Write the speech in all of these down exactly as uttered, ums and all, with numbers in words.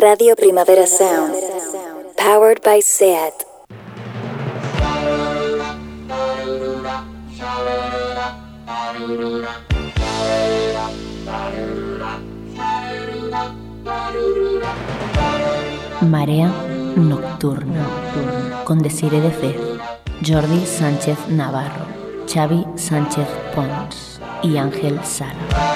Radio Primavera Sound, powered by SEAT. Marea nocturna, con Desire de Fe, Jordi Sánchez Navarro, Xavi Sánchez Pons y Ángel Sala.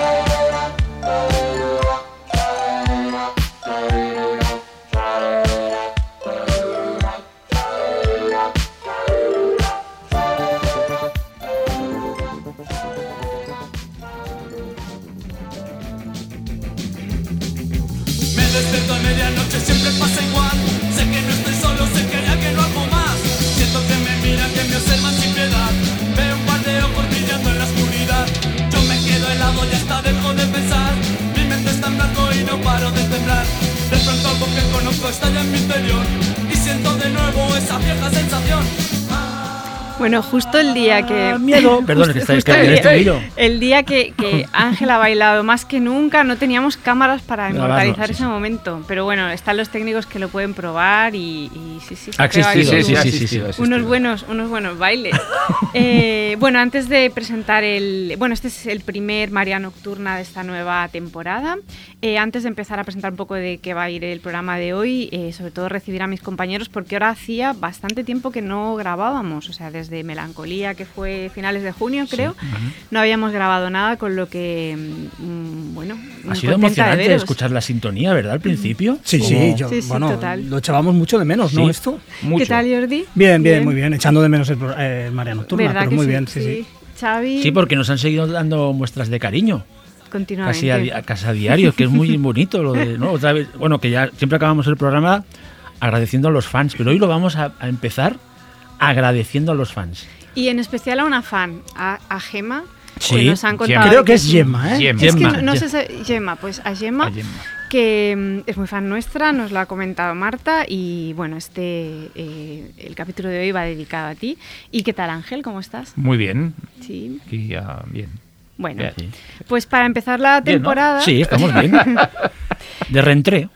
Bueno, justo el día que... Ah, miedo. Perdón, justo, está, está, está, está, está, el día que, que Ángela ha bailado más que nunca, no teníamos cámaras para inmortalizar no, no, sí, ese sí. momento. Pero bueno, están los técnicos que lo pueden probar y, y sí, sí. Existido, sí, sí, sí, sí. Unos buenos, unos buenos bailes. eh, bueno, antes de presentar el... Bueno, este es el primer Marea Nocturna de esta nueva temporada. Eh, antes de empezar a presentar un poco de qué va a ir el programa de hoy, eh, sobre todo recibir a mis compañeros, porque ahora hacía bastante tiempo que no grabábamos, o sea, desde de Melancolía, que fue finales de junio, creo, sí. uh-huh. no habíamos grabado nada, con lo que, mm, bueno, ha sido emocionante de escuchar la sintonía, ¿verdad? Al principio. Sí, ¿Cómo? sí, yo, sí, sí bueno, total. Lo echábamos mucho de menos, ¿no? Sí. Esto. Mucho. ¿Qué tal, Jordi? Bien, bien, bien, muy bien, echando de menos el eh, Marea Nocturna, pero muy sí, bien, sí, sí. Sí. Xavi... sí, porque nos han seguido dando muestras de cariño. Continuamente. Casi a, di- a, casi a diario, que es muy bonito lo de, ¿no? Otra vez, bueno, que ya siempre acabamos el programa agradeciendo a los fans, pero hoy lo vamos a, a empezar agradeciendo a los fans. Y en especial a una fan, a, a Gemma, sí, que nos han contado... Creo que es Gemma, ¿eh? Gemma. Es que no, no sé si... Gemma, pues a Gemma, a Gemma, que es muy fan nuestra, nos lo ha comentado Marta, y bueno, este eh, el capítulo de hoy va dedicado a ti. ¿Y qué tal, Ángel? ¿Cómo estás? Muy bien. Sí. Aquí, uh, bien. Bueno, sí. Pues para empezar la temporada... Bien, ¿no? Sí, estamos bien. De reentré.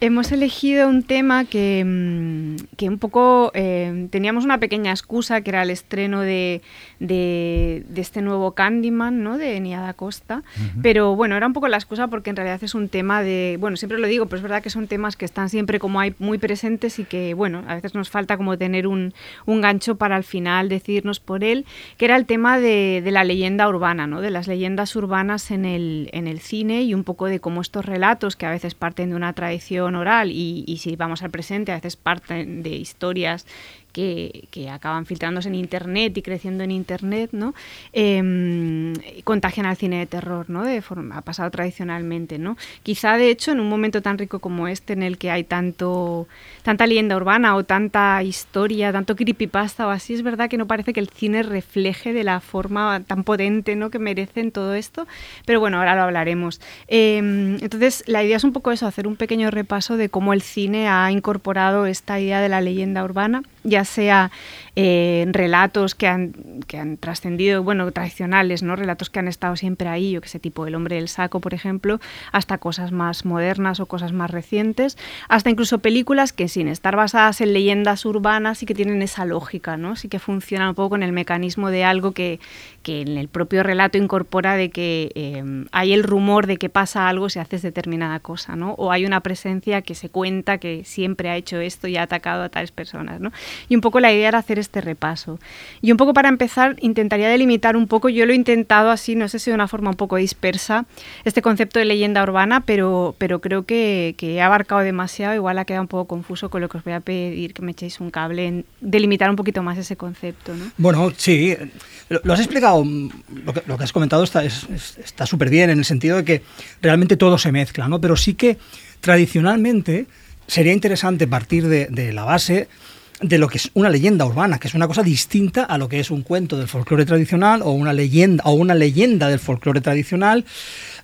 Hemos elegido un tema que, que un poco eh, teníamos una pequeña excusa, que era el estreno de, de, de este nuevo Candyman, ¿no? De Nia DaCosta, uh-huh. pero bueno, era un poco la excusa porque en realidad es un tema de, bueno, siempre lo digo, pero es verdad que son temas que están siempre como ahí muy presentes y que, bueno, a veces nos falta como tener un, un gancho para al final decidirnos por él, que era el tema de, de la leyenda urbana, ¿no? De las leyendas urbanas en el, en el cine y un poco de cómo estos relatos que a veces parten de una tradición oral y, y si vamos al presente a veces parten de historias que, que acaban filtrándose en internet y creciendo en internet, ¿no? Eh, contagian al cine de terror, ¿no? De forma, ha pasado tradicionalmente, ¿no? Quizá de hecho en un momento tan rico como este en el que hay tanto tanta leyenda urbana o tanta historia, tanto creepypasta o así, es verdad que no parece que el cine refleje de la forma tan potente, ¿no? Que merecen todo esto, pero bueno, ahora lo hablaremos. Eh, entonces la idea es un poco eso, hacer un pequeño repaso de cómo el cine ha incorporado esta idea de la leyenda urbana, ya sea eh, relatos que han, que han trascendido, bueno, tradicionales, ¿no? Relatos que han estado siempre ahí, yo que sé, tipo El Hombre del Saco, por ejemplo, hasta cosas más modernas o cosas más recientes, hasta incluso películas que sin estar basadas en leyendas urbanas sí que tienen esa lógica, ¿no? Sí que funcionan un poco con el mecanismo de algo que, que en el propio relato incorpora de que eh, hay el rumor de que pasa algo si haces determinada cosa, ¿no? O hay una presencia que se cuenta que siempre ha hecho esto y ha atacado a tales personas, ¿no? Y un poco la idea era hacer este repaso. Y un poco para empezar intentaría delimitar un poco, yo lo he intentado así, no sé si de una forma un poco dispersa, este concepto de leyenda urbana, pero, pero creo que, que he abarcado demasiado, igual ha quedado un poco confuso, con lo que os voy a pedir que me echéis un cable en delimitar un poquito más ese concepto, ¿no? Bueno, sí, lo, lo has explicado, lo que, lo que has comentado está es, está súper bien en el sentido de que realmente todo se mezcla, ¿no? Pero sí que tradicionalmente sería interesante partir de, de la base de lo que es una leyenda urbana, que es una cosa distinta a lo que es un cuento del folclore tradicional o una leyenda o una leyenda del folclore tradicional,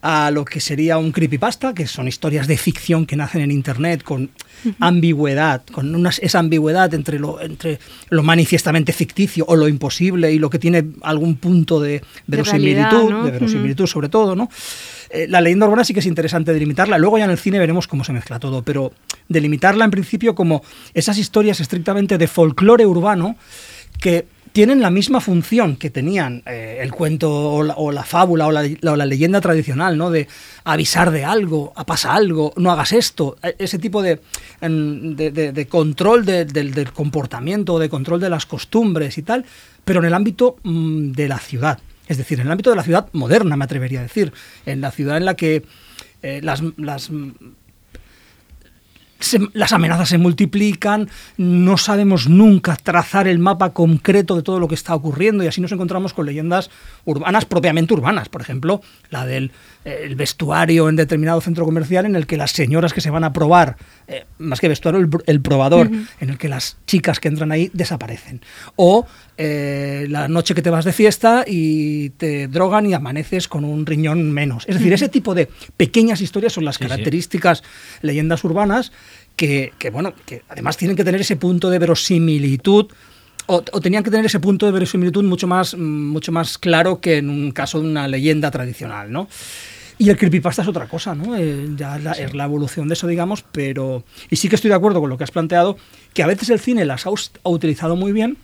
a lo que sería un creepypasta, que son historias de ficción que nacen en internet con uh-huh. ambigüedad, con una, esa ambigüedad entre lo, entre lo manifiestamente ficticio o lo imposible y lo que tiene algún punto de verosimilitud, de, realidad, ¿no? de verosimilitud uh-huh. sobre todo, ¿no? Eh, la leyenda urbana sí que es interesante delimitarla, luego ya en el cine veremos cómo se mezcla todo, pero delimitarla en principio como esas historias estrictamente de folclore urbano que tienen la misma función que tenían eh, el cuento o la, o la fábula o la, la, o la leyenda tradicional, ¿no? De avisar de algo, pasa algo, no hagas esto, ese tipo de, de, de, de control de, de, del comportamiento, de control de las costumbres y tal, pero en el ámbito mmm, de la ciudad, es decir, en el ámbito de la ciudad moderna, me atrevería a decir, en la ciudad en la que eh, las... las Se, las amenazas se multiplican, no sabemos nunca trazar el mapa concreto de todo lo que está ocurriendo y así nos encontramos con leyendas urbanas, propiamente urbanas, por ejemplo, la del el vestuario en determinado centro comercial en el que las señoras que se van a probar, eh, más que vestuario, el, el probador, uh-huh. en el que las chicas que entran ahí desaparecen. O eh, la noche que te vas de fiesta y te drogan y amaneces con un riñón menos. Es decir, uh-huh. ese tipo de pequeñas historias son las sí, características sí. leyendas urbanas Que, que bueno, que además tienen que tener ese punto de verosimilitud o, o tenían que tener ese punto de verosimilitud mucho más, mucho más claro que en un caso de una leyenda tradicional, ¿no? Y el creepypasta es otra cosa, ¿no? Eh, ya la, sí. es la evolución de eso, digamos, pero... Y sí que estoy de acuerdo con lo que has planteado, que a veces el cine las ha, ha utilizado muy bien,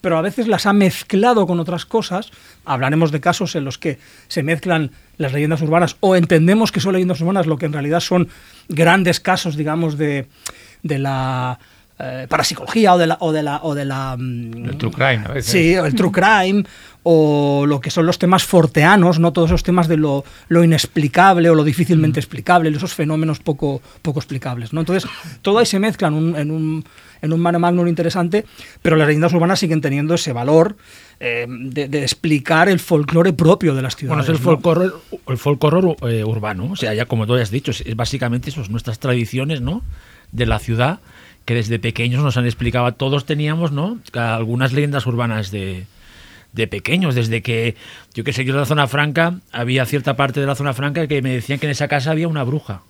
pero a veces las ha mezclado con otras cosas. Hablaremos de casos en los que se mezclan las leyendas urbanas o entendemos que son leyendas urbanas lo que en realidad son grandes casos, digamos, de, de la eh, parapsicología o de la... O de la, o de la um, el true crime, a veces. Sí, el true crime o lo que son los temas forteanos, ¿no? Todos esos temas de lo, lo inexplicable o lo difícilmente mm. explicable, esos fenómenos poco, poco explicables, ¿no? Entonces, todo ahí se mezcla en un... En un en un mare magnum interesante, pero las leyendas urbanas siguen teniendo ese valor eh, de, de explicar el folclore propio de las ciudades. Bueno, es el folclore, ¿no? El folclore eh, urbano, o sea, ya como tú has dicho, es básicamente eso, es nuestras tradiciones, ¿no? De la ciudad, que desde pequeños nos han explicado, todos teníamos, ¿no? Algunas leyendas urbanas de... de pequeños, desde que, yo que sé, yo en la zona franca, había cierta parte de la zona franca que me decían que en esa casa había una bruja.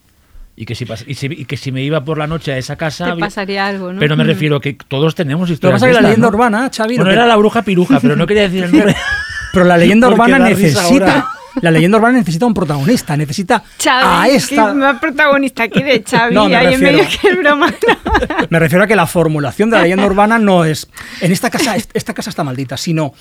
Y que, si pas- y, si- y que si me iba por la noche a esa casa... Te pasaría algo, ¿no? Pero me refiero que todos tenemos historias. Pero pasa que la leyenda ¿no? urbana, Xavi... Bueno, que... era la bruja piruja, pero no quería decir el nombre. Pero la leyenda urbana necesita... La leyenda urbana necesita un protagonista, necesita Xavi, a esta... más protagonista aquí de Xavi, no, me ahí refiero... en medio que el broma. No. Me refiero a que la formulación de la leyenda urbana no es... En esta casa, esta casa está maldita, sino...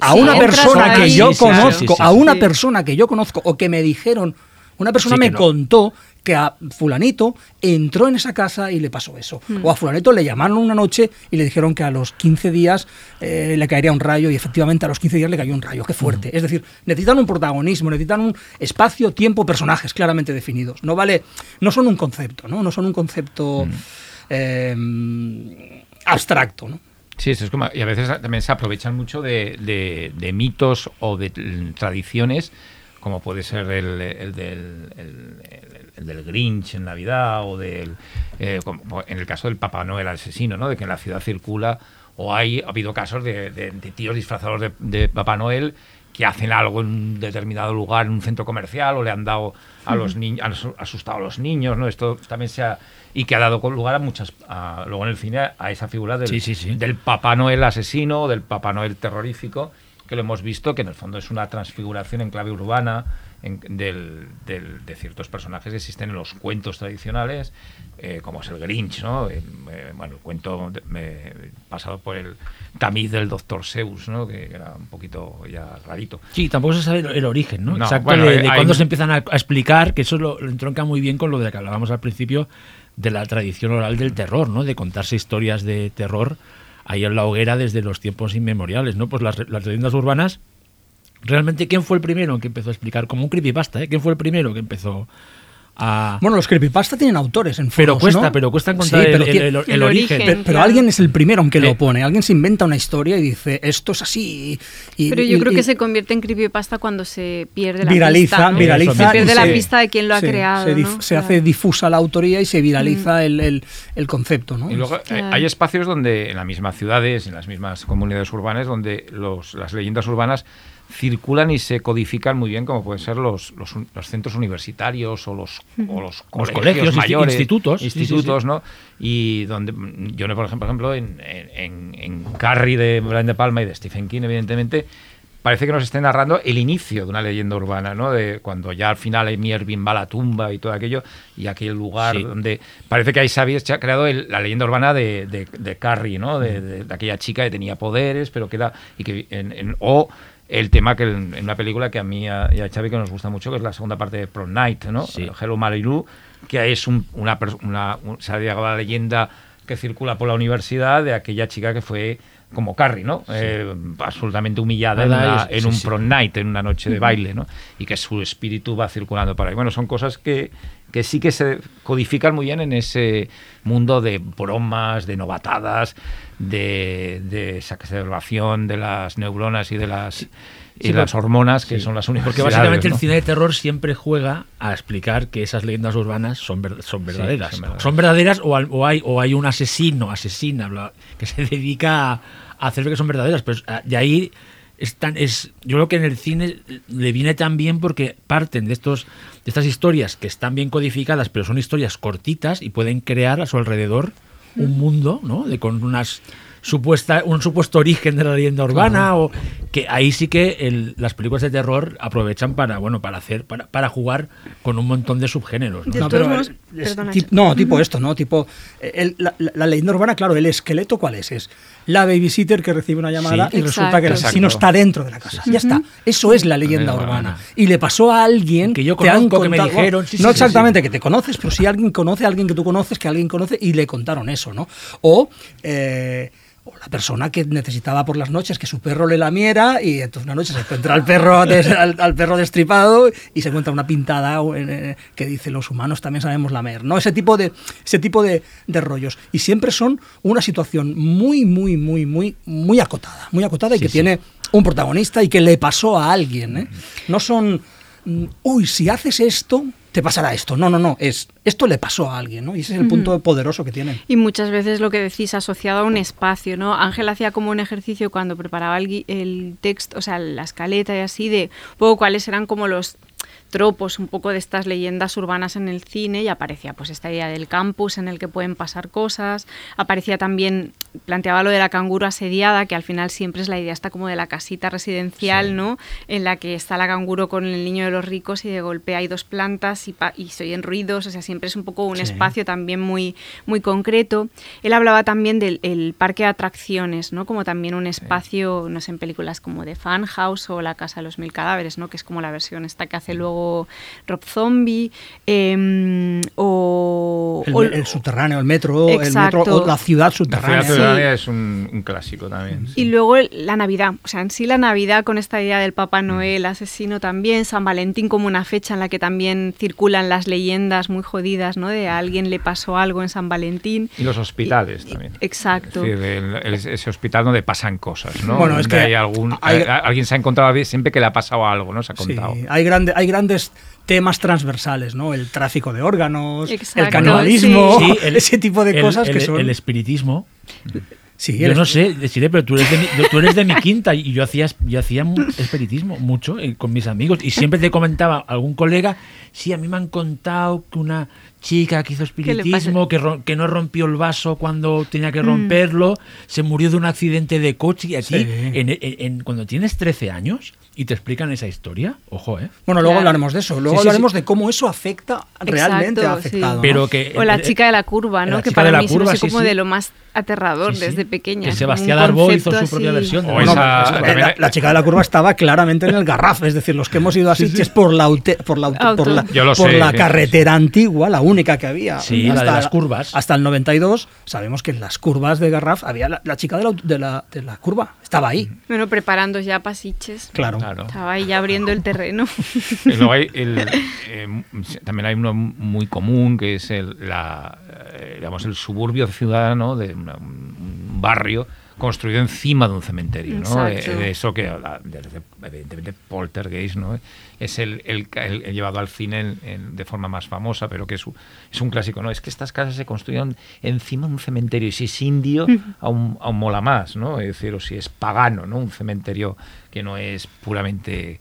A una sí, persona que ahí, yo sí, conozco, sí, sí, sí, a una sí. persona que yo conozco, o que me dijeron... Una persona sí me no. contó... que a fulanito entró en esa casa y le pasó eso. Mm. O a fulanito le llamaron una noche y le dijeron que a los quince días eh, le caería un rayo y efectivamente a los quince días le cayó un rayo. ¡Qué fuerte! Mm. Es decir, necesitan un protagonismo, necesitan un espacio, tiempo, personajes claramente definidos. No vale... No son un concepto, ¿no? No son un concepto mm. eh, abstracto, ¿no? Sí, eso es como... Y a veces también se aprovechan mucho de, de, de mitos o de tradiciones como puede ser el, el del... El, el, el del Grinch en Navidad o del eh, como en el caso del Papá Noel asesino, ¿no? De que en la ciudad circula o hay ha habido casos de, de, de tíos disfrazados de, de Papá Noel que hacen algo en un determinado lugar, en un centro comercial o le han dado a los niños, han asustado a los niños, ¿no? Esto también se ha y que ha dado lugar a muchas a, luego en el cine a esa figura del, sí, sí, sí. del Papá Noel asesino o del Papá Noel terrorífico que lo hemos visto que en el fondo es una transfiguración en clave urbana. En, del, del, de ciertos personajes que existen en los cuentos tradicionales, eh, como es el Grinch, ¿no? Eh, eh, bueno, el cuento de, eh, pasado por el tamiz del doctor Seuss, ¿no? Que era un poquito ya rarito. Sí, tampoco se sabe el, el origen, ¿no? no Exacto, bueno, de, de hay... cuándo se empiezan a, a explicar, que eso lo, lo entronca muy bien con lo de que hablábamos al principio de la tradición oral del terror, ¿no? De contarse historias de terror ahí en la hoguera desde los tiempos inmemoriales, ¿no? Pues las, las leyendas urbanas. Realmente, ¿quién fue el primero que empezó a explicar? Como un creepypasta, ¿eh? ¿Quién fue el primero que empezó a... Bueno, los creepypasta tienen autores en foros, pero cuesta, ¿no? Pero cuesta encontrar sí, pero el, el, el, el, el origen. Pero, pero claro. Alguien es el primero en que sí. lo pone. Alguien se inventa una historia y dice, esto es así. Y, pero yo y, creo y, que se convierte en creepypasta cuando se pierde la viraliza, pista. ¿No? Viraliza, se pierde la se, pista de quién lo ha se, creado. Se, dif, ¿no? se claro. hace difusa la autoría y se viraliza mm. el, el, el concepto, ¿no? Y luego claro. hay espacios donde, en las mismas ciudades, en las mismas comunidades urbanas, donde los, las leyendas urbanas circulan y se codifican muy bien, como pueden ser los, los, los centros universitarios o los, o los, los colegios, colegios mayores, institutos, institutos, sí, sí, sí. ¿no? Y donde yo, por ejemplo, en, en, en Carrie de Brian De Palma y de Stephen King, evidentemente, parece que nos estén narrando el inicio de una leyenda urbana, ¿no? De cuando ya al final Amy Irving va a la tumba y todo aquello, y aquel lugar sí. donde parece que ahí se había creado el, la leyenda urbana de, de, de Carrie, ¿no? De, de, de aquella chica que tenía poderes, pero que era y que en, en, o el tema que en una película que a mí y a Xavi que nos gusta mucho, que es la segunda parte de Prom Night, ¿no? Sí. Hello Marilu, que es un, una, una, una se ha llegado a la leyenda que circula por la universidad de aquella chica que fue como Carrie, ¿no? Sí. Eh, absolutamente humillada ah, en, la, en sí, un sí. Prom Night, en una noche de baile, ¿no? Y que su espíritu va circulando por ahí. Bueno, son cosas que, que sí que se codifican muy bien en ese mundo de bromas, de novatadas, de, de exacerbación de las neuronas y de las, sí, y sí, las hormonas que sí. son las únicas. Porque básicamente ¿no? el cine de terror siempre juega a explicar que esas leyendas urbanas son, ver, son verdaderas. Sí, son verdaderas, son verdaderas o, o, hay, o hay un asesino, asesina, bla, que se dedica a hacer que son verdaderas. Pero de ahí es tan, es, yo creo que en el cine le viene tan bien porque parten de estos de estas historias que están bien codificadas, pero son historias cortitas y pueden crear a su alrededor un mundo, ¿no? De con unas supuesta un supuesto origen de la leyenda urbana uh-huh. o que ahí sí que el, las películas de terror aprovechan para bueno para hacer para, para jugar con un montón de subgéneros, ¿no? De no, pero, modos, es, tip, no tipo uh-huh. esto no tipo el, la, la leyenda urbana, claro, el esqueleto cuál es es la babysitter que recibe una llamada sí, y exacto. resulta que el asesino está dentro de la casa sí, sí. ya está, eso es la leyenda urbana. urbana y le pasó a alguien que yo conozco, que me dijeron sí, no sí, exactamente sí, sí. que te conoces, pero si sí, alguien conoce a alguien que tú conoces que alguien conoce y le contaron eso, ¿no? O eh, o la persona que necesitaba por las noches que su perro le lamiera y entonces una noche se encuentra al perro, de, al, al perro destripado y se encuentra una pintada que dice los humanos también sabemos lamer, ¿no? Ese tipo de, ese tipo de, de rollos. Y siempre son una situación muy, muy, muy, muy, muy acotada, muy acotada y sí, que sí. tiene un protagonista y que le pasó a alguien, ¿eh? No son, uy, si haces esto... te pasará esto. No, no, no. Es, esto le pasó a alguien, ¿no? Y ese es el punto poderoso que tienen. Y muchas veces lo que decís, asociado a un espacio, ¿no? Ángel hacía como un ejercicio cuando preparaba el, el texto, o sea, la escaleta y así, de poco cuáles eran como los tropos un poco de estas leyendas urbanas en el cine y aparecía pues esta idea del campus en el que pueden pasar cosas, aparecía también, planteaba lo de la canguro asediada, que al final siempre es la idea esta como de la casita residencial, sí. ¿no? En la que está la canguro con el niño de los ricos y de golpe hay dos plantas y, pa- y se oyen ruidos, o sea, siempre es un poco un sí. espacio también muy, muy concreto. Él hablaba también del el parque de atracciones, ¿no? Como también un espacio, sí. no sé, en películas como The Fan House o La Casa de los Mil Cadáveres, ¿no? Que es como la versión esta que hace luego Rob Zombie, eh, o, el, o... El subterráneo, el metro, el metro o la ciudad subterránea. La ciudad subterránea sí. es un, un clásico también. Sí. Y luego el, la Navidad, o sea, en sí la Navidad con esta idea del Papá Noel, asesino también, San Valentín como una fecha en la que también circulan las leyendas muy jodidas, ¿no? De a alguien le pasó algo en San Valentín. Y los hospitales y, también. Exacto. Es decir, el, el, ese hospital donde pasan cosas, ¿no? Bueno, es que hay algún, hay, alguien se ha encontrado siempre que le ha pasado algo, ¿no? Se ha contado. Sí, hay grandes... Hay grandes temas transversales, ¿no? El tráfico de órganos, exacto, el canibalismo, sí. Sí, el, ese tipo de el, cosas el, que son... El espiritismo. Sí, yo no sé, deciré, pero tú eres, de mi, tú eres de mi quinta y yo hacía, yo hacía espiritismo mucho con mis amigos y siempre te comentaba algún colega, sí, a mí me han contado que una chica que hizo espiritismo, que, rom- que no rompió el vaso cuando tenía que romperlo, mm. se murió de un accidente de coche y así, sí. en, en, en, cuando tienes trece años y te explican esa historia, ojo, ¿eh? Bueno, luego claro. hablaremos de eso, luego sí, hablaremos sí, sí. de cómo eso afecta, exacto, realmente ha afectado. Sí. Pero que, o la chica de la curva, ¿no? Que para mí es sí, como sí. de lo más aterrador sí, sí. desde pequeña. Que Sebastián Darbo hizo su propia así. versión. O esa, no, la, la, la chica de la curva estaba claramente en el garraf, es decir, los que hemos ido a Sitges sí, sí. por la ute, por la, ute, por la, por sé, la sí, carretera sí. antigua, la única que había sí, hasta la de las curvas. Hasta el noventa y dos sabemos que en las curvas de Garraf había la, la chica de la, de la de la curva, estaba ahí. Bueno, preparando ya para Sitges. Claro. Claro. Estaba ahí ya abriendo el terreno. Y luego hay el, eh, también hay uno muy común, que es el, la, eh, digamos, el suburbio ciudadano de una, un barrio construido encima de un cementerio, ¿no? Eh, de eso que, evidentemente, Poltergeist, ¿no? Es el, el, el, el llevado al cine en, en, de forma más famosa, pero que es, es un clásico, ¿no? Es que estas casas se construyeron encima de un cementerio, y si es indio, aún, aún mola más, ¿no? Es decir, o si es pagano, ¿no? Un cementerio que no es puramente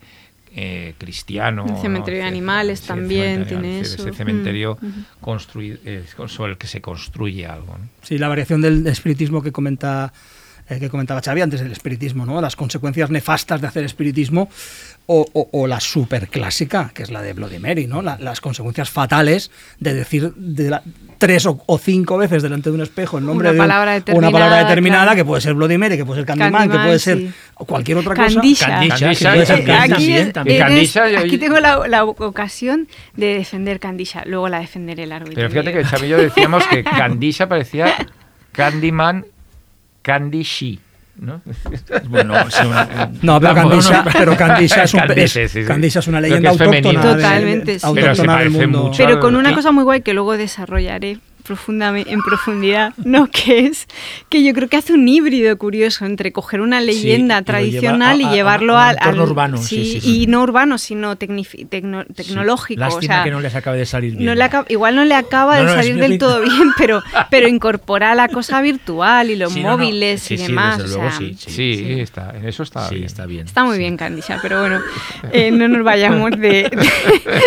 eh, cristiano. Un cementerio, ¿no? De animales, sí, también tiene eso. Ese cementerio mm. construido, eh, sobre el que se construye algo, ¿no? Sí, la variación del espiritismo que comenta... que comentaba Xavi antes, del espiritismo, ¿no? Las consecuencias nefastas de hacer espiritismo, o, o, o la superclásica, que es la de Bloody Mary, ¿no? La, las consecuencias fatales de decir de la, tres o, o cinco veces delante de un espejo el nombre una de un, palabra determinada, una palabra determinada, claro. Que puede ser Bloody Mary, que puede ser Candyman, Candyman que puede ser sí. cualquier otra Candisha. cosa. Candisha. Candisha. Aquí, es, eres, aquí tengo la, la ocasión de defender Candisha, luego la defenderé largo y tendido. Pero fíjate que Xavi y yo decíamos que Candisha parecía Candyman, Candisha, ¿no? Bueno, sí, una, no, pero Candisha, pero Candisha es, un, Candice, es, sí, sí. Candisha es una leyenda autóctona. Totalmente, de, sí. autóctona pero, del mundo. Pero con una cosa muy guay que luego desarrollaré profundamente, en profundidad, ¿no? Que es que yo creo que hace un híbrido curioso entre coger una leyenda sí, tradicional lleva a, a, y llevarlo a, a, al, al urbano, sí, sí, sí, y sí. no urbano, sino tecnifi, tecno, tecnológico. Sí. Lástima o sea, que no les acabe de salir bien. No le acaba, igual no le acaba no, de no, salir del mi... todo bien, pero, pero incorpora la cosa virtual y los sí, móviles no, no. Sí, y sí, demás. Desde luego, o sea, sí, sí, sí, sí. Está, en eso está, sí, bien. está bien. Está muy sí. bien, Candisha, pero bueno, eh, no nos vayamos de, de,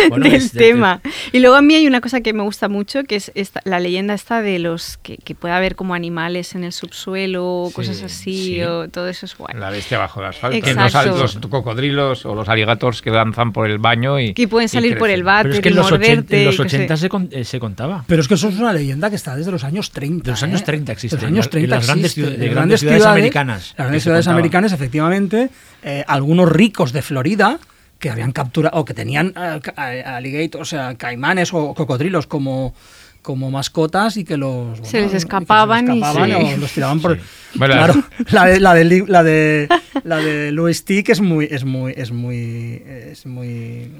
bueno, del es, tema. De, de... Y luego a mí hay una cosa que me gusta mucho, que es esta, la leyenda está de los que, que puede haber como animales en el subsuelo, cosas sí, así, sí. o todo eso es guay. La bestia bajo el asfalto. Exacto. Los, los cocodrilos o los aligatos que danzan por el baño y que pueden salir por el váter y, es que y en morderte. En los ochenta se, con, eh, se contaba. Pero es que eso es una leyenda que está desde los años treinta. De los años treinta existe. De los años treinta existe. Grandes, de grandes, grandes ciudades, ciudades americanas. Las grandes ciudades americanas, efectivamente, eh, algunos ricos de Florida... que habían capturado, o que tenían uh, alligators, o sea, caimanes o cocodrilos como, como mascotas y que los... Se bueno, les escapaban y... Se les escapaban y... o sí. los tiraban por... Sí. Bueno, claro, la de, la de, la de, la de Louis Tick es muy... Es muy, es muy, es muy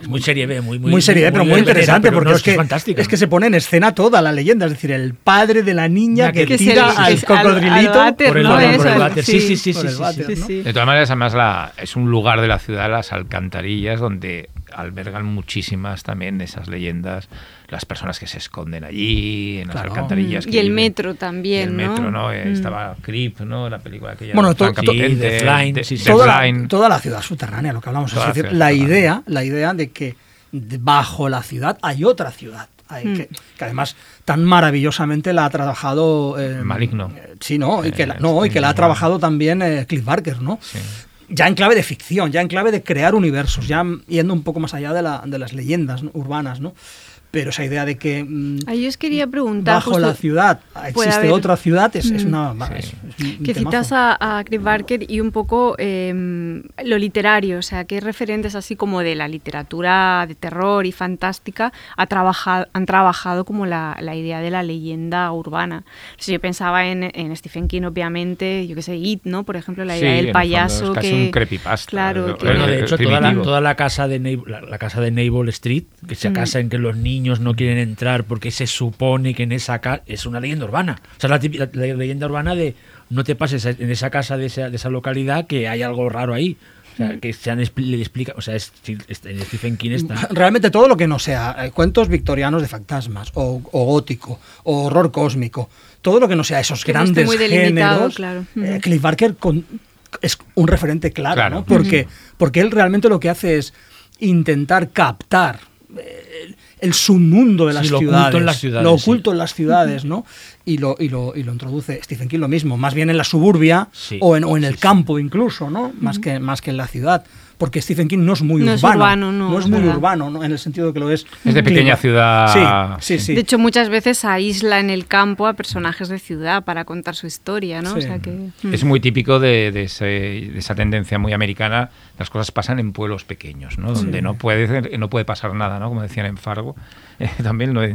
Es muy serie B, muy, muy, muy serie B, pero muy interesante, pero porque no, es, que, es, es que se pone en escena toda la leyenda, es decir, el padre de la niña la que, que tira el, al cocodrilito al, al por el váter, ¿no? ¿no? sí, sí, sí, sí, váter, sí, sí, ¿no? sí. De todas maneras, además, la, es un lugar de la ciudad, las alcantarillas, donde albergan muchísimas también esas leyendas, las personas que se esconden allí, en las claro. alcantarillas. Mm. Que y el viven. metro también, y el ¿no? metro, ¿no? Mm. Estaba Creep, ¿no? La película aquella. Bueno, todo, sí, de, de, Flying, de, sí, sí. Toda, Flying. toda la ciudad subterránea, lo que hablamos. Es decir, la idea, la idea de que bajo la ciudad hay otra ciudad, hay mm. que, que además tan maravillosamente la ha trabajado... Eh, Maligno. Eh, sí, ¿no? Y que la, no, y que la ha trabajado también eh, Clive Barker, ¿no? Sí. Ya en clave de ficción, ya en clave de crear universos, ya yendo un poco más allá de, la, de las leyendas urbanas, ¿no? Pero esa idea de que mmm, Ay, yo os quería preguntar, bajo la ciudad existe otra ciudad es, mm. es una... Sí. Es, es un que temazo. Citas a, a Clive Barker y un poco eh, lo literario, o sea, qué referentes así como de la literatura de terror y fantástica ha trabajado, han trabajado como la, la idea de la leyenda urbana. O sea, yo pensaba en, en Stephen King, obviamente, yo qué sé, It, ¿no? Por ejemplo, la idea sí, del payaso es casi que... un creepypasta. Claro. Lo, que, bueno, de hecho, toda la, toda la casa de Neighbor, la, la casa de Neighbor Street, que se casa mm. en que los niños no quieren entrar porque se supone que en esa casa es una leyenda urbana, o sea, la, típica, la leyenda urbana de no te pases en esa casa de esa, de esa localidad, que hay algo raro ahí. O sea, que se han expli- le explica, o sea, es, es, Stephen King está... Realmente todo lo que no sea eh, cuentos victorianos de fantasmas, o, o gótico, o horror cósmico, todo lo que no sea esos que grandes géneros, claro. eh, Clive Barker con, es un referente claro, claro. ¿no? Porque, mm. porque él realmente lo que hace es intentar captar eh, el submundo de las, sí, lo ciudades, oculto en las ciudades, lo oculto sí. en las ciudades, ¿no? Y lo, y, lo, y lo introduce Stephen King lo mismo, más bien en la suburbia sí, o en, o en sí, el sí. campo incluso, ¿no? Mm-hmm. Más que, más que en la ciudad. Porque Stephen King no es muy no urbano, es urbano no, no es muy verdad. urbano, ¿no? En el sentido que lo es... Es de pequeña ciudad. Sí, sí, sí. De hecho, muchas veces aísla en el campo a personajes de ciudad para contar su historia, ¿no? Sí. O sea que... Es muy típico de, de, ese, de esa tendencia muy americana, las cosas pasan en pueblos pequeños, ¿no? Donde sí. no, puede, no puede pasar nada, ¿no? Como decían en Fargo, eh, también, ¿no? y,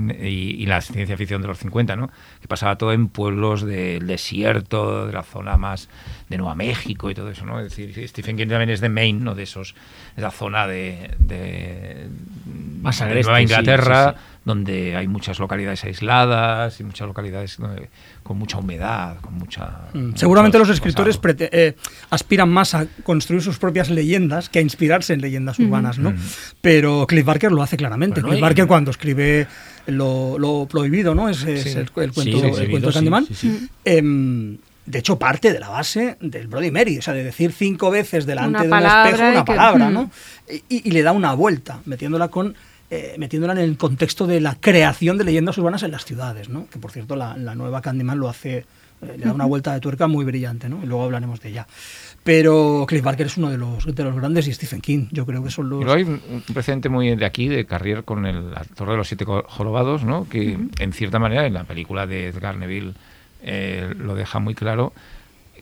y la ciencia ficción de los cincuenta, ¿no? Que pasaba todo en pueblos del desierto, de la zona más de Nueva México y todo eso, ¿no? Es decir, Stephen King también es de Maine, ¿no? De esos, esa zona de, de, más agreste, de Nueva Inglaterra, sí, sí, sí, donde hay muchas localidades aisladas y muchas localidades con mucha humedad, con mucha... Mm. Seguramente los escritores prete- eh, aspiran más a construir sus propias leyendas que a inspirarse en leyendas urbanas, mm-hmm, ¿no? Mm-hmm. Pero Clive Barker lo hace claramente. Bueno, Clive Barker, cuando escribe Lo, lo Prohibido, ¿no? Es, sí, es el, el, cuento, sí, el, el cuento de Candyman. Sí, sí, sí. Eh, De hecho, parte de la base del Bloody Mary, o sea, de decir cinco veces delante de un espejo una palabra, que... ¿no? Y, y le da una vuelta, metiéndola con eh, metiéndola en el contexto de la creación de leyendas urbanas en las ciudades, ¿no? Que, por cierto, la, la nueva Candyman lo hace, eh, le da una vuelta de tuerca muy brillante, ¿no? Y luego hablaremos de ella. Pero Clive Barker es uno de los, de los grandes, y Stephen King, yo creo que son los... Pero hay un precedente muy de aquí, de Carrier, con el actor de los siete jorobados, ¿no? Que, uh-huh, en cierta manera, en la película de Edgar Neville, Eh, lo deja muy claro,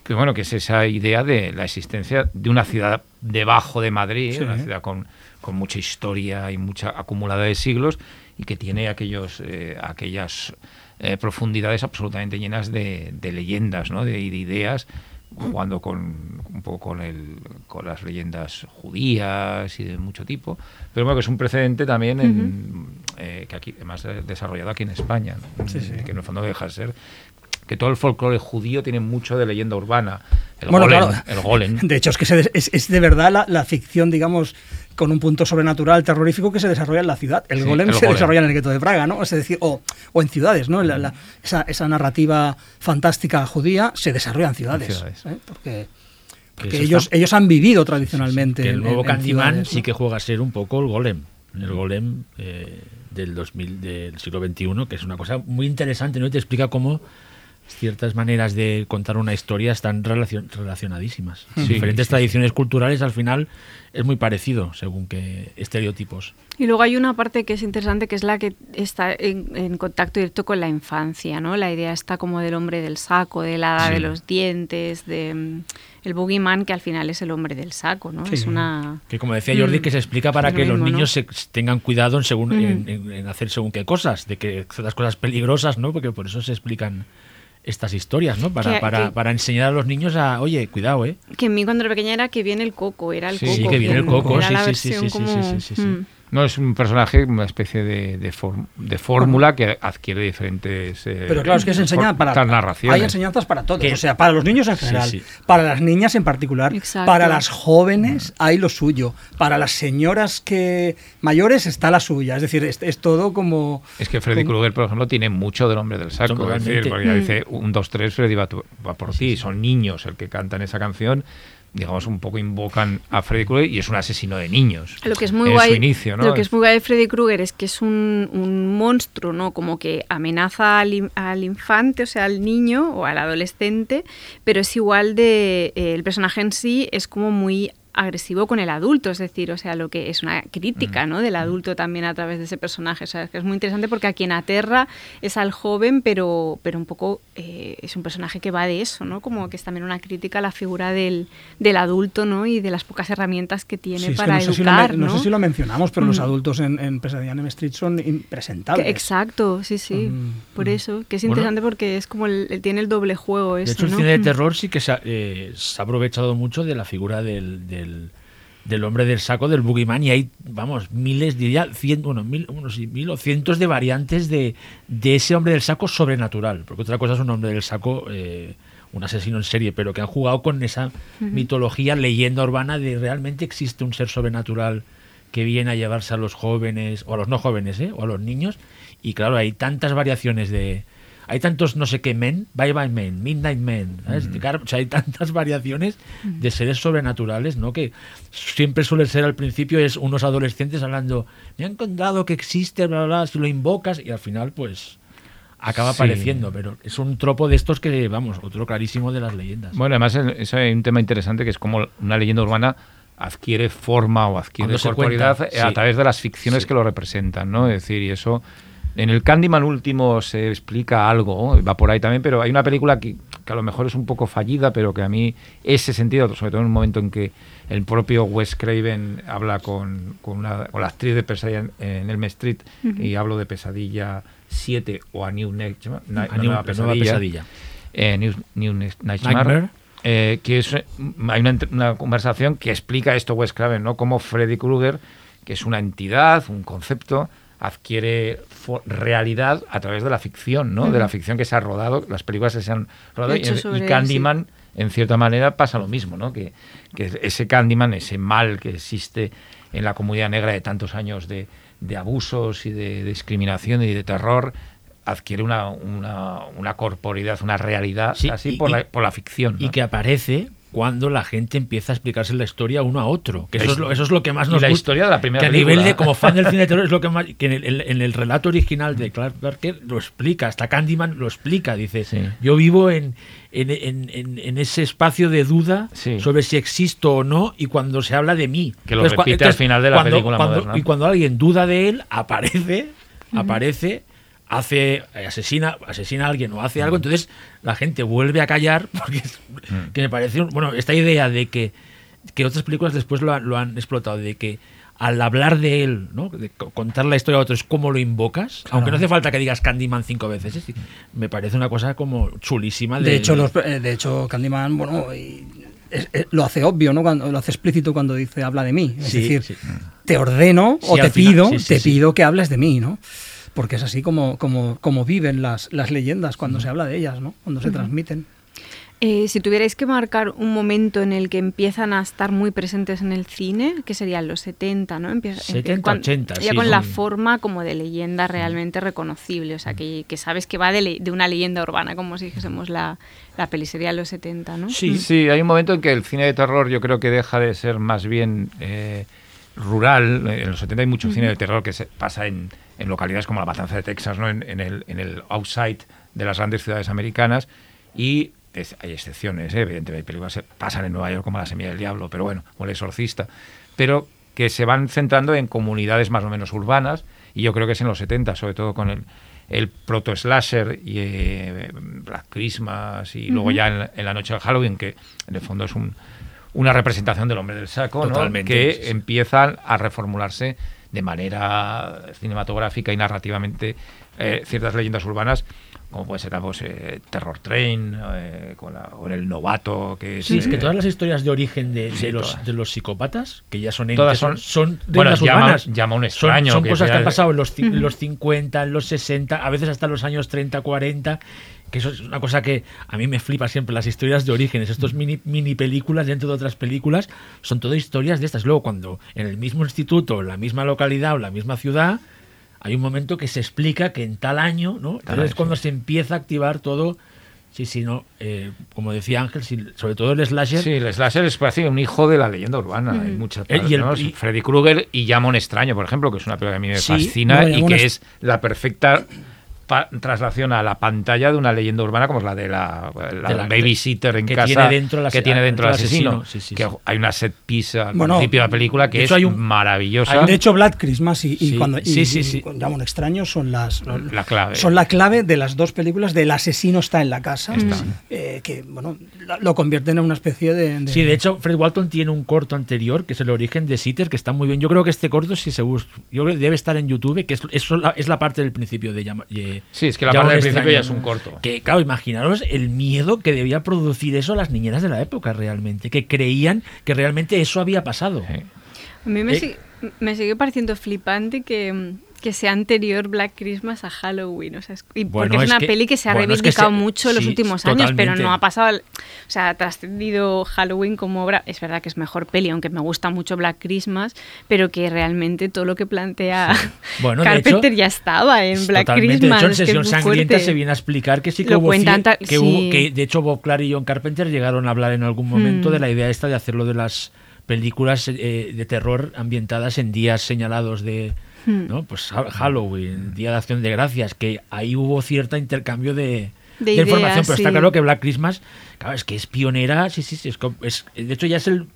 que bueno, que es esa idea de la existencia de una ciudad debajo de Madrid, sí, una eh. ciudad con, con mucha historia y mucha acumulada de siglos, y que tiene aquellos eh, aquellas eh, profundidades absolutamente llenas de, de leyendas, ¿no? De, de ideas, jugando con un poco con el con las leyendas judías y de mucho tipo, pero bueno, que es un precedente también, uh-huh, en, eh, que aquí además desarrollado aquí en España, ¿no? Sí, sí. Que en el fondo deja de ser que todo el folclore judío tiene mucho de leyenda urbana. El, bueno, golem, claro, el golem. De hecho, es que se des- es, es de verdad la, la ficción, digamos, con un punto sobrenatural terrorífico que se desarrolla en la ciudad. El sí, golem el se golem. desarrolla en el gueto de Praga, ¿no? Es decir, o, o en ciudades, ¿no? La, la, esa, esa narrativa fantástica judía se desarrolla en ciudades. En ciudades. ¿Eh? Porque... porque ellos, está... ellos han vivido tradicionalmente. Sí, sí, que el nuevo Candyman sí que juega a ser un poco el golem. El golem eh, del, dos mil, del siglo veintiuno, que es una cosa muy interesante, ¿no? Y te explica cómo ciertas maneras de contar una historia están relacion- relacionadísimas. Sí, diferentes sí, tradiciones sí. culturales, al final es muy parecido, según qué estereotipos. Y luego hay una parte que es interesante, que es la que está en, en contacto directo con la infancia, ¿no? La idea está como del hombre del saco, de la hada sí. de los dientes, de el boogeyman, que al final es el hombre del saco, ¿no? Sí. Es una... Que como decía Jordi, mm. que se explica para es que lo mismo, los niños, ¿no?, se tengan cuidado en, según, mm. en, en, en hacer según qué cosas, de que ciertas cosas peligrosas, ¿no? Porque por eso se explican estas historias, ¿no? Para, que, para, que, para enseñar a los niños a, oye, cuidado, ¿eh? Que en mí cuando era pequeña era que viene el coco, era el sí, coco. Sí, que viene el coco, sí, sí, sí, sí, como... sí, sí, sí, mm. No, es un personaje, una especie de, de, form, de fórmula que adquiere diferentes... Eh, Pero claro, es que se enseña for- para... narraciones. Hay enseñanzas para todos, ¿Qué? o sea, para los niños en general, sí, sí. para las niñas en particular, exacto, para las jóvenes hay lo suyo, para las señoras que mayores está la suya, es decir, es, es todo como... Es que Freddy Krueger, por ejemplo, tiene mucho del hombre del saco, es decir, porque ya dice un, dos, tres, Freddy va, va por ti, sí, sí. son niños el que cantan esa canción, digamos, un poco invocan a Freddy Krueger y es un asesino de niños. Lo que es muy guay, su inicio, ¿no? Lo que es muy guay de Freddy Krueger es que es un, un monstruo, ¿no? Como que amenaza al, al infante, o sea, al niño o al adolescente, pero es igual de... Eh, el personaje en sí es como muy agresivo con el adulto, es decir, o sea, lo que es una crítica, ¿no?, del adulto también a través de ese personaje, o sea, es que es muy interesante porque a quien aterra es al joven, pero pero un poco eh, es un personaje que va de eso, ¿no?, como que es también una crítica a la figura del del adulto, ¿no?, y de las pocas herramientas que tiene sí, para es que no educar, sé si lo, ¿no? No sé si lo mencionamos, pero mm. los adultos en, en Pesadilla en Elm Street son impresentables. Que, exacto, sí, sí, mm. por mm. eso, que es interesante, bueno, porque es como el, el, tiene el doble juego eso, de hecho, ¿no?, el cine de terror sí que se ha, eh, se ha aprovechado mucho de la figura del, del del hombre del saco, del boogeyman, y hay, vamos, miles, diría, cien, bueno, mil, unos y mil o cientos de variantes de, de ese hombre del saco sobrenatural, porque otra cosa es un hombre del saco, eh, un asesino en serie, pero que han jugado con esa uh-huh. mitología, leyenda urbana de realmente existe un ser sobrenatural que viene a llevarse a los jóvenes, o a los no jóvenes, ¿eh?, o a los niños, y claro, hay tantas variaciones de... Hay tantos no sé qué men, Bye Bye Men, Midnight Men, ¿sabes? Mm. O sea, hay tantas variaciones de seres sobrenaturales, ¿no? Que siempre suele ser al principio es unos adolescentes hablando, me han contado que existe, bla, bla, bla, si lo invocas, y al final, pues, acaba sí. apareciendo. Pero es un tropo de estos que, vamos, otro clarísimo de las leyendas. Bueno, además, eso es un tema interesante, que es como una leyenda urbana adquiere forma o adquiere corporalidad sí. a través de las ficciones sí. que lo representan, ¿no? Es decir, y eso... En el Candyman último se explica algo, va por ahí también, pero hay una película que, que a lo mejor es un poco fallida, pero que a mí ese sentido, sobre todo en un momento en que el propio Wes Craven habla con, con, una, con la actriz de Pesadilla en, en Elm Street, uh-huh. y hablo de Pesadilla siete o a New Nightmare, a New, Nueva Pesadilla, Nueva Pesadilla. Eh, New, New Nightmare, Nightmare. eh, que es, hay una, una conversación que explica esto Wes Craven, ¿no? Cómo Freddy Krueger, que es una entidad, un concepto, adquiere for- realidad a través de la ficción, ¿no? Uh-huh. De la ficción que se ha rodado, las películas que se han rodado, y, y Candyman, él, sí. en cierta manera, pasa lo mismo, ¿no? Que, que ese Candyman, ese mal que existe en la comunidad negra de tantos años de, de abusos y de, de discriminación y de terror, adquiere una, una, una corporeidad, una realidad, sí, así y, por, la, por la ficción, ¿no? Y que aparece cuando la gente empieza a explicarse la historia uno a otro, que eso es lo, eso es lo que más nos y la gusta, historia de la primera que a película. Nivel de como fan del cine de terror es lo que más, que en el, en el relato original de Clive Barker lo explica, hasta Candyman lo explica, dice, sí. yo vivo en en, en en ese espacio de duda, sí. sobre si existo o no, y cuando se habla de mí, que lo entonces, repite entonces, al final de la cuando, película cuando, moderna. Y cuando alguien duda de él, aparece, mm-hmm. aparece hace asesina asesina a alguien o hace algo, entonces la gente vuelve a callar porque es, mm. que me parece un, bueno, esta idea de que, que otras películas después lo, lo han explotado, de que al hablar de él, ¿no? De contar la historia a otros, cómo lo invocas, claro. aunque no hace falta que digas Candyman cinco veces, es, me parece una cosa como chulísima de, de hecho los, de hecho Candyman, bueno, y es, es, lo hace obvio, ¿no? Cuando, lo hace explícito cuando dice habla de mí, es sí, decir sí. te ordeno sí, o te final, pido sí, sí, te sí. pido que hables de mí, ¿no? Porque es así como, como, como viven las, las leyendas cuando se habla de ellas, ¿no? Cuando se transmiten. Eh, si tuvierais que marcar un momento en el que empiezan a estar muy presentes en el cine, que serían los setenta, ¿no? Empieza, setenta, ochenta, ya sí, con sí. la forma como de leyenda realmente reconocible, o sea, que, que sabes que va de, le- de una leyenda urbana, como si dijésemos la, la peli sería los setenta, ¿no? Sí, mm. sí, hay un momento en que el cine de terror yo creo que deja de ser más bien eh, rural. En los setenta hay mucho mm. cine de terror que se pasa en... en localidades como la Matanza de Texas, ¿no? en, en, el, en el outside de las grandes ciudades americanas, y es, hay excepciones, ¿eh? Evidentemente, hay películas que pasan en Nueva York como La Semilla del Diablo, pero bueno, o El Exorcista, pero que se van centrando en comunidades más o menos urbanas, y yo creo que es en los setenta, sobre todo con el, el proto-slasher y eh, Black Christmas, y uh-huh. luego ya en, en la noche de Halloween, que en el fondo es un, una representación del Hombre del Saco, ¿no? Que sí, sí. empiezan a reformularse de manera cinematográfica y narrativamente eh, ciertas leyendas urbanas, como puede ser pues, eh, Terror Train, eh, con, la, con el novato. Que sí, es, es que eh, todas las historias de origen de, sí, de, los, de los psicópatas, que ya son todas son, son de bueno, las llama, urbanas. Llama un extraño. Son, son que cosas ya... que han pasado en los, en los cincuenta, en los sesenta, a veces hasta los años treinta, cuarenta... Que eso es una cosa que a mí me flipa siempre, las historias de orígenes, estos mini, mini películas dentro de otras películas, son todas historias de estas. Luego cuando en el mismo instituto, en la misma localidad o la misma ciudad, hay un momento que se explica que en tal año, ¿no? Entonces es cuando se empieza a activar todo. Sí, sí, no. Eh, como decía Ángel, sí, sobre todo el slasher. Sí, el slasher es casi un hijo de la leyenda urbana. Mm. Hay muchas partes, el, ¿no? y, Freddy Krueger y Llama un extraño, por ejemplo, que es una película que a mí me sí, fascina no, y que es la perfecta... Pa- traslación a la pantalla de una leyenda urbana como es la de la, la, de la babysitter en que casa tiene dentro la, que tiene dentro el asesino, asesino. Sí, sí, que sí. hay una set piece al bueno, principio de la película que de es hay un, maravillosa hay, de hecho Black Christmas y, sí, y cuando sí, y, sí, sí. Llama un extraño son las la clave son la clave de las dos películas del asesino está en la casa está. Eh, que bueno lo convierten en una especie de, de sí de hecho Fred Walton tiene un corto anterior que es El origen de Sitter que está muy bien. Yo creo que este corto si se busca yo creo que debe estar en YouTube, que es, es, la, es la parte del principio de Llama sí, es que la parte del principio ya es un corto. Que claro, imaginaros el miedo que debía producir eso a las niñeras de la época realmente, que creían que realmente eso había pasado. Sí. A mí me, eh. sig- me sigue pareciendo flipante que, que sea anterior Black Christmas a Halloween, o sea, es, y bueno, porque es, es una que, peli que se ha bueno, reivindicado es que se, mucho en sí, los últimos años, pero no ha pasado, o sea, ha trascendido Halloween como obra. Es verdad que es mejor peli, aunque me gusta mucho Black Christmas, pero que realmente todo lo que plantea sí. bueno, Carpenter hecho, ya estaba en Black totalmente. Christmas. De hecho, en Sesión es que es Sangrienta fuerte. Se viene a explicar que sí que, hubo, cuentan, que, sí. hubo que de hecho Bob Clark y John Carpenter llegaron a hablar en algún momento mm. de la idea esta de hacerlo de las películas eh, de terror ambientadas en días señalados de ¿no? Pues Halloween, Día de Acción de Gracias, que ahí hubo cierto intercambio de, de, de idea, información, pero sí. está claro que Black Christmas, claro, es que es pionera, sí, sí, sí, es, es, de hecho ya es el,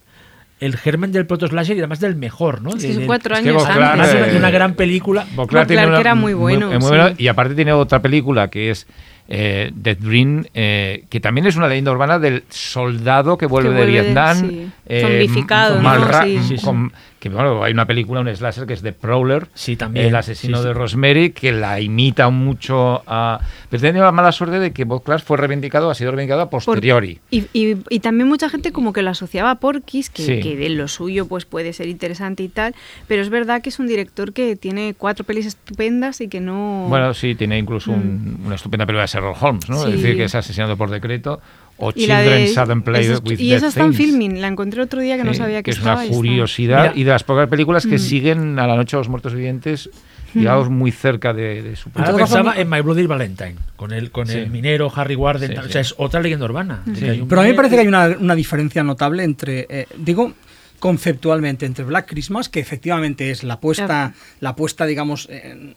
el germen del proto-slasher y además del mejor, ¿no? De, sí, cuatro de, años es que Boclar, antes. Eh, una gran película. Boclar Boclar tiene una, que era muy bueno. Muy, muy sí. buena, y aparte tiene otra película que es eh, Death Dream, eh, que también es una leyenda urbana del soldado que vuelve, que vuelve de Vietnam. Sí. Eh, Zombificado, ¿no? ra- sí. Sí, sí. Con, que bueno, hay una película, un slasher, que es The Prowler, sí, también. El asesino sí, sí. de Rosemary, que la imita mucho a... Pero tenía la mala suerte de que Bob Clark fue reivindicado, ha sido reivindicado a posteriori. Por, y, y, y también mucha gente como que lo asociaba a Porky's, que, sí. que de lo suyo pues puede ser interesante y tal, pero es verdad que es un director que tiene cuatro pelis estupendas y que no... Bueno, sí, tiene incluso mm. un, una estupenda película de Sherlock Holmes, ¿no? Sí. Es decir, que es asesinado por decreto. O y Children Sudden Play es, with Y eso está en Filmin, la encontré otro día que sí, no sabía que, que estaba. Es una curiosidad está. Y de las pocas películas que mm. siguen a La Noche de los Muertos Vivientes, digamos, mm. muy cerca de, de su película. Ahora pensaba en My Bloody Valentine, con el, con sí. el minero Harry Warden, sí, sí. o sea, es otra leyenda urbana. Mm. Sí. Hay un... Pero a mí me parece que hay una, una diferencia notable entre, eh, digo... conceptualmente, entre Black Christmas, que efectivamente es la puesta, claro. la puesta digamos, eh,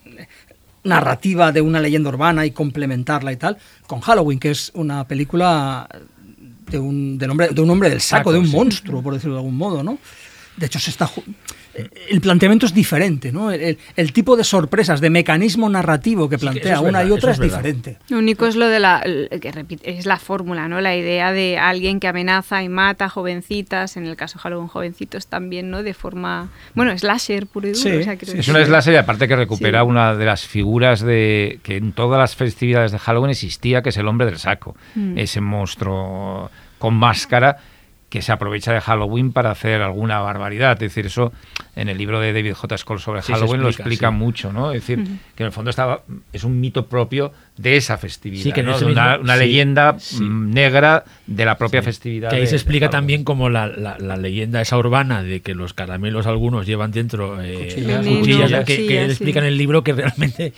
narrativa de una leyenda urbana y complementarla y tal, con Halloween, que es una película de un, del hombre, de un hombre del saco, saco de un sí. monstruo, por decirlo de algún modo, ¿no? De hecho, se está... el planteamiento es diferente, ¿no? El, el tipo de sorpresas, de mecanismo narrativo que plantea sí, que es una verdad, y otra es, es diferente. Lo único es lo de la que repite, es la fórmula, ¿no? La idea de alguien que amenaza y mata jovencitas, en el caso de Halloween jovencitos también, ¿no? De forma, bueno, slasher puro y duro. Sí, o sea, creo sí, que es una slasher y aparte que recupera sí. una de las figuras de que en todas las festividades de Halloween existía, que es el hombre del saco, mm. ese monstruo con máscara que se aprovecha de Halloween para hacer alguna barbaridad. Es decir, eso en el libro de David J. Scholl sobre sí, Halloween explica, lo explica sí. mucho, ¿no? Es decir, uh-huh. que en el fondo está, es un mito propio de esa festividad, sí, que ¿no? de una, una sí, leyenda sí. negra de la propia sí. festividad. Que ahí de, se explica también como la, la, la leyenda esa urbana de que los caramelos algunos llevan dentro eh, cuchillas, cuchillas, cuchillas que, sí, que sí. explica en el libro que realmente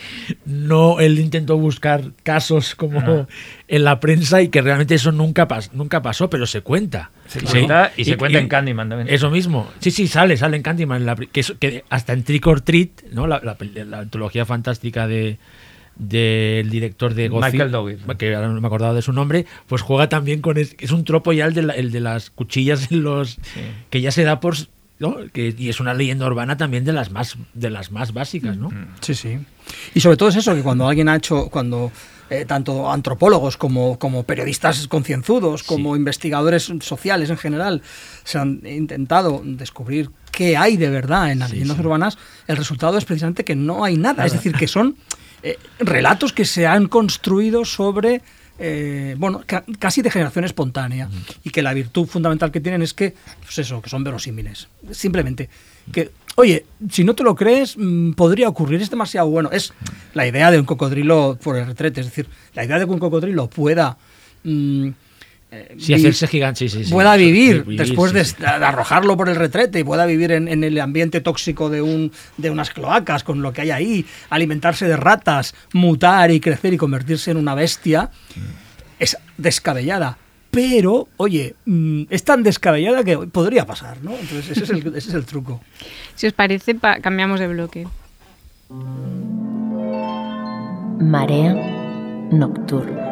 no, él intentó buscar casos como... No. en la prensa y que realmente eso nunca, pas- nunca pasó, pero se cuenta. Se ¿sí? cuenta y se y, cuenta y, en Candyman también. Eso mismo. Sí, sí, sale, sale en Candyman. La, que, que hasta en Trick or Treat, ¿no? la, la, la antología fantástica de... del director de Godzilla, Michael Dougherty, que ahora no me acordaba de su nombre, pues juega también con... Es, es un tropo ya el de, la, el de las cuchillas en los sí. que ya se da por... ¿no? Que, y es una leyenda urbana también de las más, de las más básicas, ¿no? Sí, sí. Y sobre todo es eso, que cuando alguien ha hecho... cuando Eh, tanto antropólogos como, como periodistas concienzudos, como sí. investigadores sociales en general, se han intentado descubrir qué hay de verdad en las sí, leyendas sí. urbanas, el resultado es precisamente que no hay nada. Claro. Es decir, que son eh, relatos que se han construido sobre, eh, bueno, ca- casi de generación espontánea, mm. y que la virtud fundamental que tienen es que, pues eso, que son verosímiles. Simplemente, que... Oye, si no te lo crees, podría ocurrir, es demasiado bueno. Es la idea de un cocodrilo por el retrete, es decir, la idea de que un cocodrilo pueda... Mm, sí, vi- hacerse gigante, sí, sí. Pueda sí, vivir, vivir después sí, de, sí. de arrojarlo por el retrete y pueda vivir en, en el ambiente tóxico de, un, de unas cloacas, con lo que hay ahí, alimentarse de ratas, mutar y crecer y convertirse en una bestia, es descabellada. Pero, oye, es tan descabellada que podría pasar, ¿no? Entonces ese es el, ese es el truco. Si os parece, pa- cambiamos de bloque. Marea nocturna.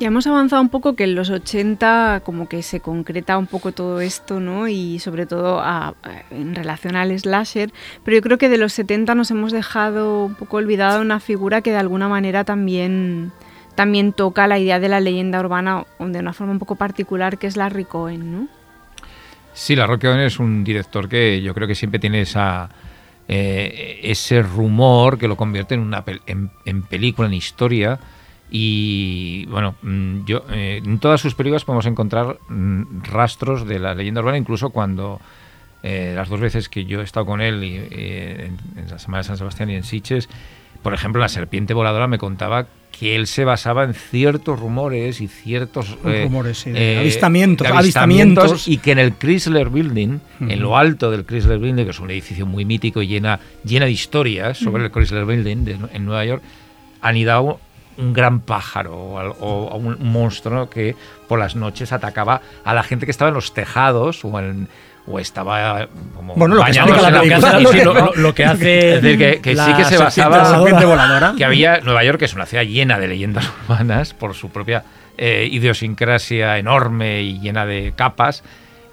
Ya hemos avanzado un poco, que en los ochenta como que se concreta un poco todo esto, ¿no? Y sobre todo a, a, en relación al slasher, pero yo creo que de los setenta nos hemos dejado un poco olvidada una figura que de alguna manera también, también toca la idea de la leyenda urbana de una forma un poco particular, que es Larry Cohen, ¿no? Sí, Larry Cohen es un director que yo creo que siempre tiene esa... Eh, ese rumor que lo convierte en, una, en, en película, en historia. Y bueno, yo eh, en todas sus películas podemos encontrar mm, rastros de la leyenda urbana, incluso cuando eh, las dos veces que yo he estado con él y, eh, en, en la Semana de San Sebastián y en Sitges, por ejemplo, la serpiente voladora me contaba que él se basaba en ciertos rumores y ciertos eh, rumores, sí, de eh, avistamientos, avistamientos, avistamientos, y que en el Chrysler Building, uh-huh. en lo alto del Chrysler Building, que es un edificio muy mítico y llena, llena de historias sobre uh-huh. el Chrysler Building de, en Nueva York, anidaba un gran pájaro o, o un monstruo que por las noches atacaba a la gente que estaba en los tejados o en... o estaba como bueno, lo que explica la película, lo, que, lo, lo, lo que hace es decir, que, que sí que se basaba en que había Nueva York, que es una ciudad llena de leyendas urbanas por su propia eh, idiosincrasia enorme y llena de capas.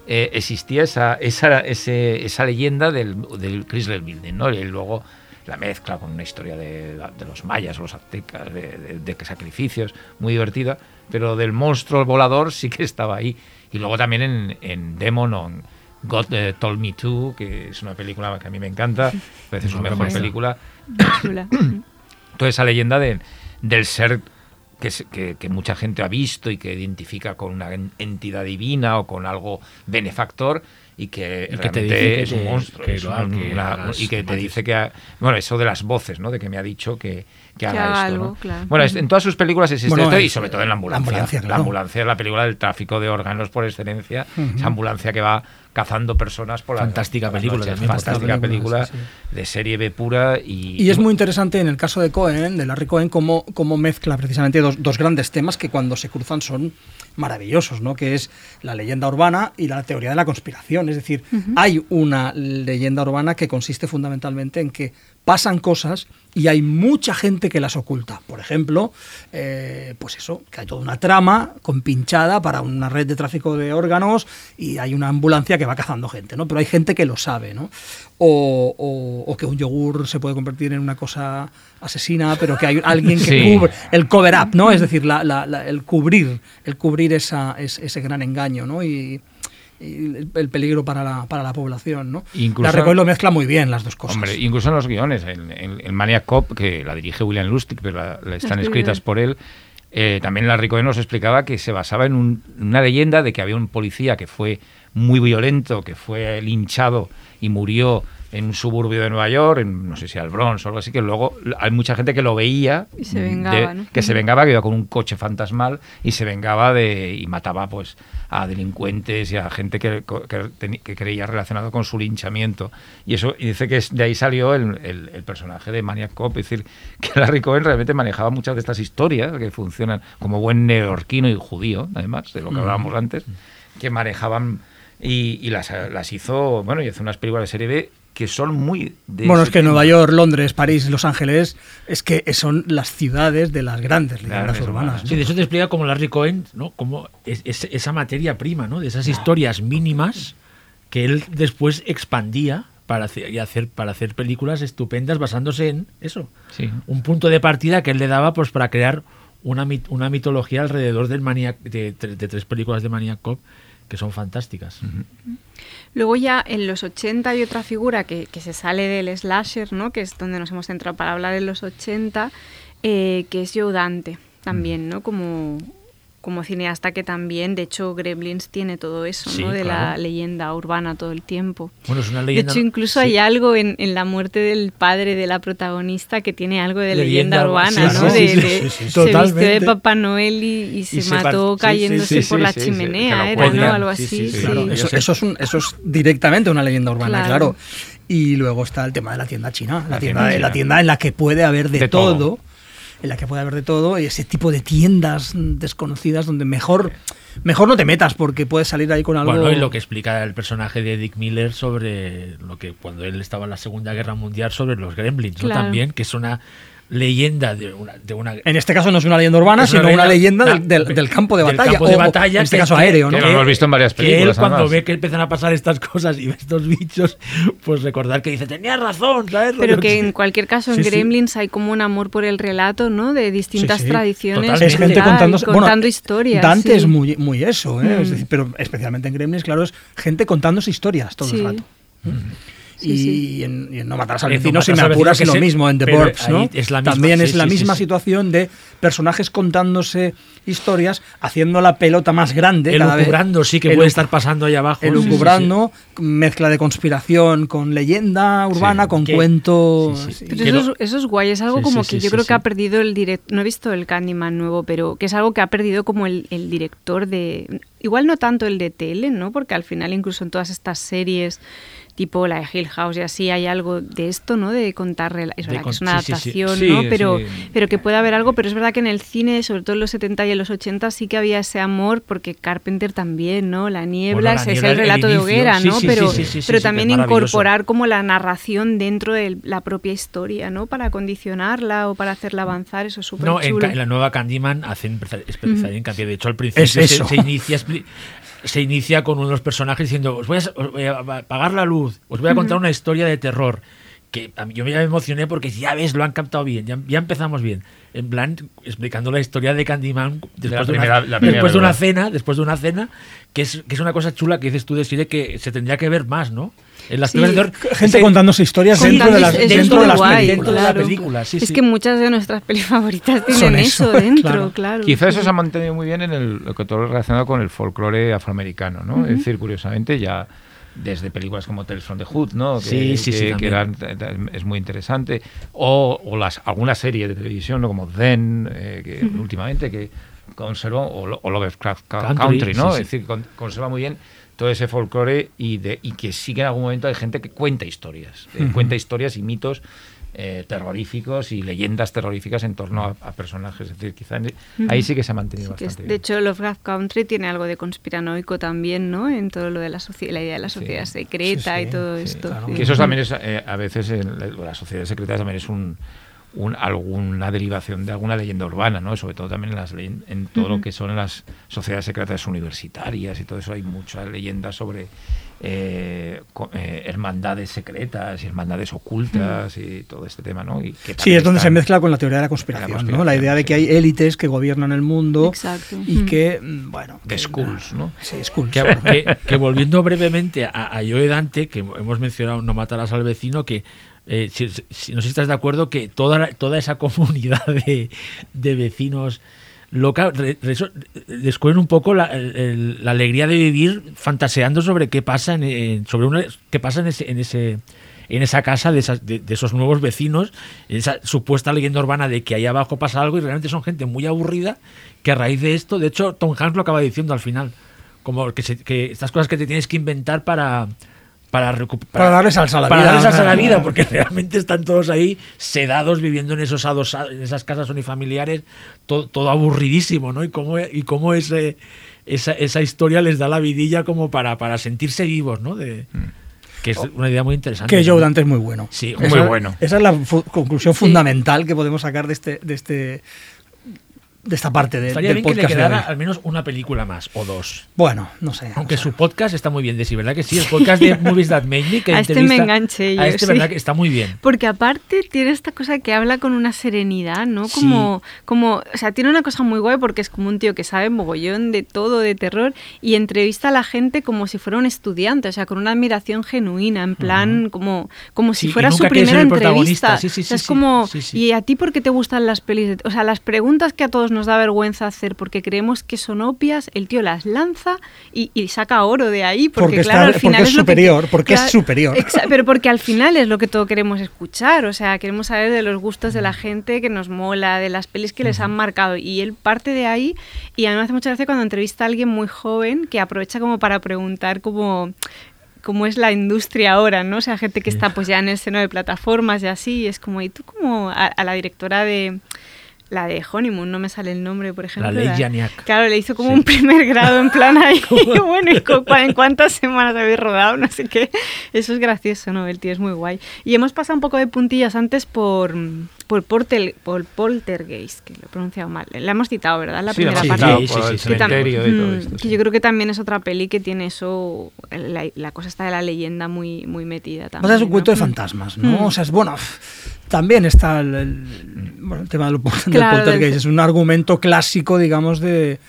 Eh, existía esa esa ese, esa leyenda del del Chrysler Building, ¿no? Y luego la mezcla con una historia de, de los mayas o los aztecas, de, de, de sacrificios, muy divertida, pero del monstruo volador sí que estaba ahí. Y luego también en, en Demon on God uh, Told Me To, que es una película que a mí me encanta, es su mejor bueno. película. Toda esa leyenda de, del ser que, que, que mucha gente ha visto y que identifica con una entidad divina o con algo benefactor y que, y que realmente te dice es un monstruo. Que, que, una, que una, y que te dice que... Ha, bueno, eso de las voces, ¿no? De que me ha dicho que, que haga esto. Algo, ¿no? Claro. Bueno, en todas sus películas existe bueno, esto es, y sobre todo en La ambulancia. La ambulancia, ¿no? La ambulancia es la película del tráfico de órganos por excelencia. Uh-huh. Esa ambulancia que va cazando personas por la fantástica película, noche, fantástica película sí, sí. de serie B pura y, y es muy interesante en el caso de Cohen, de Larry Cohen, cómo, cómo mezcla precisamente dos, dos grandes temas que cuando se cruzan son maravillosos, ¿no? Que es la leyenda urbana y la teoría de la conspiración, es decir, uh-huh. hay una leyenda urbana que consiste fundamentalmente en que pasan cosas y hay mucha gente que las oculta. Por ejemplo, eh, pues eso, que hay toda una trama compinchada para una red de tráfico de órganos y hay una ambulancia que va cazando gente, ¿no? Pero hay gente que lo sabe, ¿no? O, o, o que un yogur se puede convertir en una cosa asesina, pero que hay alguien que sí. cubre el cover up, ¿no? Es decir, la, la, la, el cubrir, el cubrir esa, es, ese gran engaño, ¿no? Y Y el peligro para la, para la población, ¿no? Incluso, la Recoy lo mezcla muy bien las dos cosas. Hombre, incluso en los guiones, en, en, en Maniac Cop, que la dirige William Lustig, pero la, la están es escritas bien. Por él, eh, también la Recoy nos explicaba que se basaba en un, una leyenda de que había un policía que fue muy violento, que fue linchado y murió en un suburbio de Nueva York, en, no sé si al Bronx o algo así, que luego hay mucha gente que lo veía y se vengaba, de, ¿no? que se vengaba, que iba con un coche fantasmal y se vengaba de y mataba pues a delincuentes y a gente que, que, que creía relacionado con su linchamiento. Y eso y dice que es, de ahí salió el, el, el personaje de Maniac Cop, es decir, que Larry Cohen realmente manejaba muchas de estas historias que funcionan como buen neoyorquino y judío, además, de lo que hablábamos mm. antes, que manejaban y, y las, las hizo, bueno, y hizo unas películas de serie B que son muy... De bueno, es que Nueva York, Londres, París, Los Ángeles, es que son las ciudades de las grandes leyendas urbanas. urbanas ¿no? Sí, de eso te explica como Larry Cohen, ¿no? Como es, es, esa materia prima, ¿no? De esas historias mínimas que él después expandía para hacer, y hacer, para hacer películas estupendas basándose en eso. Sí. Un punto de partida que él le daba pues para crear una, mit, una mitología alrededor del Maniac, de, de, de tres películas de Maniac Cop que son fantásticas. Uh-huh. Luego ya en los ochenta hay otra figura que, que se sale del slasher, ¿no? Que es donde nos hemos centrado para hablar en los ochenta, eh, que es Joe Dante también, ¿no? Como, como cineasta que también, de hecho, Gremlins tiene todo eso, sí, ¿no? De claro. la leyenda urbana todo el tiempo. Bueno, es una leyenda... De hecho, incluso sí. hay algo en, en la muerte del padre de la protagonista que tiene algo de leyenda, leyenda urbana, sí, ¿no? Sí, de, sí, de, sí, sí, se totalmente. Vistió de Papá Noel y, y se, se mató par... cayéndose sí, sí, sí, por sí, la sí, chimenea, sí, era, ¿no? Algo así. Sí, sí, sí. Claro, sí. Eso, eso, es un, eso es directamente una leyenda urbana, claro. claro. Y luego está el tema de la tienda china, la, la, tienda, china. la tienda en la que puede haber de, de todo. todo. en la que puede haber de todo, y ese tipo de tiendas desconocidas donde mejor mejor no te metas porque puedes salir ahí con algo... Bueno, y lo que explica el personaje de Dick Miller sobre lo que cuando él estaba en la Segunda Guerra Mundial sobre los Gremlins, claro. ¿no? También, que es una leyenda de una, de una... En este caso no es una leyenda urbana, sino una leyenda, una leyenda del, del, del campo de batalla, campo de batalla o, en este caso que, aéreo, ¿no? Que lo hemos visto en varias películas. Que él cuando además. ve que empiezan a pasar estas cosas y ve estos bichos, pues recordar que dice, tenía razón, ¿sabes? Pero que en cualquier caso en sí, Gremlins sí. hay como un amor por el relato, ¿no? De distintas sí, sí. tradiciones. Totalmente. Es gente contando, contando bueno, historias. Dante sí. es muy, muy eso, ¿eh? Mm. Es decir, pero especialmente en Gremlins, claro, es gente contándose historias todo sí. el rato. Mm. Sí, y, sí. En, y en No matarás al vecino, si me apuras, es lo mismo en The Burbs, ¿no? Es la misma, También sí, es la sí, misma sí, situación sí. de personajes contándose historias, haciendo la pelota más grande. Elucubrando, sí, que puede estar pasando ahí abajo. Elucubrando, sí, sí, sí. mezcla de conspiración con leyenda urbana, sí, con que, cuento... Sí, sí. Pero eso, eso es guay, es algo sí, como sí, que sí, yo sí, creo sí. que ha perdido el director... No he visto el Candyman nuevo, pero que es algo que ha perdido como el, el director de... Igual no tanto el de tele, ¿no? Porque al final incluso en todas estas series... tipo la de Hill House y así, hay algo de esto, ¿no? De contar, es verdad que es una adaptación, sí, sí, sí. ¿no? Sí, pero, sí. pero que puede haber algo, pero es verdad que en el cine, sobre todo en los setenta y en los ochenta, sí que había ese amor, porque Carpenter también, ¿no? La niebla, bueno, la es, niebla es el relato el de hoguera, ¿no? Sí, sí, pero sí, sí, sí, pero sí, también incorporar como la narración dentro de la propia historia, ¿no? Para condicionarla o para hacerla avanzar, eso es súper no, chulo. En, en la nueva Candyman hacen especial hincapié, de hecho al principio es se, se inicia... se inicia con uno de los personajes diciendo os voy, a, os voy a apagar la luz, os voy a contar una historia de terror, que a mí, yo ya me emocioné porque ya ves, lo han captado bien, ya, ya empezamos bien, en plan explicando la historia de Candyman después, la primera, de, una, la primera, después de una cena después de una cena que es, que es una cosa chula que dices tú, decir que se tendría que ver más, ¿no? En las sí. terror, gente se, contándose historias sí, dentro, de las, es dentro, de las guay, dentro claro. de las películas. Sí, es sí. que muchas de nuestras pelis favoritas tienen eso, eso dentro, claro. claro. Quizá eso se ha mantenido muy bien en el, lo que todo relacionado con el folclore afroamericano, ¿no? Uh-huh. Es decir, curiosamente, ya desde películas como Tales from the Hood, ¿no? Que, sí, sí, que, sí. Que eran, es muy interesante. O, o las, alguna serie de televisión, ¿no? Como Then, eh, que uh-huh. últimamente, que conserva, o, o Lovecraft Country, Country ¿no? Sí, sí. Es decir, con, conserva muy bien todo ese folclore y, de, y que sí que en algún momento hay gente que cuenta historias, eh, uh-huh. cuenta historias y mitos eh, terroríficos y leyendas terroríficas en torno a, a personajes. Es decir, quizá en, uh-huh. ahí sí que se ha mantenido sí, bastante. Es, de bien. hecho, Lovecraft Country tiene algo de conspiranoico también, ¿no? En todo lo de la, soci- la idea de la sociedad sí. secreta sí, sí, y todo sí, esto. Claro. Sí. Que eso también es, eh, a veces, en la, la sociedad secreta también es un... Un, alguna derivación de alguna leyenda urbana, ¿no? Sobre todo también en, las, en todo uh-huh. lo que son las sociedades secretas universitarias y todo eso, hay muchas leyendas sobre eh, co- eh, hermandades secretas y hermandades ocultas uh-huh. y todo este tema, ¿no? Y que sí, es donde están, se mezcla con la teoría de la conspiración, la conspiración, ¿no? La idea de que hay élites que gobiernan el mundo Exacto. y uh-huh. que, bueno... De Skulls, ¿no? Sí, Skulls. Que, que, que volviendo brevemente a, a Joe Dante, que hemos mencionado No matarás al vecino, que Eh, si, si, no sé si estás de acuerdo que toda, toda esa comunidad de, de vecinos loca re, re, descubren un poco la, el, la alegría de vivir fantaseando sobre qué pasa en, sobre una, qué pasa en ese, en ese en esa casa de, esas, de, de esos nuevos vecinos, esa supuesta leyenda urbana de que ahí abajo pasa algo, y realmente son gente muy aburrida que a raíz de esto, de hecho Tom Hanks lo acaba diciendo al final, como que, se, que estas cosas que te tienes que inventar para... Para, recuper- para darles salsa a la para vida. Para darles salsa a la vida, porque realmente están todos ahí sedados, viviendo en esos adosados, en esas casas unifamiliares, todo, todo aburridísimo, ¿no? Y cómo, y cómo ese, esa, esa historia les da la vidilla como para, para sentirse vivos, ¿no? De, mm. Que es una idea muy interesante. Que Joe Dante es muy bueno. Sí, muy esa, bueno. Esa es la fu- conclusión sí. fundamental que podemos sacar de este... De este de esta parte de, estaría del bien podcast que le quedara al menos una película más o dos, bueno, no sé, aunque su podcast está muy bien de sí, ¿verdad que sí? El podcast de Movies That Made Me, que a este me enganché yo, a este sí. verdad que está muy bien, porque aparte tiene esta cosa que habla con una serenidad, ¿no? Como, sí. como o sea, tiene una cosa muy guay porque es como un tío que sabe mogollón de todo, de terror, y entrevista a la gente como si fuera un estudiante, o sea, con una admiración genuina, en plan, uh-huh. como, como si sí, fuera su primera entrevista, sí, sí, o sea, sí, es como, sí, sí. ¿y a ti por qué te gustan las pelis? De, o sea, las preguntas que a todos nos da vergüenza hacer porque creemos que son obvias, el tío las lanza y, y saca oro de ahí porque, porque claro, está, al final porque es, es superior, que, porque claro, es superior. Exa- pero porque al final es lo que todos queremos escuchar, o sea, queremos saber de los gustos de la gente que nos mola, de las pelis que uh-huh. les han marcado, y él parte de ahí, y a mí me hace mucha gracia cuando entrevista a alguien muy joven que aprovecha como para preguntar como... cómo es la industria ahora, ¿no? O sea, gente que sí. está pues ya en el seno de plataformas y así, y es como, ¿y tú como a, a la directora de... La de Honeymoon, no me sale el nombre, por ejemplo. La ley Janiak. Claro, le hizo como sí. un primer grado en plan ahí. Bueno, ¿y cu- ¿en cuántas semanas habéis rodado? No sé qué. Eso es gracioso, ¿no? El tío es muy guay. Y hemos pasado un poco de puntillas antes por... Por, Portel, por Poltergeist, que lo he pronunciado mal. La hemos citado, ¿verdad? La sí, primera sí, parte. Sí, sí, sí, sí. Que, tam- y todo esto, que sí. yo creo que también es otra peli que tiene eso, la, la cosa está de la leyenda muy, muy metida también. O sea, es un ¿no? cuento de fantasmas, ¿no? Mm. O sea, es bueno, también está el, el, bueno, el tema del, claro, del Poltergeist. Del... Es un argumento clásico, digamos, de...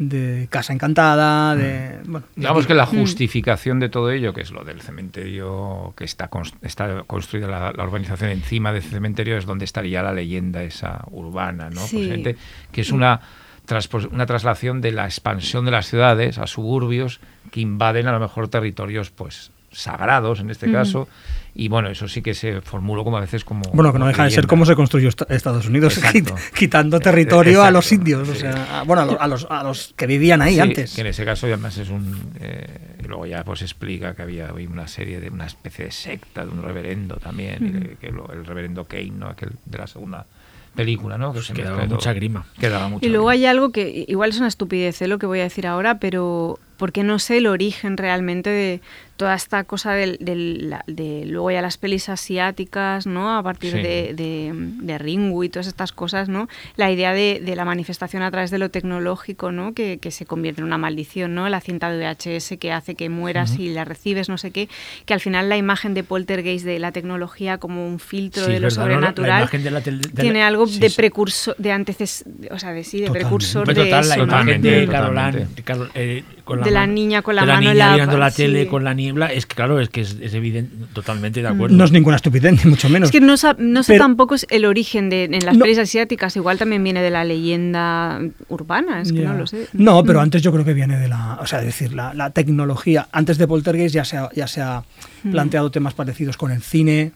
de Casa Encantada, de... Bueno, digamos de... que la justificación mm. de todo ello, que es lo del cementerio, que está, const- está construida la, la urbanización encima del cementerio, es donde estaría la leyenda esa urbana, ¿no? Sí. Posiblemente, que es una, transpos- una traslación de la expansión de las ciudades a suburbios que invaden a lo mejor territorios, pues... sagrados en este mm. caso, y bueno, eso sí que se formuló como a veces como... Bueno, que no deja leyenda. De ser cómo se construyó Estados Unidos, exacto. quitando territorio exacto. a los indios, sí. o sea, bueno, a los, a los que vivían ahí sí, antes. Que en ese caso además es un... Eh, luego ya pues explica que había una serie de una especie de secta, de un reverendo también, mm. el, que lo, el reverendo Kane, ¿no? Aquel de la segunda... película, ¿no? Pues que daba mucha grima. Quedaba mucha y luego grima. Hay algo que igual es una estupidez, ¿eh? Lo que voy a decir ahora, pero porque no sé el origen realmente de toda esta cosa del, del, la, de luego ya las pelis asiáticas, ¿no? A partir sí. de, de, de Ringu y todas estas cosas, ¿no? La idea de, de la manifestación a través de lo tecnológico, ¿no? Que, que se convierte en una maldición, ¿no? La cinta de V H S que hace que mueras uh-huh. y la recibes, no sé qué, que al final la imagen de Poltergeist de la tecnología como un filtro sí, de lo verdad, sobrenatural, la imagen de la tel- de tiene la... algo Sí, de precursor de antes o sea de sí de totalmente. precursor de total, eso, la ¿no? de, Carolán, de, Carol, eh, con la de la mano, niña con la, de la mano niña mirando la, la tele sí. con la niebla, es que claro, es que es, es evidente, totalmente de acuerdo, no es ninguna estupidez ni mucho menos, es que no, no sé pero, tampoco es el origen de en las no, pelis asiáticas, igual también viene de la leyenda urbana, es que yeah. no lo sé, no, pero antes yo creo que viene de la, o sea, decir la, la tecnología antes de Poltergeist ya se ha, ya se ha mm. planteado temas parecidos con el cine.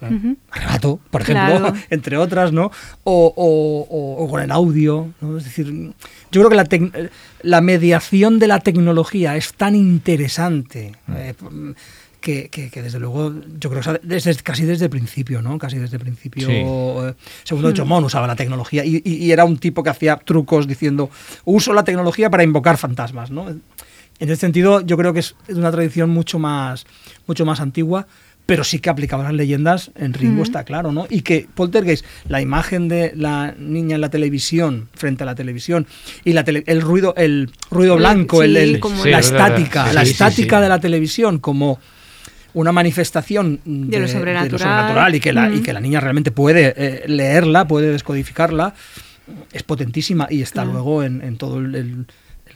Uh-huh. Arrebato, por ejemplo, claro. entre otras, ¿no? O, o, o, o con el audio, ¿no? Es decir, yo creo que la, tec- la mediación de la tecnología es tan interesante eh, que, que, que desde luego, yo creo que desde, casi desde el principio, ¿no? Casi desde el principio, sí. eh, Segundo de Chomón usaba la tecnología y, y, y era un tipo que hacía trucos diciendo, uso la tecnología para invocar fantasmas, ¿no? En ese sentido, yo creo que es una tradición mucho más, mucho más antigua, pero sí que aplicaban las leyendas en Ringo, uh-huh. está claro, ¿no? Y que Poltergeist, la imagen de la niña en la televisión, frente a la televisión, y la tele, el ruido el ruido blanco, sí, el, el, sí, la sí, estática, sí, la sí, estática sí, sí. de la televisión como una manifestación de, de, lo, sobrenatural. de lo sobrenatural y que la, uh-huh. y que la niña realmente puede eh, leerla, puede descodificarla, es potentísima y está uh-huh. luego en, en todo el... el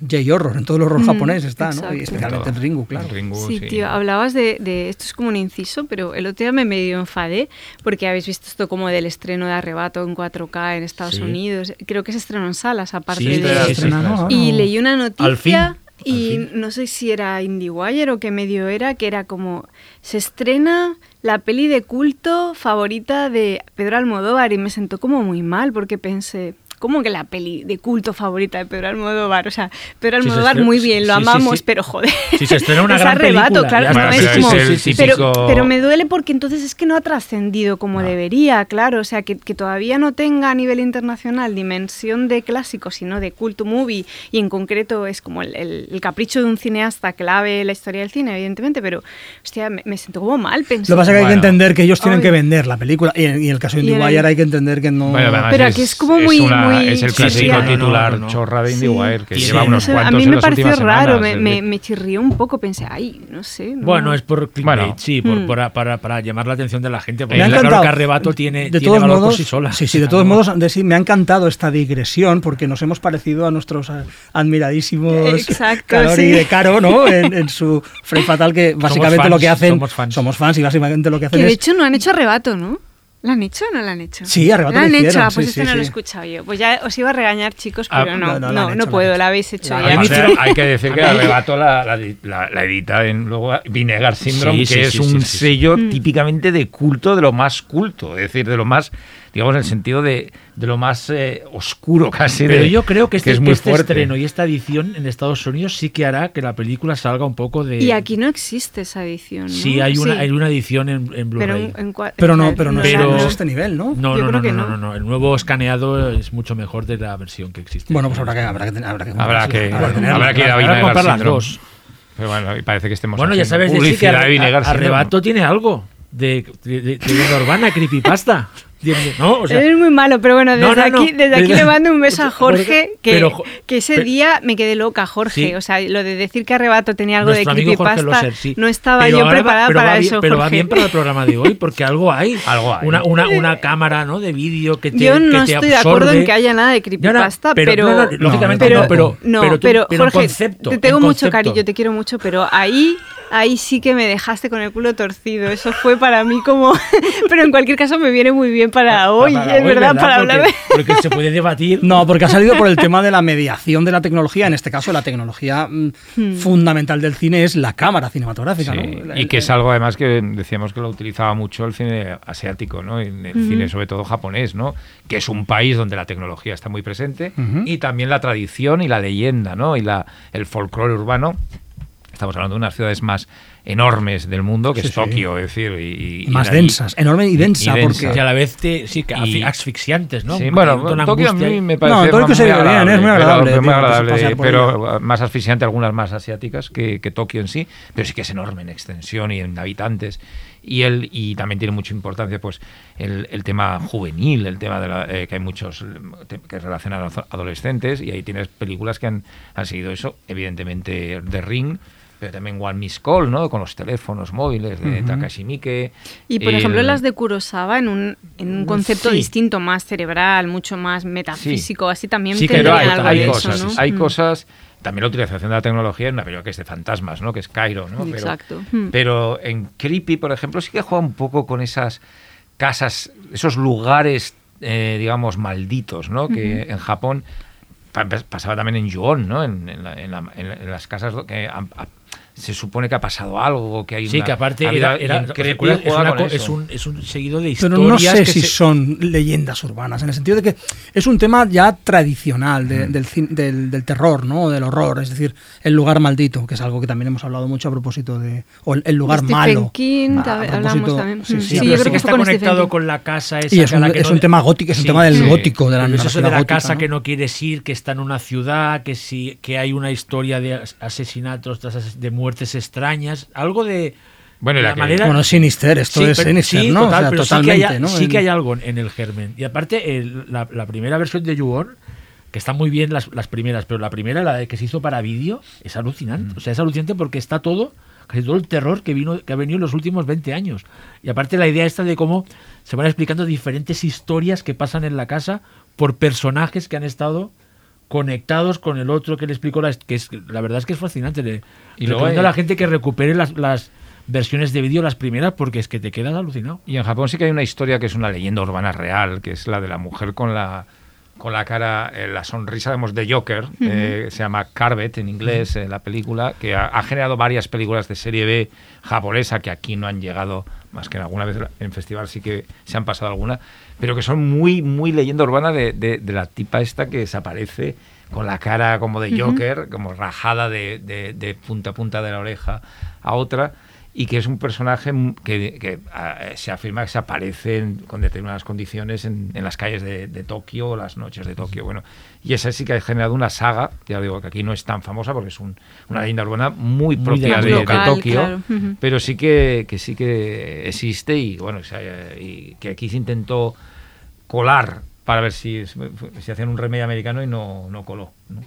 J-horror, en todo el horror mm, japonés está, exacto. ¿no? Y especialmente en Ringu, claro. El Ringu, sí, sí, tío, hablabas de, de... Esto es como un inciso, pero el otro día me medio enfadé porque habéis visto esto como del estreno de Arrebato en cuatro K en Estados sí. Unidos. Creo que se estrenó en salas, aparte sí, de... Sí, sí, no, y no. leí una noticia y no sé si era IndieWire o qué medio era, que era como... Se estrena... la peli de culto favorita de Pedro Almodóvar y me sentó como muy mal porque pensé... ¿Cómo que la peli de culto favorita de Pedro Almodóvar? O sea, Pedro Almodóvar sí, se muy bien, lo sí, amamos, sí, sí. pero joder. Si se estrena una gran Arrebato, película. Claro, bueno, no pero, es como, es típico... pero, pero me duele porque entonces es que no ha trascendido como no. debería, claro. O sea, que, que todavía no tenga a nivel internacional dimensión de clásico, sino de culto movie. Y en concreto es como el, el, el capricho de un cineasta clave en la historia del cine, evidentemente. Pero, hostia, me, me siento como mal pensando. Lo que pasa es que hay bueno. que entender que ellos tienen Obvio. que vender la película. Y en, y en el caso de IndieWire el... hay que entender que no... Bueno, pero aquí es como es muy... Una... Muy es el clásico sí, sí, titular no, no, no. chorra de IndieWire sí. que sí, lleva unos no sé, cuantos en las últimas semanas. A mí me pareció raro, me, me, me chirrió un poco, pensé, ay, no sé. No, bueno, no. es por clickbait, bueno, sí, por, mm. por, para, para llamar la atención de la gente, porque el claro que Arrebato tiene, tiene valor modos, por sí sola. Sí, sí, de todos modos, de sí, me ha encantado esta digresión, porque nos hemos parecido a nuestros admiradísimos Exacto, Calori sí. de Caro, ¿no? En, en su Frame Fatal, que básicamente fans, lo que hacen... Somos fans. Somos fans y básicamente lo que hacen que de es... de hecho no han hecho Arrebato, ¿no? ¿Lo han hecho o no lo han hecho? Sí, Arrebato lo han hicieron, hecho, ah, pues sí, este sí, no sí. lo he escuchado yo. Pues ya os iba a regañar, chicos, pero ah, no, no, no, no, hecho, no puedo, la habéis hecho la ya. Además, hay que decir que Arrebato la, la, la, la edita en luego Vinegar Syndrome, sí, sí, que sí, es sí, un sí, sí, sello sí. típicamente de culto, de lo más culto, es decir, de lo más, digamos, en el sentido de, de lo más eh, oscuro casi. Pero de, yo creo que este, que es muy este estreno y esta edición en Estados Unidos sí que hará que la película salga un poco de... Y aquí no existe esa edición, ¿no? Sí, hay una, sí. Hay una edición en, en Blu-ray. Pero, en cua- pero no, pero no. Pero, no es este nivel, ¿no? No, no, no, no, no, no, no. El nuevo escaneado es mucho mejor de la versión que existe. Bueno, pues habrá que habrá que habrá que habrá que, habrá que, habrá que ir a Vinegar Syndrome. Pero bueno, y parece que estemos Bueno, ya sabes, publicidad de Vinegar Syndrome. Arrebato tiene algo de de, de, de, de urbana creepypasta. No, o sea, es muy malo, pero bueno, desde no, no, aquí, desde no, aquí desde... le mando un beso a Jorge, que, pero, que ese pero, día me quedé loca, Jorge. ¿Sí? O sea, lo de decir que Arrebato tenía algo de creepypasta, Loser, sí. no estaba pero yo ahora, preparada para bien, eso, pero Jorge. Va bien para el programa de hoy, porque algo hay, algo hay. Una, una, una cámara, ¿no?, de vídeo que te Yo no que te estoy absorbe. de acuerdo en que haya nada de creepypasta, no, no, pero, pero... No, no, lógicamente pero, no, pero, no, pero, tú, pero, pero Jorge, concepto, te tengo mucho cariño, te quiero mucho, pero ahí... Ahí sí que me dejaste con el culo torcido. Eso fue para mí como... Pero en cualquier caso me viene muy bien para hoy, para, para es hoy, verdad, verdad, para hablar de... Porque se puede debatir. No, porque ha salido por el tema de la mediación de la tecnología. En este caso, la tecnología hmm. fundamental del cine es la cámara cinematográfica. Sí, ¿no? Y que es algo, además, que decíamos que lo utilizaba mucho el cine asiático, ¿no? El uh-huh. cine, sobre todo, japonés, ¿no? Que es un país donde la tecnología está muy presente. Uh-huh. Y también la tradición y la leyenda, ¿no? Y la, el folclore urbano. Estamos hablando de unas ciudades más enormes del mundo, que sí, es Tokio, sí. es decir... Y, y más y, densas, enorme y densa, y porque... Y a la vez, te, sí, y, asfixiantes, ¿no? Sí, bueno, Tokio a mí me parece... No, Tokio sería bien, es muy agradable. Pero, muy agradable, pero más asfixiante, algunas más asiáticas que, que Tokio en sí, pero sí que es enorme en extensión y en habitantes. Y, el, y también tiene mucha importancia pues el, el tema juvenil, el tema de la, eh, que hay muchos que relacionan a adolescentes, y ahí tienes películas que han, han seguido eso, evidentemente The Ring, pero también One Miss Call, ¿no?, con los teléfonos móviles de uh-huh. Takashi Miike. Y, por el... ejemplo, las de Kurosawa en un, en un concepto sí. distinto, más cerebral, mucho más metafísico, sí. así también sí, tendrían hay, algo hay de cosas, eso, ¿no? Hay mm. cosas... También la utilización de la tecnología en una película que es de fantasmas, ¿no?, que es Cairo, ¿no? Exacto. Pero, mm. pero en Creepy, por ejemplo, sí que juega un poco con esas casas, esos lugares, eh, digamos, malditos, ¿no?, que mm-hmm. en Japón... Pasaba también en Yuon, ¿no? En, en, la, en, la, en las casas que a, a, se supone que ha pasado algo, que hay sí, una... Sí, que aparte era, era, creepy, es, una, es, un, es un seguido de historias... Pero no sé que si se... son leyendas urbanas, en el sentido de que es un tema ya tradicional de, mm. del, del, del terror, ¿no?, del horror, es decir, el lugar maldito, que es algo que también hemos hablado mucho a propósito de... O el lugar Stephen malo. King, a, a hablamos también. Sí, sí, sí, yo creo que, que está con conectado con la casa esa... Y es un, que es un no, tema gótico, es sí, un tema del sí, gótico, de la narrativa gótica. Eso de la casa que no quieres ir, que está en una ciudad, que sí, que hay una historia de asesinatos, de muertes extrañas, algo de bueno, la, la que... manera... Bueno, sinister, esto sí, es pero, sinister, sí, ¿no? Total, o sea, pero totalmente, sí que, haya, ¿no? sí que hay algo en, en el germen. Y aparte, el, la, la primera versión de Yuon, que están muy bien las, las primeras, pero la primera, la que se hizo para vídeo, es alucinante. Mm. O sea, es alucinante porque está todo, casi todo el terror que vino que ha venido en los últimos veinte años. Y aparte la idea esta de cómo se van explicando diferentes historias que pasan en la casa por personajes que han estado... conectados con el otro que le explicó, la, que es, la verdad es que es fascinante. Le, y luego hay... a la gente que recupere las, las versiones de vídeo, las primeras, porque es que te quedas alucinado. Y en Japón sí que hay una historia que es una leyenda urbana real, que es la de la mujer con la con la cara, eh, la sonrisa, digamos, de Joker, uh-huh. eh, se llama Carvet en inglés, uh-huh. eh, la película, que ha, ha generado varias películas de serie B japonesa que aquí no han llegado, más que en alguna vez en festival sí que se han pasado alguna, pero que son muy, muy leyenda urbana de, de, de la tipa esta que desaparece con la cara como de Joker, uh-huh. como rajada de, de, de punta a punta de la oreja a otra, y que es un personaje que, que a, se afirma que se aparece en, con determinadas condiciones en, en las calles de, de Tokio, las noches de Tokio. Bueno, y esa sí que ha generado una saga, ya digo que aquí no es tan famosa porque es un, una leyenda urbana muy propia muy de, local, de Tokio, claro. uh-huh. pero sí que, que sí que existe y bueno, o sea, y que aquí se intentó colar para ver si, si hacían un remedio americano y no, no coló, ¿no?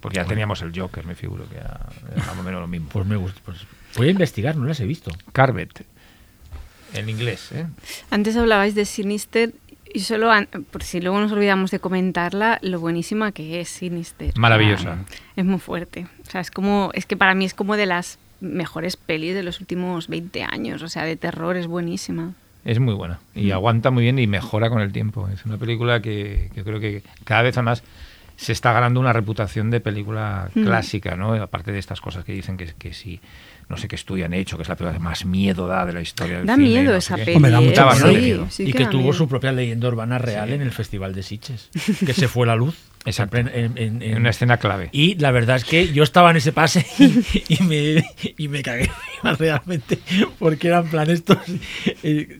Porque ya teníamos el Joker, me figuro que era más o menos lo mismo. Pues me gusta, pues voy a investigar, no las he visto. Carvet, en inglés, ¿eh? Antes hablabais de Sinister y solo, an- por si luego nos olvidamos de comentarla, lo buenísima que es Sinister. Maravillosa. Ah, es muy fuerte. O sea, es como, es que para mí es como de las mejores pelis de los últimos veinte años. O sea, de terror es buenísima. Es muy buena y mm. aguanta muy bien y mejora con el tiempo. Es una película que, que creo que cada vez más... se está ganando una reputación de película mm. clásica, ¿no? Aparte de estas cosas que dicen que, que sí, no sé qué estudio han hecho, que es la película que más miedo da de la historia del da cine. Miedo no sé peli, Hombre, da miedo esa película. Sí, sí y que, que tuvo miedo. Su propia leyenda urbana real sí. en el Festival de Sitges, que se fue la luz. Exacto. En, en, en, en una escena clave. Y la verdad es que yo estaba en ese pase y, y, me, y me cagué realmente, porque eran plan estos... Eh,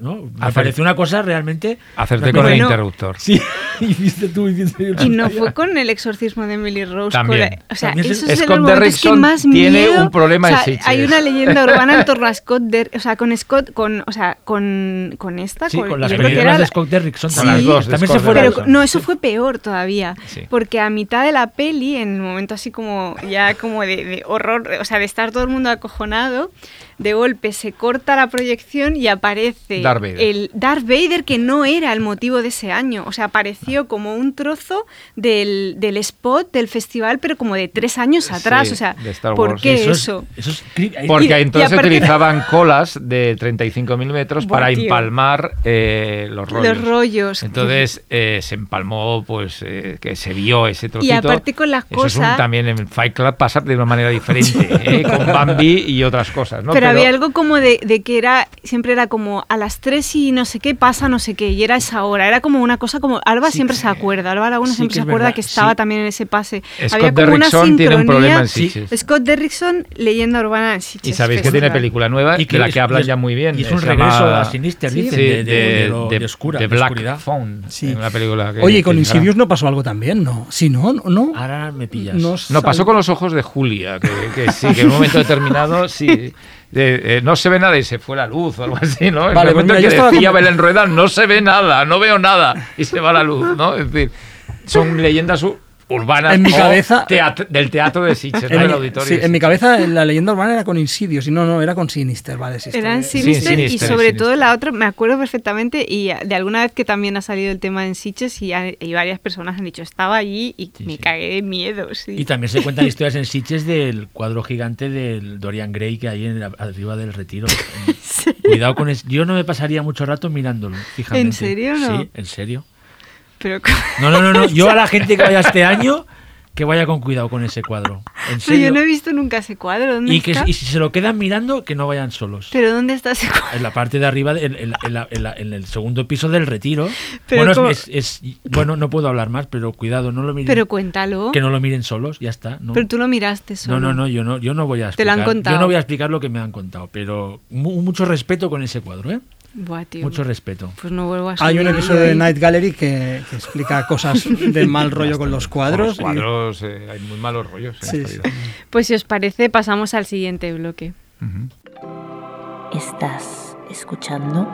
¿no? Me Hacer... pareció una cosa realmente... Hacerte con bueno, el interruptor. Sí, y viste tú y viste yo. Y no fue con el exorcismo de Emily Rose. También. La... O sea, también eso es el momento que más miedo... tiene un problema o sea, en Sitges. Hay una leyenda urbana en torno a Scott Der... O sea, con Scott... Con, o sea, con, con esta... Sí, con, con las películas era... de Scott Derrickson. Sí, con las dos. También se fue pero, no, eso fue peor todavía. Sí. Porque a mitad de la peli, en el momento así como... Ya como de, de horror... O sea, de estar todo el mundo acojonado... De golpe se corta la proyección y aparece Darth Vader. El Darth Vader que no era el motivo de ese año. O sea, apareció como un trozo del, del spot del festival, pero como de tres años atrás. Sí, o sea, ¿por qué eso? eso? Es, eso es... Porque y, entonces y aparte... utilizaban colas de treinta y cinco milímetros para tío. empalmar eh, los rollos. Los rollos. Entonces eh, se empalmó, pues eh, que se vio ese trocito. Y aparte con las cosas... Eso es un, también en Fight Club pasa de una manera diferente, eh, con Bambi y otras cosas, ¿no? Pero Pero, había algo como de, de que era siempre era como a las tres y no sé qué pasa, no sé qué, y era esa hora. Era como una cosa como... Alba sí siempre que, se acuerda, Alba Laguna sí siempre se acuerda verdad, que estaba sí. también en ese pase. Scott había como Derrickson una tiene un problema en Sitges. Scott Derrickson, leyenda urbana en Sitges. Y sabéis que tiene película nueva y que de la que, que hablan ya muy bien. Y es un regreso a Sinister, sí, de, de, de, de, de oscura. De Black de Phone, sí. Una película que... Oye, y con Insidious no pasó algo también, ¿no? Sí, no, no. Ahora me pillas. Nos no, pasó sal... con los ojos de Julia, que, que sí, que en un momento determinado sí... Eh, eh, no se ve nada y se fue la luz o algo así, ¿no? Vale, pues mira, que decía Belén Rueda, no se ve nada, no veo nada y se va la luz, ¿no? Es decir, son leyendas urbanas en mi cabeza, teatro, del teatro de Sitges, en, ¿no? El auditorio. Sí, en mi cabeza la leyenda urbana era con Insidious y no, no, era con Sinister, ¿vale? Sinister. Eran Sinister, sí, Sinister y sobre Sinister. Todo la otra, me acuerdo perfectamente y de alguna vez que también ha salido el tema en Sitges y, y varias personas han dicho, estaba allí y sí, me sí. cagué de miedo. Sí. Y también se cuentan historias en Sitges del cuadro gigante del Dorian Gray que hay en, arriba del Retiro. Sí. Cuidado con eso. Yo no me pasaría mucho rato mirándolo, fíjate. ¿En serio no? Sí, en serio. Pero... No, no, no, no. Yo a la gente que vaya este año, que vaya con cuidado con ese cuadro. ¿En serio? Pero yo no he visto nunca ese cuadro. ¿Dónde y, está? Que, y si se lo quedan mirando, que no vayan solos. ¿Pero dónde está ese cuadro? En la parte de arriba, en, en, en, la, en, la, en el segundo piso del Retiro. Pero bueno, es, es, es, bueno, no puedo hablar más, pero cuidado, no lo miren. Pero cuéntalo. Que no lo miren solos, ya está. No. Pero tú lo miraste solo. No, no, no, yo no, yo no voy a explicar. Te lo han contado. Yo no voy a explicar lo que me han contado, pero mu- mucho respeto con ese cuadro, ¿eh? Buah, tío. Mucho respeto. Pues no vuelvo a Hay un episodio de Night Gallery que, que explica cosas del mal rollo con los cuadros. Con los cuadros y... eh, hay muy malos rollos. En sí, esta vida. Sí. Pues si os parece, pasamos al siguiente bloque. Uh-huh. ¿Estás escuchando?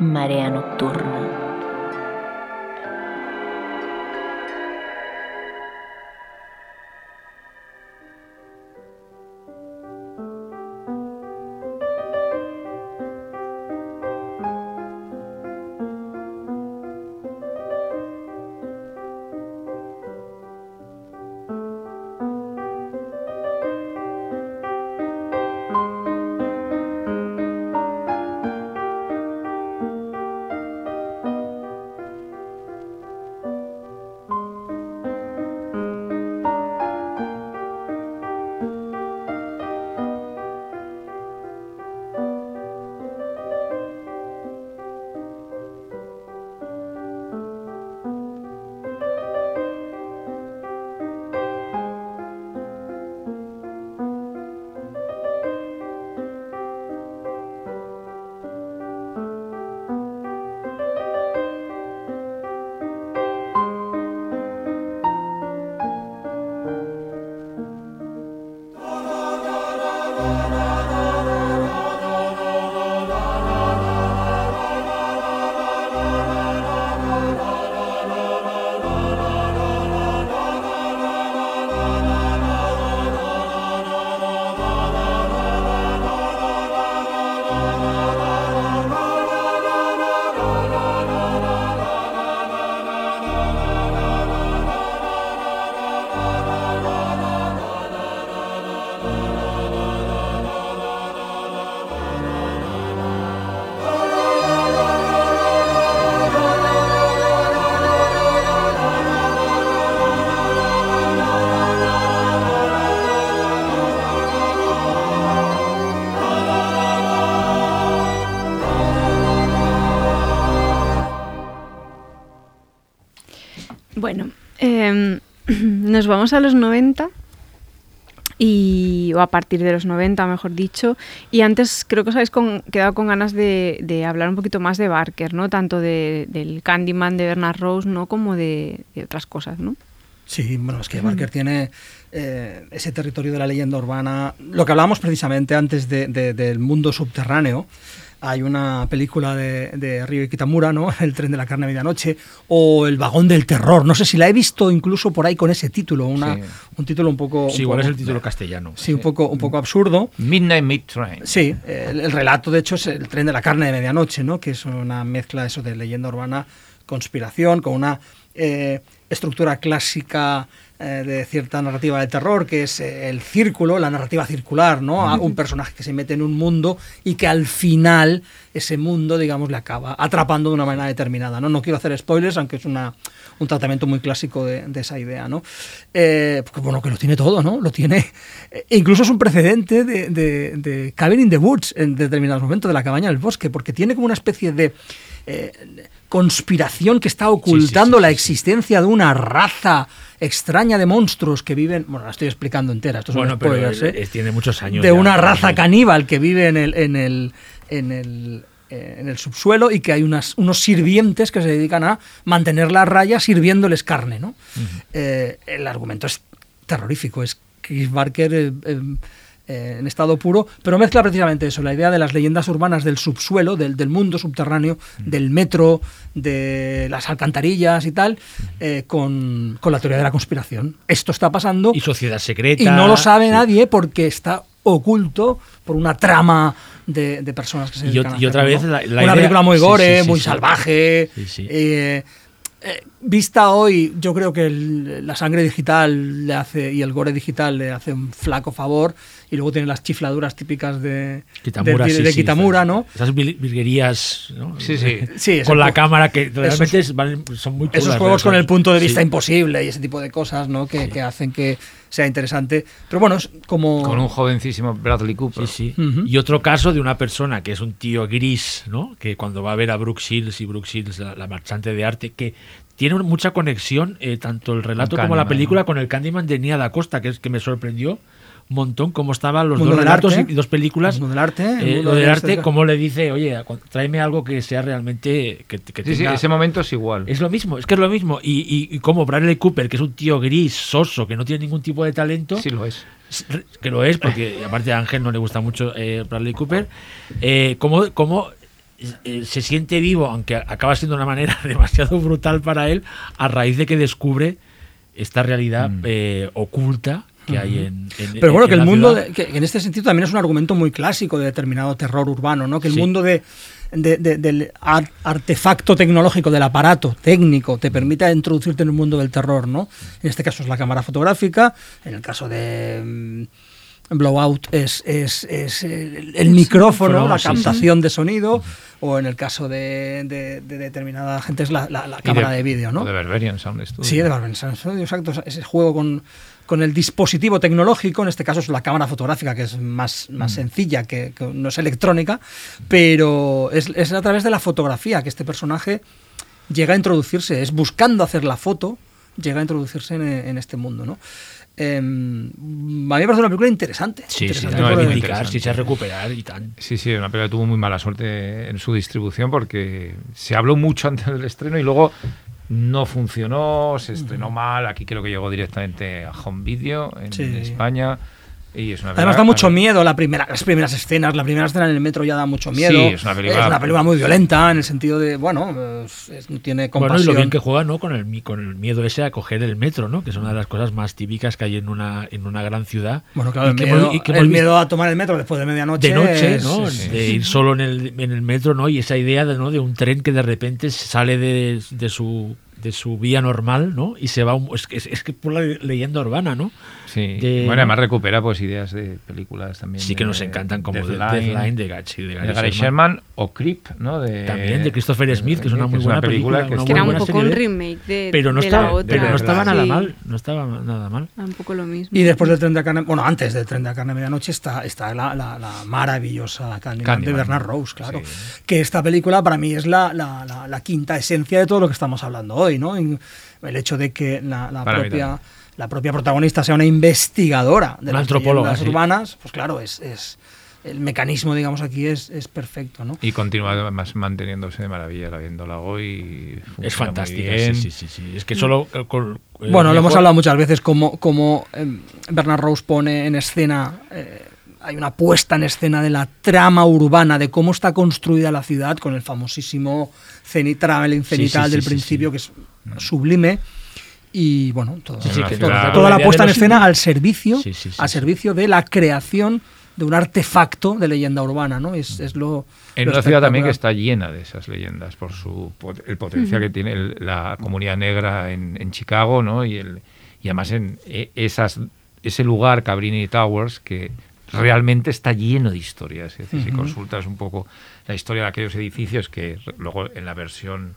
Marea Nocturna. Bueno, eh, nos vamos a los noventa y, o a partir de los noventa, mejor dicho. Y antes creo que os habéis con, quedado con ganas de, de hablar un poquito más de Barker, ¿no? Tanto de, del Candyman de Bernard Rose, ¿no? Como de, de otras cosas, ¿no? Sí, bueno, es que Barker tiene eh, ese territorio de la leyenda urbana. Lo que hablábamos precisamente antes de, de, del mundo subterráneo. Hay una película de, de Ryo Kitamura, ¿no? El tren de la carne a medianoche, o El vagón del terror. No sé si la he visto incluso por ahí con ese título, una, sí. un título un poco... Sí, un igual poco, es el título castellano. Sí, un poco, un poco absurdo. Midnight Meat Train. Sí, el, el relato de hecho es El tren de la carne de medianoche, ¿no? Que es una mezcla eso de leyenda urbana, conspiración, con una eh, estructura clásica de cierta narrativa de terror, que es el círculo, la narrativa circular, ¿no? A un personaje que se mete en un mundo y que al final ese mundo, digamos, le acaba atrapando de una manera determinada, ¿no? No quiero hacer spoilers, aunque es una, un tratamiento muy clásico de, de esa idea, ¿no? Eh, porque, bueno, que lo tiene todo, ¿no? Lo tiene... E incluso es un precedente de, de, de Cabin in the Woods en determinados momentos, de La cabaña del bosque, porque tiene como una especie de... Eh, conspiración que está ocultando sí, sí, sí, la sí. existencia de una raza extraña de monstruos que viven, bueno, la estoy explicando entera, estos bueno, son spoilers, pero ¿eh? Tiene muchos años de ya, una raza caníbal que vive en el en el en el en el subsuelo y que hay unas, unos sirvientes que se dedican a mantener la raya sirviéndoles carne, ¿no? Uh-huh. Eh, el argumento es terrorífico, es Clive Barker eh, eh, en estado puro, pero mezcla precisamente eso, la idea de las leyendas urbanas del subsuelo, del, del mundo subterráneo, del metro, de las alcantarillas y tal, eh, con, con la teoría de la conspiración. Esto está pasando. Y sociedad secreta. Y no lo sabe sí. nadie porque está oculto por una trama de, de personas que se dedican a hacer, y otra vez, ¿no? la, la una idea, película muy gore, sí, sí, muy sí, salvaje, sí, sí. Eh, Eh, vista hoy, yo creo que el, la sangre digital le hace y el gore digital le hace un flaco favor, y luego tiene las chifladuras típicas de Kitamura, de, de, sí, de Kitamura sí, ¿no? Esas virguerías, ¿no? Sí, sí. sí con la juego. Cámara que realmente esos, es, son muy chulas. Esos juegos con el punto de vista sí. imposible y ese tipo de cosas, ¿no? Que, sí. que hacen que sea interesante. Pero bueno, es como... Con un jovencísimo Bradley Cooper. Sí, sí. Uh-huh. Y otro caso de una persona que es un tío gris, ¿no? Que cuando va a ver a Brooke Shields y Brooke Shields, la, la marchante de arte, que... Tiene mucha conexión, eh, tanto el relato Candyman, como la película, ¿no? Con el Candyman de Nia DaCosta, que es que me sorprendió un montón cómo estaban los mundo dos relatos arte, y dos películas. El mundo del arte. Eh, el mundo del arte, arte cómo le dice, oye, tráeme algo que sea realmente... Que, que sí, tenga... sí, ese momento es igual. Es lo mismo, es que es lo mismo. Y, y, y como Bradley Cooper, que es un tío gris, soso, que no tiene ningún tipo de talento... Sí lo es. Que lo es, porque aparte a Ángel no le gusta mucho eh, Bradley Cooper. Eh, como... como se siente vivo, aunque acaba siendo de una manera demasiado brutal para él, a raíz de que descubre esta realidad mm. eh, oculta que hay en, en pero bueno en que el mundo de, que en este sentido también es un argumento muy clásico de determinado terror urbano, ¿no? Que el sí. mundo de, de, de, del artefacto tecnológico, del aparato técnico, te permita introducirte en el mundo del terror, ¿no? En este caso es la cámara fotográfica, en el caso de Blowout es, es, es el, el micrófono, la captación de sonido, o en el caso de, de, de determinada gente es la, la, la cámara de, de vídeo, ¿no? De Barbarian Sound Studio. Sí, de Barbarian Sound Studio, exacto. Ese juego con, con el dispositivo tecnológico, en este caso es la cámara fotográfica, que es más, más mm. sencilla, que, que no es electrónica, pero es, es a través de la fotografía que este personaje llega a introducirse, es buscando hacer la foto, llega a introducirse en, en este mundo, ¿no? Eh, a mí me parece una película interesante. Sí, interesante, sí, no, no, indicar, si se recuperar y tal. Sí, sí, una película que tuvo muy mala suerte en su distribución porque se habló mucho antes del estreno y luego no funcionó, se estrenó mal. Aquí creo que llegó directamente a Home Video en sí. España. Y es una además da mucho miedo la primera, las primeras escenas. La primera escena en el metro ya da mucho miedo. Sí, es una película, es una película muy violenta en el sentido de, bueno, es, es, tiene compasión. Bueno, y lo bien que juega, ¿no? Con el, con el miedo ese a coger el metro, ¿no? Que es una de las cosas más típicas que hay en una, en una gran ciudad. Bueno, claro, y el, que miedo, y que el miedo a tomar el metro después de medianoche. De noche, es, ¿no? Sí, sí. De ir solo en el, en el metro, ¿no? Y esa idea de, ¿no? de un tren que de repente sale de, de su... de su vía normal, ¿no? Y se va... Un, es, es, es que por la leyenda urbana, ¿no? Sí. De, bueno, además recupera pues ideas de películas también. Sí, de, que nos encantan, como The Line, de Gatsby, de Gary Sherman, o Creep, ¿no? De, también, de Christopher Smith, de, que es una muy es buena una película. película que, es que era un poco un remake de, pero no de estaba, la otra. Pero no estaba nada sí. mal. No estaba nada mal. Era un poco lo mismo. Y después del Tren de la Carne... Bueno, antes del Tren de la Carne a Medianoche está, está la, la, la maravillosa Candyman, Candyman de Bernard Rose, claro. Sí. Que esta película para mí es la, la, la, la quinta esencia de todo lo que estamos hablando hoy, ¿no? El hecho de que la, la propia... la propia protagonista sea una investigadora de las leyendas urbanas, pues claro, es, es el mecanismo, digamos, aquí es, es perfecto, ¿no? Y continúa además manteniéndose de maravilla la viéndola hoy. Es fantástica, sí, sí, sí, sí. Es que solo... El, el, el bueno, lo hemos hablado muchas veces, como, como eh, Bernard Rose pone en escena... Eh, hay una puesta en escena de la trama urbana, de cómo está construida la ciudad, con el famosísimo cenital, el cenital sí, sí, del sí, principio, sí, sí. que es sublime. Y bueno, todo, sí, sí, todo, ciudad, toda la, la puesta en escena sí. al servicio, sí, sí, sí, al servicio de la creación de un artefacto de leyenda urbana, ¿no? Es, es lo en lo una ciudad también que está llena de esas leyendas por su el potencial uh-huh. que tiene el, la comunidad negra en, en Chicago, ¿no? Y el y además en esas ese lugar Cabrini Towers que realmente está lleno de historias. Es decir, uh-huh. si consultas un poco la historia de aquellos edificios que luego en la versión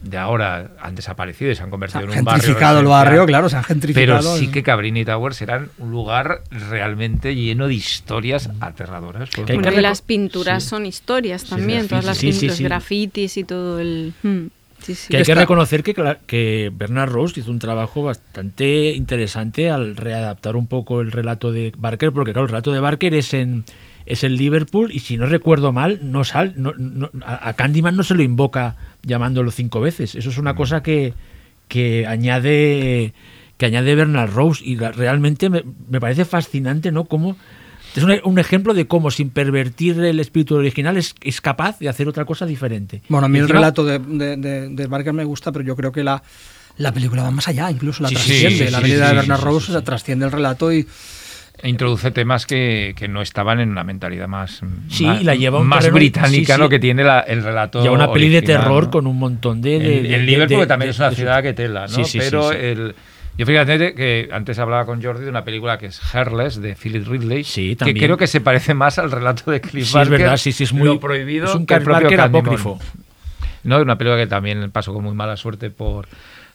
de ahora han desaparecido y se han convertido se han en un barrio. Se han gentrificado el barrio, claro, se han gentrificado. Pero sí que Cabrini Towers eran un lugar realmente lleno de historias aterradoras. Porque bueno, las pinturas sí. son historias también, sí, todas las sí, pinturas, sí, sí. grafitis y todo el... Hmm. Sí, sí. Que hay Está. que reconocer que, que Bernard Rose hizo un trabajo bastante interesante al readaptar un poco el relato de Barker, porque claro, el relato de Barker es en es en Liverpool y si no recuerdo mal, no sal, no, no, a Candyman no se lo invoca llamándolo cinco veces. Eso es una mm. cosa que, que añade que añade Bernard Rose y la, realmente me, me parece fascinante, ¿no? Cómo es un, un ejemplo de cómo, sin pervertir el espíritu original, es, es capaz de hacer otra cosa diferente. Bueno, a mí el relato de, de, de, de Barker me gusta, pero yo creo que la, la película va más allá, incluso la sí, trasciende. Sí, la película sí, sí, de Bernard sí, Rose sí, sí. trasciende el relato y... E introduce temas que, que no estaban en una mentalidad más, sí, más, la lleva más británica, sí, sí. ¿no? Que tiene la, el relato lleva una original, peli de terror, ¿no? Con un montón de... de, de el Liverpool de, también de, es una de, ciudad de, que tela, ¿no? Sí, sí, pero sí, sí. el... Yo fíjate que antes hablaba con Jordi de una película que es Hairless, de Philip Ridley, sí, que creo que se parece más al relato de Clive Barker. Sí, es verdad, sí, sí, es muy lo prohibido. Es un Clive Barker apócrifo. No, una película que también pasó con muy mala suerte por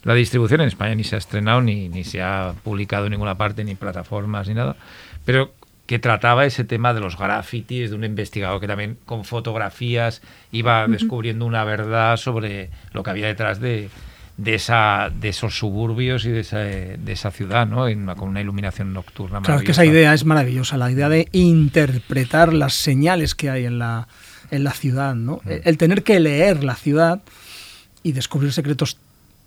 la distribución. En España ni se ha estrenado, ni, ni se ha publicado en ninguna parte, ni plataformas, ni nada. Pero que trataba ese tema de los grafitis, de un investigador que también con fotografías iba uh-huh. descubriendo una verdad sobre lo que había detrás de... de esa de esos suburbios y de esa, de esa ciudad, ¿no? En una, con una iluminación nocturna maravillosa. Claro, es que esa idea es maravillosa, la idea de interpretar las señales que hay en la, en la ciudad, ¿no? Mm. El, el tener que leer la ciudad y descubrir secretos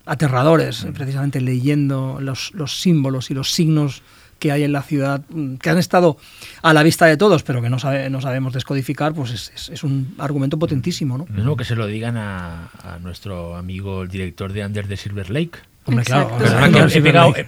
aterradores, mm. precisamente leyendo los, los símbolos y los signos que hay en la ciudad, que han estado a la vista de todos, pero que no, sabe, no sabemos descodificar, pues es, es, es un argumento potentísimo, ¿no? No, que se lo digan a, a nuestro amigo, el director de Under the Silver Lake. Hombre, claro.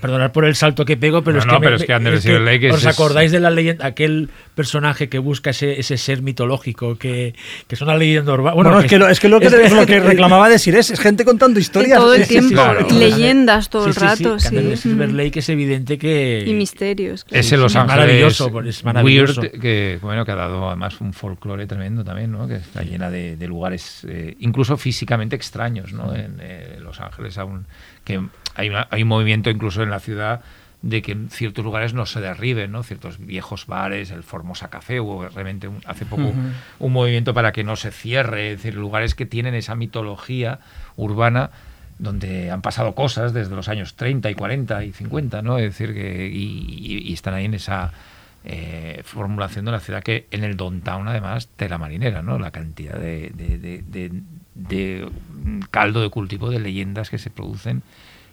Perdonad por el salto que pego, pero no, es que, no, pero me, es que Under the Silver Lake es... ¿Os acordáis de la leyenda, aquel personaje que busca ese, ese ser mitológico, que, que es una leyenda urbana? Bueno, bueno es, es, que lo, es que lo que, es, es, lo que reclamaba decir es, es gente contando historias. Todo el tiempo, claro. leyendas todo sí, el rato. Sí, sí, sí. Under the Silver Lake es evidente que... Y misterios. Claro. Es el Los Ángeles es maravilloso. Weird, que, bueno, que ha dado además un folclore tremendo también, ¿no? Que está llena de, de lugares, eh, incluso físicamente extraños, ¿no? Mm. En eh, Los Ángeles aún... que hay, una, hay un movimiento incluso en la ciudad de que en ciertos lugares no se derriben, ¿no? Ciertos viejos bares, el Formosa Café, hubo realmente un, hace poco uh-huh. un movimiento para que no se cierre, es decir, lugares que tienen esa mitología urbana donde han pasado cosas desde los años treinta y cuarenta y cincuenta, ¿no? Es decir, que y, y, y están ahí en esa eh, formulación de la ciudad que en el downtown, además, tela marinera, ¿no? La cantidad de... de, de, de de caldo de cultivo de leyendas que se producen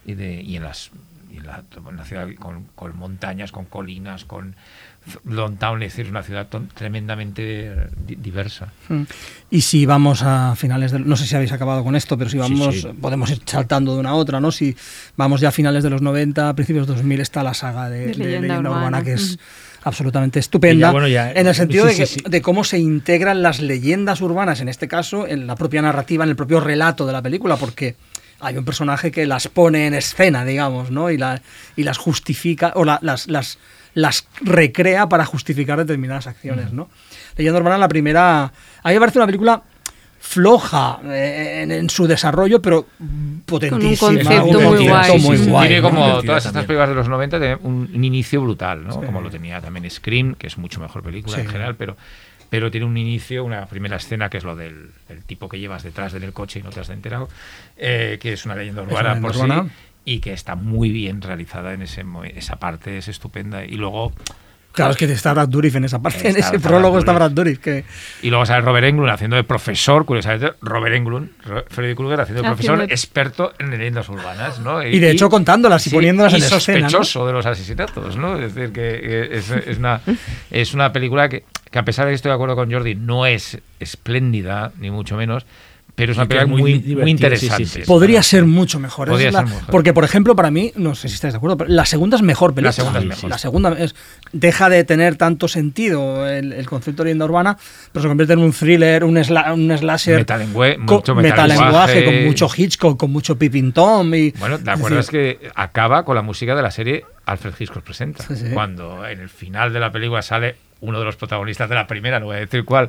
y, de, y en las y en la, en la ciudad con, con montañas, con colinas, con downtown, es decir, una ciudad ton, tremendamente diversa. Y si vamos a finales de, no sé si habéis acabado con esto, pero si vamos, sí, sí. podemos ir saltando de una a otra, ¿no? Si vamos ya a finales de los noventa, principios de dos mil, está la saga de, de, de leyenda, leyenda urbana, urbana que es... Mm. absolutamente estupenda, ya, bueno, ya, en el sentido sí, de, que, sí, sí. de cómo se integran las leyendas urbanas, en este caso, en la propia narrativa, en el propio relato de la película, porque hay un personaje que las pone en escena, digamos, ¿no? Y, la, y las justifica, o la, las, las, las recrea para justificar determinadas acciones, ¿no? Leyenda urbana, la primera... A mí me parece una película... floja eh, en, en su desarrollo, pero potentísima. Con un concepto muy, muy guay. Sí, sí, muy sí, guay tiene ¿no? como divertida todas estas películas de los noventa, tiene un, un inicio brutal, ¿no? Sí. Como lo tenía también Scream, que es mucho mejor película sí. en general, pero, pero tiene un inicio, una primera escena, que es lo del el tipo que llevas detrás del coche y no te has enterado, eh, que es una leyenda urbana por sí. y que está muy bien realizada en ese esa parte, es estupenda. Y luego... Claro, es que está Brad Dourif en esa parte, en ese prólogo está Brad Dourif. Que... Y luego sale Robert Englund haciendo de profesor, curiosamente, Robert Englund, Freddy Krueger haciendo de profesor, haciendo... experto en leyendas urbanas, ¿no? Y, y de hecho contándolas y sí, poniéndolas y en escena. Y sospechoso, ¿no?, de los asesinatos, ¿no? Es decir, que es, es, una, es una película que, que, a pesar de que estoy de acuerdo con Jordi, no es espléndida, ni mucho menos, pero es una película muy, muy interesante. Sí, sí, sí. Podría ¿no? ser mucho mejor. Podría es ser la, mejor. Porque, por ejemplo, para mí, no sé si estáis de acuerdo, pero la segunda es mejor película. La segunda es mejor. La segunda es, deja de tener tanto sentido el, el concepto de leyenda urbana, pero se convierte en un thriller, un, sla, un slasher... Metalengüe, con, mucho metalenguaje. Con mucho Hitchcock, con mucho Pippin Tom. Y, bueno, ¿te acuerdas que acaba con la música de la serie Alfred Hitchcock Presenta? Sí, sí. Cuando en el final de la película sale uno de los protagonistas de la primera, no voy a decir cuál,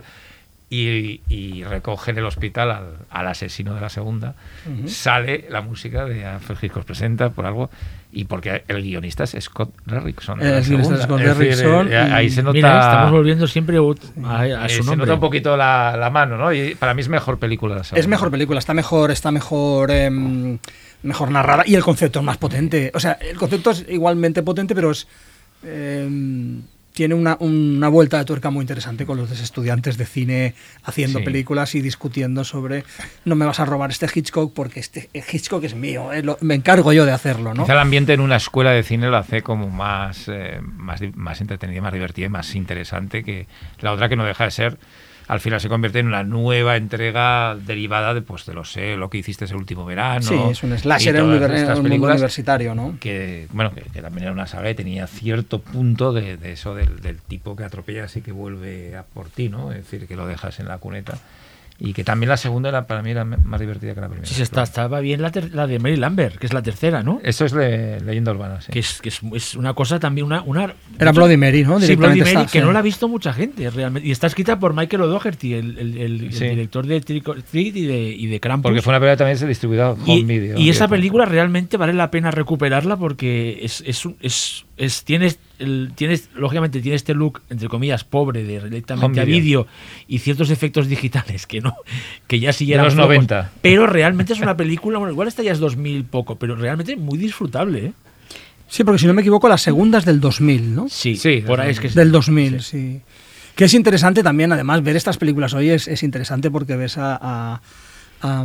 Y, y recoge en el hospital al, al asesino de la segunda, uh-huh. sale la música de Ángel Sala Presenta por algo, y porque el guionista es Scott Derrickson. El guionista segunda. es Scott es Derrickson. Decir, ahí se nota... Mira, estamos volviendo siempre a, a su se nombre. Se nota un poquito la, la mano, ¿no? Y para mí es mejor película la segunda. Es mejor película, está mejor... Está mejor eh, mejor narrada, y el concepto es más potente. O sea, el concepto es igualmente potente, pero es... Eh, tiene una, una vuelta de tuerca muy interesante con los estudiantes de cine haciendo sí. películas y discutiendo sobre no me vas a robar este Hitchcock porque este Hitchcock es mío, eh, lo, me encargo yo de hacerlo, ¿no? Quizá el ambiente en una escuela de cine lo hace como más, eh, más, más entretenida, más divertida y más interesante que la otra, que no deja de ser, al final se convierte en una nueva entrega derivada de, pues, de lo sé, lo que hiciste ese último verano. Sí, es un slasher en un mundo universitario, ¿no? Que, bueno, que, que también era una saga y tenía cierto punto de, de eso, del, del tipo que atropellas y que vuelve a por ti, ¿no? Es decir, que lo dejas en la cuneta. Y que también la segunda era, para mí era más divertida que la primera. Sí, se está, estaba bien la, ter- la de Mary Lambert, que es la tercera, ¿no? Eso es de Leyenda Urbana, sí. Que es, que es, es una cosa también, una... una era mucho, Bloody Mary, ¿no? Sí, Bloody Mary, está, que sí. no la ha visto mucha gente, realmente. Y está escrita por Michael O'Doherty, el, el, el, sí. el director de Trick or Treat y de, y de Krampus. Porque fue una película también distribuida home video. Y esa película realmente vale la pena recuperarla porque es... es, es Es, tienes, el, tienes lógicamente tiene este look entre comillas pobre de directamente a vídeo y ciertos efectos digitales que no que ya sí eran los noventa locos, pero realmente es una película, bueno, igual esta ya es dos mil poco, pero realmente muy disfrutable, ¿eh? Sí, porque si no me equivoco la segunda es del dos mil, ¿no? Sí, sí, por ahí es que del dos mil, sí, sí. Que es interesante también, además ver estas películas hoy es, es interesante porque ves a, a, a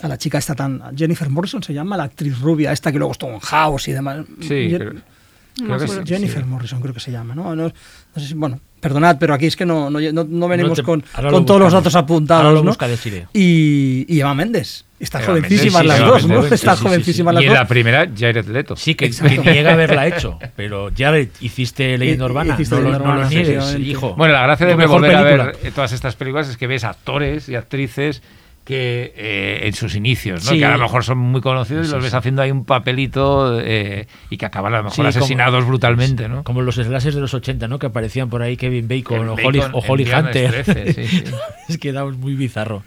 a la chica esta tan Jennifer Morrison se llama, la actriz rubia esta que luego estuvo en House y demás. Sí, Yo, pero... No, Jennifer sí. Morrison creo que se llama, ¿no? No, no sé si, bueno, perdonad, pero aquí es que no, no, no, no venimos no te, con, con lo todos los datos apuntados, lo ¿no? Y, y Eva Méndez. Está jovencísimas sí, las dos, ¿no? Está sí, jovencísimas sí, sí. las dos. Y en la primera, Jared Leto. Sí, que, que niega haberla hecho. Pero Jared, hiciste Leyenda Urbana. No, no, no lo niegues, hijo. Bueno, la gracia de me volver película. a ver todas estas películas es que ves actores y actrices que eh, en sus inicios, ¿no? Sí. Que a lo mejor son muy conocidos sí, y los ves haciendo ahí un papelito eh, y que acaban a lo mejor sí, asesinados como, brutalmente, ¿no? Como los slashers de los ochenta, ¿no? Que aparecían por ahí Kevin Bacon, o, Bacon Holly, o Holly Hunter. trece, sí, sí. Es que era muy bizarro.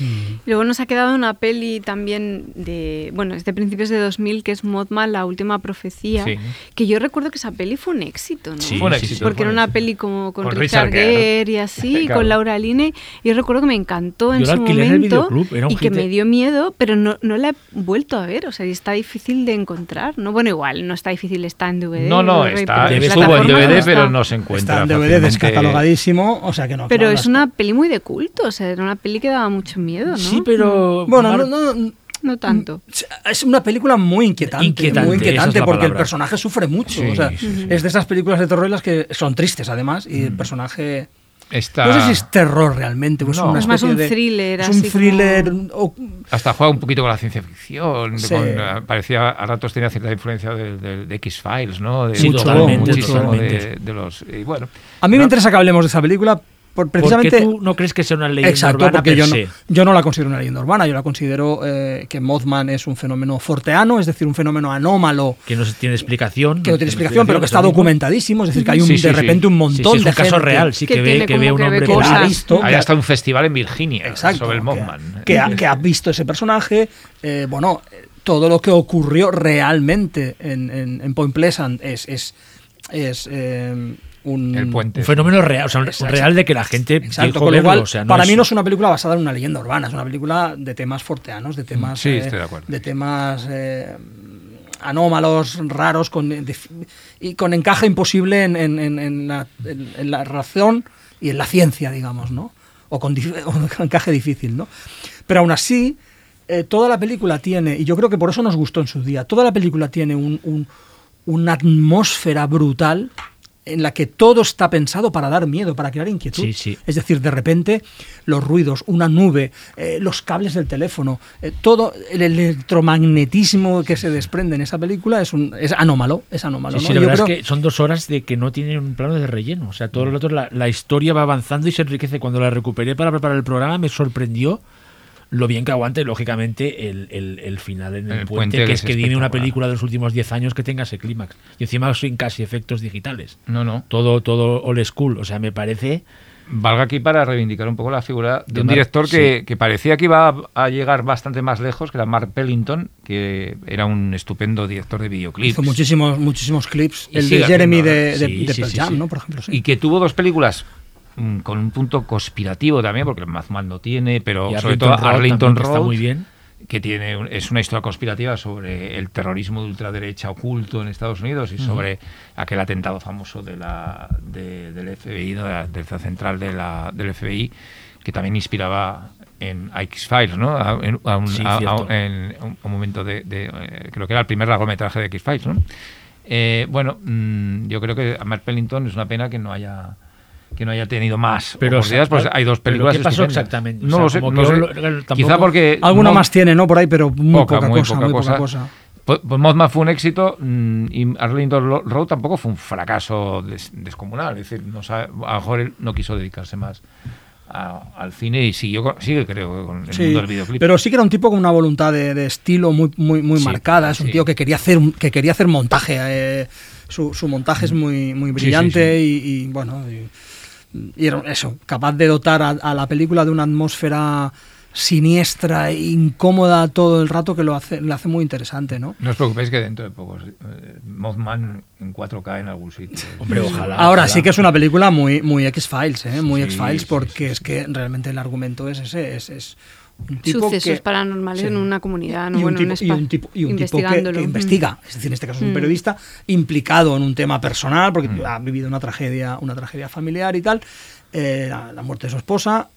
Mm. Luego nos ha quedado una peli también de, bueno, es de principios de dos mil, que es Mothman, La última profecía, sí. que yo recuerdo que esa peli fue un éxito, ¿no? Sí, fue un éxito. Porque fue era una éxito. peli como con, con Richard, Richard Gere ¿no? y así, claro. con Laura Linney. Yo recuerdo que me encantó en yo su momento y hit. que me dio miedo, pero no, no la he vuelto a ver, o sea, está difícil de encontrar, ¿no? Bueno, igual, no está difícil, está en D V D. No, no, está, en D V D, pero no se encuentra. Está en D V D descatalogadísimo, o sea que no. Pero es una peli muy de culto, o sea, era una peli que daba mucho miedo, ¿no? Sí, pero... Bueno, no, no, no, no tanto. Es una película muy inquietante, inquietante muy inquietante porque palabra. el personaje sufre mucho. Sí, o sea, sí. Es de esas películas de terror en las que son tristes, además, y mm. el personaje... Esta... No sé si es terror realmente. Pues no, una es más un de, thriller. Es un thriller... Como... O... Hasta juega un poquito con la ciencia ficción. Sí. Con, parecía, a ratos tenía cierta influencia de, de, de X-Files, ¿no? De, sí, mucho, totalmente. Muchísimo totalmente. De, de los, y bueno, a mí no, me interesa que hablemos de esa película. Por, precisamente, porque tú no crees que sea una leyenda exacto, urbana. Exacto, porque yo no, yo no la considero una leyenda urbana, yo la considero eh, que Mothman es un fenómeno forteano, es decir, un fenómeno anómalo. Que no tiene explicación. Que no tiene explicación, pero que está documentadísimo, es decir, que hay un, sí, sí, de repente un montón sí, sí, de gente. Es un caso real, sí, que, que, ve, que ve un que hombre que ha visto. Hay hasta un festival en Virginia exacto, sobre el Mothman. Que ha, que ha visto ese personaje, eh, bueno, todo lo que ocurrió realmente en, en, en Point Pleasant es... es, es eh, Un, el puente. un fenómeno real, o sea, exacto, real de que la gente exacto, con lo verlo, cual, o sea, no para es... mí no es una película basada en una leyenda urbana, es una película de temas forteanos, de temas, sí, eh, de, de temas eh, anómalos, raros, con, y con encaje imposible en, en, en, la, en, en la razón y en la ciencia, digamos, ¿no? O con, o con encaje difícil, ¿no? Pero aún así, eh, toda la película tiene, y yo creo que por eso nos gustó en su día, toda la película tiene un, un, una atmósfera brutal en la que todo está pensado para dar miedo, para crear inquietud. Sí, sí. Es decir, de repente, los ruidos, una nube, eh, los cables del teléfono, eh, todo el electromagnetismo que se desprende en esa película es, un, es anómalo. Es anómalo, sí, ¿no? Sí, la Yo verdad creo... es que son dos horas de que no tienen un plano de relleno. O sea, todo lo otro, la, la historia va avanzando y se enriquece. Cuando la recuperé para preparar el programa, me sorprendió lo bien que aguante, lógicamente, el, el, el final en el, el puente, puente, que es que dime una película de los últimos diez años que tenga ese clímax. Y encima sin casi efectos digitales. No, no. Todo, todo old school. O sea, me parece... Valga aquí para reivindicar un poco la figura de, de un Mar... director que, sí. que parecía que iba a, a llegar bastante más lejos, que era Mark Pellington, que era un estupendo director de videoclips. Hizo muchísimos, muchísimos clips. Y el sí, de Jeremy no, de, sí, de, sí, de Pearl sí, Jam, sí. ¿no? Por ejemplo, sí. Y que tuvo dos películas... con un punto conspirativo también, porque el Mazman no tiene, pero sobre todo Arlington Road, está muy bien. que tiene es una historia conspirativa sobre el terrorismo de ultraderecha oculto en Estados Unidos y sobre uh-huh. aquel atentado famoso de la de, del F B I, ¿no? de la del central de la, del F B I, que también inspiraba en X-Files, ¿no? A, a un, sí, a, a, en un momento de, de... creo que era el primer largometraje de X-Files, ¿no? Eh, bueno, mmm, yo creo que a Mark Pellington es una pena que no haya... que no haya tenido más pero o sea, pues hay dos películas. ¿Qué pasó exactamente? No, o sea, lo sé, no sé. Lo, tampoco, quizá porque alguna no, más tiene, ¿no? Por ahí, pero muy poca, poca muy cosa, poca muy poca cosa. cosa. Pues Mothman fue un éxito y Arlington Road tampoco fue un fracaso des, descomunal, es decir, no sabe, a lo mejor él no quiso dedicarse más a, al cine y siguió sigue creo con el sí, mundo del videoclip. Pero sí que era un tipo con una voluntad de, de estilo muy muy muy sí, marcada, es un sí. tío que quería hacer que quería hacer montaje, eh, su, su montaje es muy muy brillante sí, sí, sí. Y, y bueno, y, Y era eso, capaz de dotar a, a la película de una atmósfera siniestra e incómoda todo el rato que lo hace, lo hace muy interesante, ¿no? No os preocupéis que dentro de pocos eh, Mothman en cuatro K en algún sitio. Hombre, ojalá. Ahora ojalá. Sí que es una película muy, muy X-Files, ¿eh? Muy sí, X-Files, porque sí, sí, es que realmente el argumento es ese, es... es sucesos paranormales sí. en una comunidad, ¿no? Y un bueno, tipo, un spa, y un tipo, y un tipo que, que investiga, es decir, en este caso es un mm. periodista implicado en un tema personal porque mm. ha vivido una tragedia, una tragedia familiar y tal, eh, la, la muerte de su esposa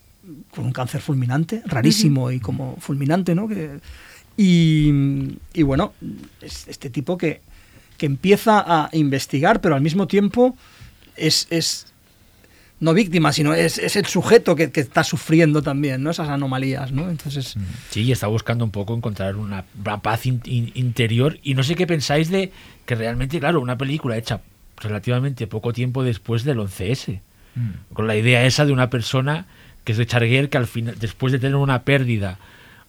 con un cáncer fulminante, rarísimo mm. y como fulminante, ¿no? Que, y, y bueno, es este tipo que, que empieza a investigar, pero al mismo tiempo es, es no víctima, sino es, es el sujeto que, que está sufriendo también, ¿no? Esas anomalías, ¿no? Entonces... Sí, y está buscando un poco encontrar una paz in, in, interior. Y no sé qué pensáis de que realmente, claro, una película hecha relativamente poco tiempo después del once ese. Mm. Con la idea esa de una persona que es de Charguer, que al final, después de tener una pérdida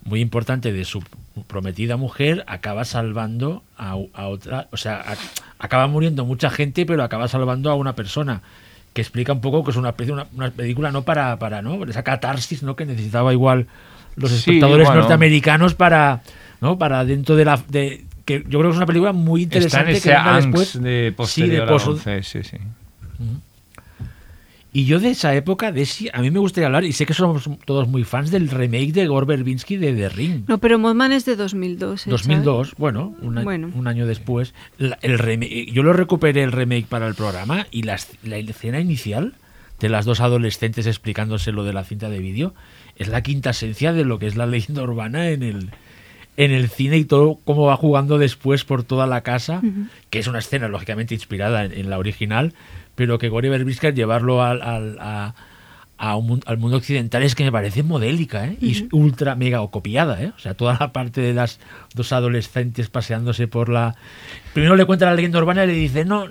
muy importante de su prometida mujer, acaba salvando a, a otra... O sea, a, acaba muriendo mucha gente, pero acaba salvando a una persona. Que explica un poco que es una, una, una película no para, para no esa catarsis, ¿no? Que necesitaba igual los espectadores sí, bueno. norteamericanos para no para dentro de la de que yo creo que es una película muy interesante. Está en ese que después de posterior sí, de post- once, sí, sí. Y yo de esa época de sí, a mí me gustaría hablar y sé que somos todos muy fans del remake de Gore Verbinski de The Ring. No, pero Mothman es de dos mil dos. ¿Eh, dos mil dos, ¿sabes? Bueno, un, bueno. un año después. La, el remake, yo lo recuperé el remake para el programa y la, la escena inicial de las dos adolescentes explicándose lo de la cinta de vídeo es la quinta esencia de lo que es la leyenda urbana en el en el cine y todo cómo va jugando después por toda la casa, uh-huh. que es una escena lógicamente inspirada en, en la original, pero que Gore Verbinski llevarlo al, al, a, a un, al mundo occidental es que me parece modélica, ¿eh? Y uh-huh. ultra mega o copiada, ¿eh? O sea, toda la parte de las dos adolescentes paseándose por la... Primero le cuenta la leyenda urbana y le dice, no,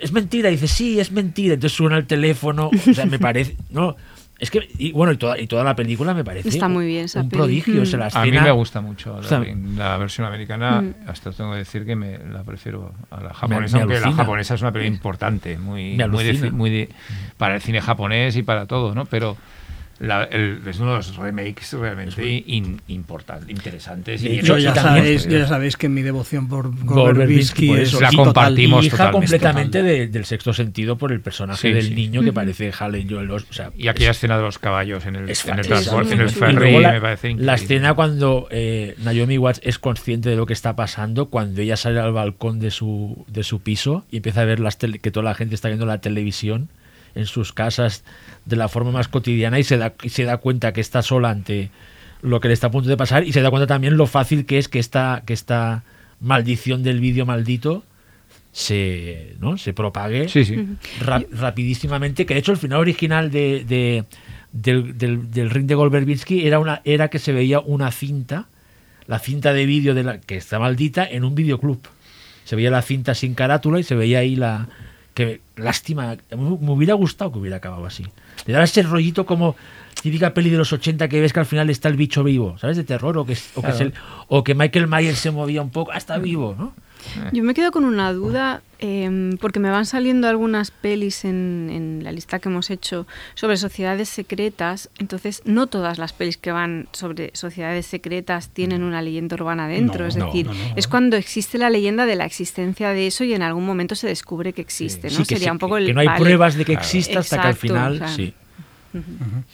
es mentira. Y dice, sí, es mentira. Entonces suena el teléfono. O sea, me parece... no. Es que, y bueno, y toda, y toda la película me parece está muy bien, un prodigio. Mm. O sea, la escena, a mí me gusta mucho la, la versión americana, mm. hasta tengo que decir que me la prefiero a la japonesa, me, me aunque alucina. La japonesa es una película importante, muy, muy, de, muy de, para el cine japonés y para todo, ¿no? Pero La, el, es uno de los remakes realmente in, importantes, interesantes. Y, y, hecho, y ya, sabéis, ya sabéis que mi devoción por Gorbinski es la compartimos total, hija completamente de, del sexto sentido por el personaje sí, del sí. niño que parece Hallen Joel. O sea, y aquella es, escena de los caballos en el, es, en el transporte, en el ferry, la, me parece increíble. La escena cuando eh, Naomi Watts es consciente de lo que está pasando, cuando ella sale al balcón de su, de su piso y empieza a ver las tele, que toda la gente está viendo la televisión en sus casas de la forma más cotidiana y se da, y se da cuenta que está sola ante lo que le está a punto de pasar y se da cuenta también lo fácil que es que esta, que esta maldición del vídeo maldito se, ¿no? se propague sí, sí. Ra- rapidísimamente, que de hecho el final original de, de, del, del, del ring de Goldberg-Binsky era, una, era que se veía una cinta, la cinta de vídeo de la, que está maldita en un videoclub. Se veía la cinta sin carátula y se veía ahí la... que lástima, me hubiera gustado que hubiera acabado así. Le daba ese rollito como típica peli de los ochenta que ves que al final está el bicho vivo, ¿sabes? De terror, o que, o claro. que, el, o que Michael Myers se movía un poco, hasta vivo, ¿no? Yo me quedo con una duda, eh, porque me van saliendo algunas pelis en, en la lista que hemos hecho sobre sociedades secretas, entonces no todas las pelis que van sobre sociedades secretas tienen una leyenda urbana dentro, no, es no, decir, no, no, no. es cuando existe la leyenda de la existencia de eso y en algún momento se descubre que existe, sí, ¿no? Sí, sería sí, un poco el... Que no hay vale. pruebas de que claro. exista hasta Exacto, que al final... O sea, sí. Uh-huh. Uh-huh.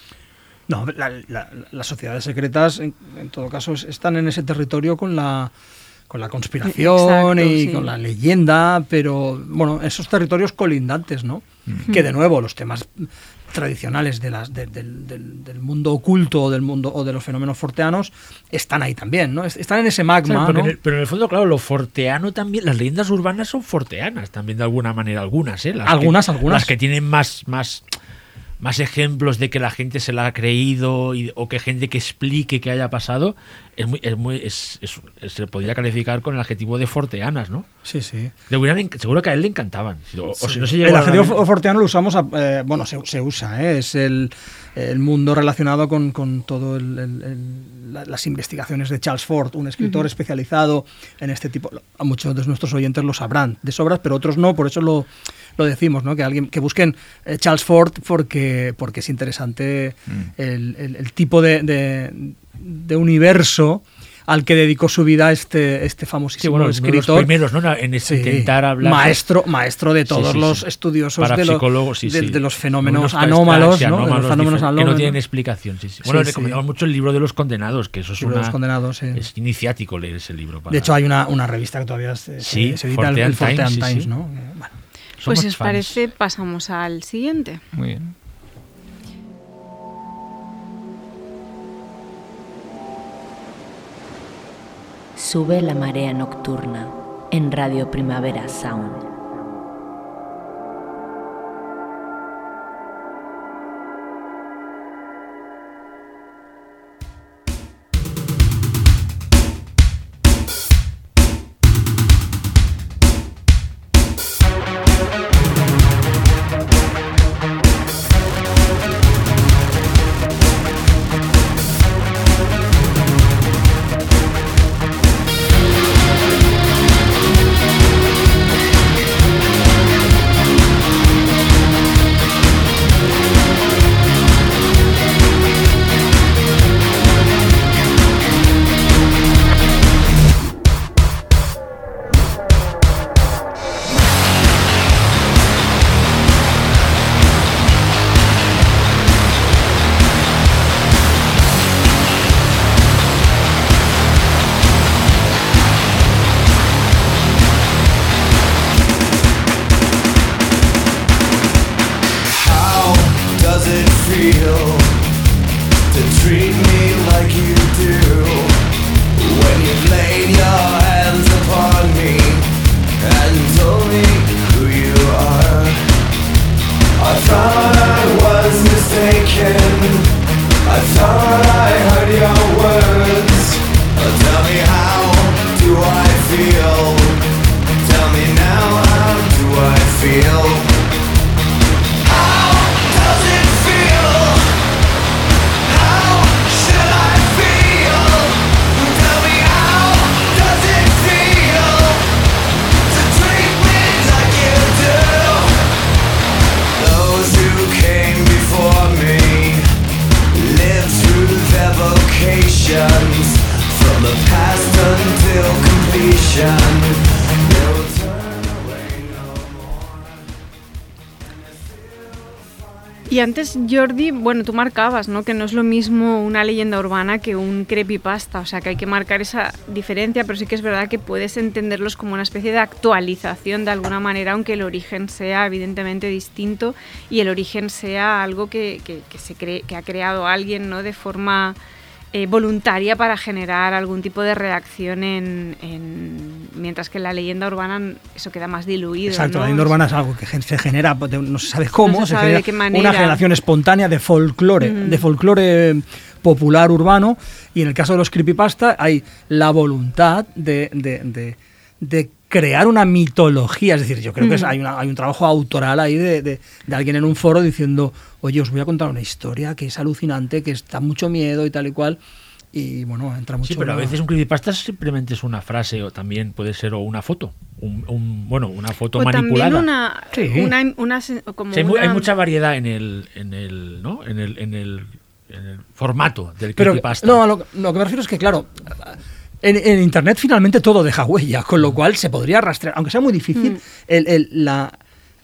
No, la, la, las sociedades secretas, en, en todo caso, están en ese territorio con la... con la conspiración Exacto, y sí. con la leyenda, pero bueno, esos territorios colindantes, ¿no? Mm. Que de nuevo los temas tradicionales de las, de, de, de, del mundo oculto o del mundo o de los fenómenos forteanos están ahí también, ¿no? Están en ese magma, claro, ¿no? En el, pero en el fondo, claro, lo forteano también, las leyendas urbanas son forteanas también de alguna manera, algunas, ¿eh? Las algunas, que, algunas. Las que tienen más, más, más ejemplos de que la gente se la ha creído y, o que gente que explique que haya pasado. Es muy, es muy, es, es, se podría calificar con el adjetivo de forteanas, ¿no? Sí, sí. De William, seguro que a él le encantaban. O, sí. o si no se el adjetivo la... forteano lo usamos, a, eh, bueno, se, se usa, ¿eh? Es el, el mundo relacionado con, con todo el, el, el, la, las investigaciones de Charles Fort, un escritor uh-huh. especializado en este tipo. A muchos de nuestros oyentes lo sabrán de sobras, pero otros no, por eso lo, lo decimos, ¿no? Que alguien que busquen eh, Charles Fort porque, porque es interesante uh-huh. el, el, el tipo de, de de universo al que dedicó su vida este, este famosísimo sí, bueno, escritor. Los primeros, ¿no? En ese sí. intentar hablar. Maestro, maestro de todos sí, sí, los sí. estudiosos de los, sí, de, sí. de los fenómenos anómalos, ¿no? anómalos, de los fenómenos anómalos. Que no tienen explicación. Sí, sí. Bueno, sí, recomendamos sí. mucho el libro de los condenados, que eso es una, los condenados, sí. es iniciático leer ese libro. Para... De hecho, hay una, una revista que todavía se, sí, se edita, el Fortean Times, Times sí, sí. ¿no? Bueno. Pues si os fans. Parece, pasamos al siguiente. Muy bien. Sube la marea nocturna en Radio Primavera Sound. Y antes, Jordi, bueno, tú marcabas, ¿no?, que no es lo mismo una leyenda urbana que un creepypasta, o sea que hay que marcar esa diferencia, pero sí que es verdad que puedes entenderlos como una especie de actualización de alguna manera, aunque el origen sea evidentemente distinto y el origen sea algo que, que, que, se cree, que ha creado alguien, ¿no?, de forma eh, voluntaria para generar algún tipo de reacción en, en... mientras que en la leyenda urbana eso queda más diluido. Exacto, ¿no? La leyenda urbana es algo que se genera, no se sabe cómo, no se, se sabe de qué manera. Una generación espontánea de folclore, mm. de folclore popular urbano, y en el caso de los creepypasta hay la voluntad de, de, de, de crear una mitología, es decir, yo creo mm. que es, hay, una, hay un trabajo autoral ahí de, de, de alguien en un foro diciendo, oye, os voy a contar una historia que es alucinante, que está mucho miedo y tal y cual. Y bueno, entra mucho. Sí, pero a veces un creepypasta simplemente es una frase, o también puede ser o una foto, un, un, bueno, una foto o manipulada. Una, sí. una, una, como sí, hay, una... hay mucha variedad en el, en el, ¿no? en el, en el, en el formato del creepypasta. Pero, no, lo, lo que me refiero es que claro, en, en internet finalmente todo deja huella, con lo cual se podría rastrear, aunque sea muy difícil, mm. el, el, la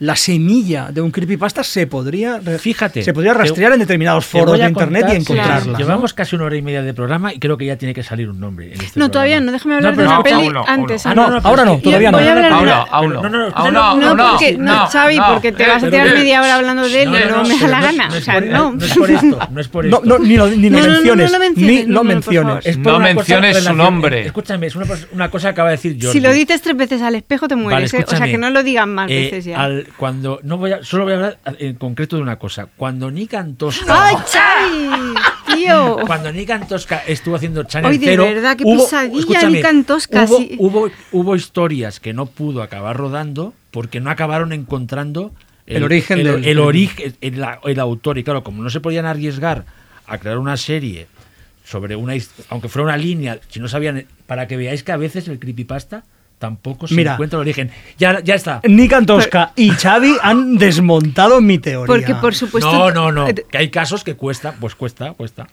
La semilla de un creepypasta se podría, Fíjate, se podría rastrear te, en determinados foros de internet contar, y encontrarla. Sí, ¿no? Llevamos casi una hora y media de programa y creo que ya tiene que salir un nombre. En este no, programa. Todavía no, déjame hablar no, de la no, peli uno, antes. Uno. Ah, no, no, ahora no, todavía no. No, porque, no, Xavi, porque te eh, vas a tirar media hora hablando de él y no me da la gana. O sea, no. No es por esto, no es por esto. Ni lo menciones, ni lo menciones. No menciones su nombre. Escúchame, es una cosa que acaba de decir Jordi. Si lo dices tres veces al espejo te mueres, o sea que no lo digan más veces ya. Cuando no voy a, solo voy a hablar en concreto de una cosa. Cuando Nia DaCosta ¡Ay, Xavi! ¡Tío! Cuando Nia DaCosta estuvo haciendo Channel Hoy de Cero, verdad, qué hubo, pesadilla Nia DaCosta. Hubo, sí. hubo, hubo historias que no pudo acabar rodando porque no acabaron encontrando el, el origen, el, del, el, el, origen el, el autor. Y claro, como no se podían arriesgar a crear una serie sobre una, aunque fuera una línea, si no sabían, para que veáis que a veces el creepypasta tampoco se Mira, encuentra el origen. Ya, ya está. Nia DaCosta y Xavi han desmontado mi teoría. Porque, por supuesto... No, no, no. Que hay casos que cuesta, pues cuesta, cuesta.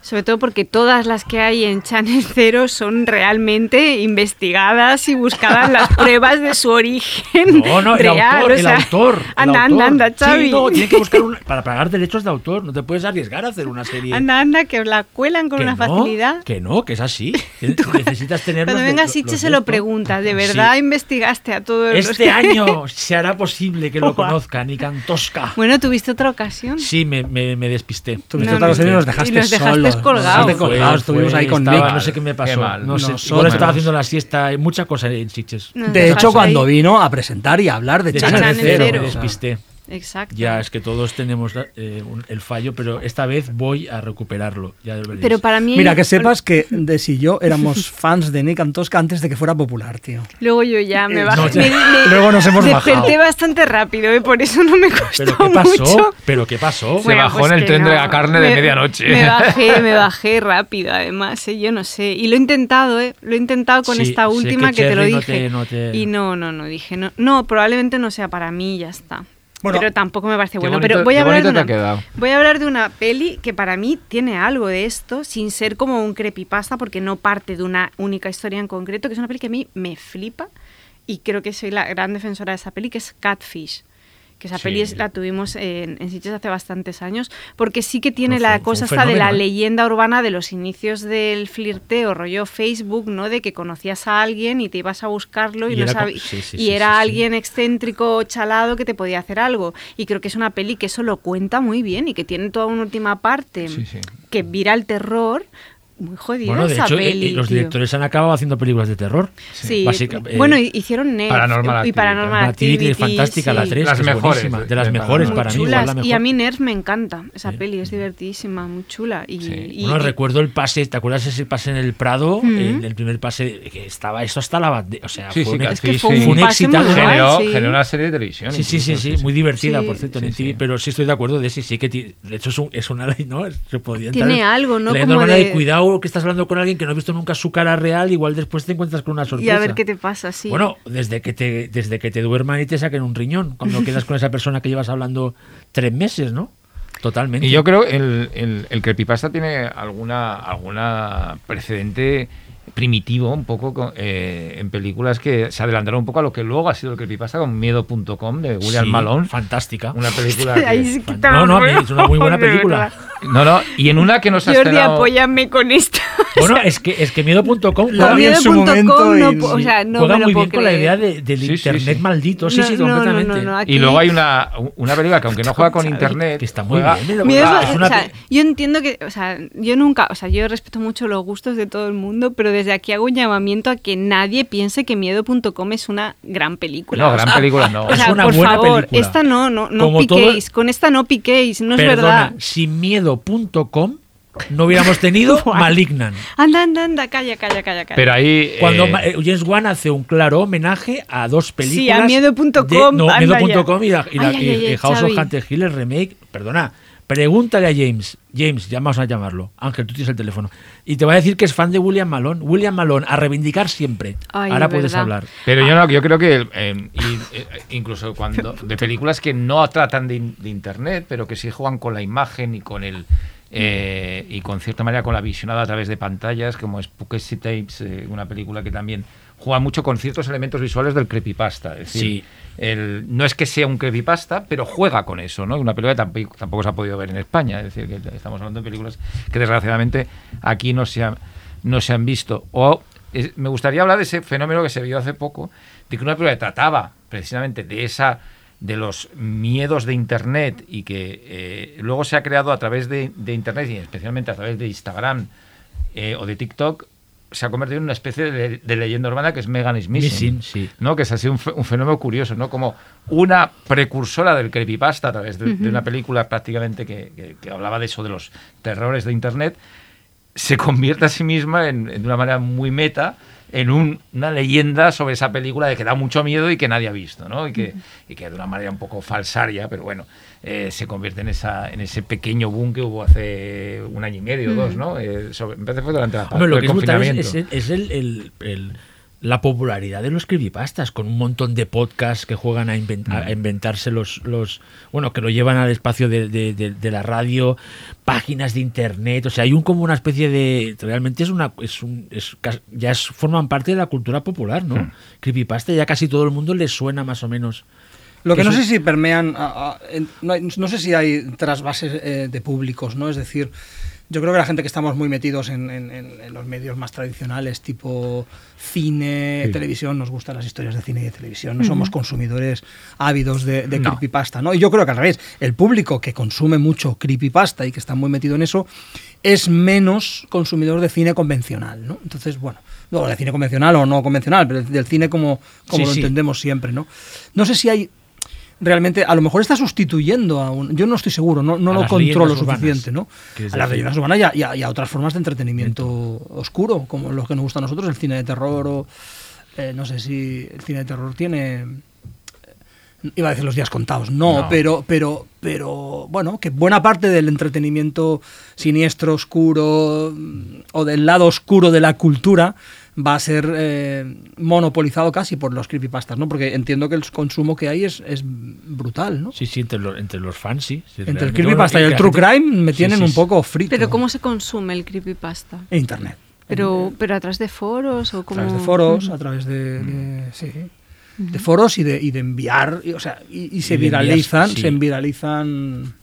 Sobre todo porque todas las que hay en Channel Cero son realmente investigadas y buscadas las pruebas de su origen. No, no, el real, autor, o sea, el autor. Anda, el autor. anda, anda, Xavi. Sí, no, tiene que buscar un, para pagar derechos de autor. No te puedes arriesgar a hacer una serie. Anda, anda, que la cuelan con una no, facilidad. Que no, que es así. Necesitas tener. Cuando venga Sitche se lo pregunta. ¿De verdad sí. investigaste a todos este los Este año se hará posible que lo conozcan y Cantosca. Bueno, ¿tuviste otra ocasión? Sí, me, me, me despisté. Tuviste otra ocasión y nos dejaste solos. Colgados, no, colgados estuvimos ahí con Nick. No sé qué me pasó. Qué mal, no, no sé. Igual estaba haciendo la siesta, muchas cosas en Sitges. No, de hecho, ahí. Cuando vino a presentar y a hablar de, de Channel, Channel Cero, Cero. Me despisté. Exacto. Ya es que todos tenemos eh, un, el fallo, pero esta vez voy a recuperarlo. Ya lo veréis. Pero para mí, mira, que sepas que Desi y yo éramos fans de Nia DaCosta antes de que fuera popular, tío. Luego yo ya me bajé. No, ya. Me, me, Luego nos hemos bajado. Desperté bastante rápido y por eso no me costó mucho. ¿Pero qué pasó? Mucho. ¿Pero qué pasó? Se bueno, bajó pues en el tren no. de la carne me, de medianoche. Me bajé, me bajé rápido, además. ¿eh? Yo no sé. Y lo he intentado, ¿eh? Lo he intentado con sí, esta última que, que te lo dije. No te, no te... Y no, no, no. Dije, no, no, probablemente no sea para mí y ya está. Bueno, pero tampoco me parece bueno. Bonito, pero voy a, hablar de una, voy a hablar de una peli que para mí tiene algo de esto, sin ser como un creepypasta, porque no parte de una única historia en concreto, que es una peli que a mí me flipa y creo que soy la gran defensora de esa peli, que es Catfish. Que esa sí. peli la tuvimos en, en Sitges hace bastantes años, porque sí que tiene no, la fue, cosa fue esta fenómeno, de la eh. leyenda urbana de los inicios del flirteo, rollo Facebook, ¿no? De que conocías a alguien y te ibas a buscarlo y, y no era, sab... sí, sí, y sí, era sí, alguien sí. excéntrico, chalado, que te podía hacer algo. Y creo que es una peli que eso lo cuenta muy bien y que tiene toda una última parte sí, sí. que vira el terror. Muy jodida bueno, de esa hecho, peli, eh, los directores tío. Han acabado haciendo películas de terror. Sí. Básica, eh, bueno, hicieron Nerf Paranormal y Paranormal Activity. Y fantástica, sí. la tres, las que mejores, es de las de mejores para chulas. Mí. Igual la mejor. Y a mí Nerf me encanta. Esa sí. peli es divertidísima, muy chula. Y, sí. y, bueno, y, recuerdo el pase, ¿te acuerdas ese pase en el Prado? Uh-huh. El, el primer pase, que estaba eso hasta la bandera. O sea, sí, fue, sí, un, es que fue sí, un éxito. Sí. Generó, sí. generó una serie de televisión. Sí, sí, sí, sí, muy divertida, por cierto, en T V. Pero sí estoy de acuerdo de ese, sí que de hecho es una ley, ¿no? Se podía entrar. Tiene algo, ¿no? Como de cuidado que estás hablando con alguien que no ha visto nunca su cara real, igual después te encuentras con una sorpresa. Y a ver qué te pasa, sí. Bueno, desde que te, desde que te duerman y te saquen un riñón, cuando quedas con esa persona que llevas hablando tres meses, ¿no? Totalmente. Y yo creo que el, el, el creepypasta tiene alguna, alguna precedente primitivo un poco eh, en películas que se adelantaron un poco a lo que luego ha sido el creepypasta con miedo punto com de William sí, Malone. Fantástica. Una película que, ahí sí que fan... No, no, bueno, es una muy buena película. No, no, y en una que nos ha estrenado... Jordi, estrenado... apóyame con esto. Bueno, es que, es que miedo punto com juega bien en su momento. No, y, o sea, no juega me lo muy puedo bien creer. Con la idea del de, de sí, internet sí, sí. maldito. Sí, no, sí, completamente. No, no, no, aquí... Y luego hay una, una película que aunque no juega con internet... Que está muy juega... bien. Miedo, es una... o sea, yo entiendo que... O sea, yo nunca... O sea, yo respeto mucho los gustos de todo el mundo, pero desde aquí hago un llamamiento a que nadie piense que miedo punto com es una gran película. No, gran o sea, película no. O sea, es una por buena favor, película. Esta no, no, no piquéis. Todo... Con esta no piquéis, no Perdona, es verdad. Sin miedo punto com no hubiéramos tenido Malignant. Anda, anda, anda, calla, calla, calla. calla. Pero ahí... Cuando eh... James Wan hace un claro homenaje a dos películas. Sí, a miedo punto com. No, miedo punto com y, la, y, la, ay, y, ay, y House Xavi. Of Hunter Hill, el remake. Perdona. Pregúntale a James, James, vamos a llamarlo, Ángel, tú tienes el teléfono, y te va a decir que es fan de William Malone, William Malone, a reivindicar siempre. Ay, ahora puedes hablar. Pero yo no, yo creo que eh, incluso cuando de películas que no tratan de, de internet, pero que sí juegan con la imagen y con el eh, y con cierta manera con la visionada a través de pantallas, como es Poughkeepsie Tapes, eh, una película que también juega mucho con ciertos elementos visuales del creepypasta, es decir, sí. El, no es que sea un creepypasta, pero juega con eso, ¿no? Una película que tampoco, tampoco se ha podido ver en España, es decir, que estamos hablando de películas que desgraciadamente aquí no se, ha, no se han visto. O es, me gustaría hablar de ese fenómeno que se vio hace poco, de que una película que trataba precisamente de esa, de los miedos de internet y que eh, luego se ha creado a través de, de internet y especialmente a través de Instagram eh, o de TikTok, se ha convertido en una especie de, de leyenda urbana que es Megan is Missing, Missing sí. ¿no? Que es así un, un fenómeno curioso, ¿no? Como una precursora del creepypasta a través de, uh-huh. de una película prácticamente que, que, que hablaba de eso, de los terrores de internet, se convierte a sí misma en, en una manera muy meta en un, una leyenda sobre esa película de que da mucho miedo y que nadie ha visto, ¿no? Y que, uh-huh. y que de una manera un poco falsaria, pero bueno, eh, se convierte en esa en ese pequeño boom que hubo hace un año y medio o uh-huh. dos, ¿no? Eh, sobre, en vez de fue durante la, Hombre, lo el que confinamiento. Es, es, es el, el, el, la popularidad de los creepypastas, con un montón de podcasts que juegan a, invent, uh-huh. a inventarse los, los... Bueno, que lo llevan al espacio de, de, de, de la radio, páginas de internet, o sea, hay un como una especie de, realmente es una es un es, ya es, forman parte de la cultura popular, ¿no? Mm. Creepypasta ya casi todo el mundo le suena más o menos. Lo que, que no sé si permean a, a, en, no, hay, no sé si hay trasvases eh, de públicos, ¿no? Es decir, yo creo que la gente que estamos muy metidos en, en, en los medios más tradicionales, tipo cine, sí. televisión, nos gustan las historias de cine y de televisión, no uh-huh. somos consumidores ávidos de, de no. creepypasta, ¿no? Y yo creo que al revés, el público que consume mucho creepypasta y que está muy metido en eso, es menos consumidor de cine convencional, ¿no? Entonces, bueno, no, de cine convencional o no convencional, pero del cine como, como sí, lo sí. entendemos siempre, ¿no? No sé si hay... Realmente, a lo mejor está sustituyendo a un... Yo no estoy seguro, no, no lo controlo suficiente, ¿no? A las leyendas urbanas y a, y, a, y a otras formas de entretenimiento Entonces. oscuro, como los que nos gusta a nosotros, el cine de terror o... Eh, no sé si el cine de terror tiene... Iba a decir los días contados, no, no. Pero, pero, pero bueno, que buena parte del entretenimiento siniestro, oscuro o del lado oscuro de la cultura... va a ser eh, monopolizado casi por los creepypastas, ¿no? Porque entiendo que el consumo que hay es, es brutal, ¿no? Sí, sí, entre, lo, entre los fans, sí. sí entre el creepypasta bueno, y el true gente... crime me tienen sí, sí, sí. un poco frito. ¿Pero cómo se consume el creepypasta? En internet. ¿Pero, en... pero a través de foros o como...? A través de foros, mm. a través de... de mm. sí. Mm. De foros y de, y de enviar, y, o sea, y, y se y viralizan, enviar, sí. se viralizan...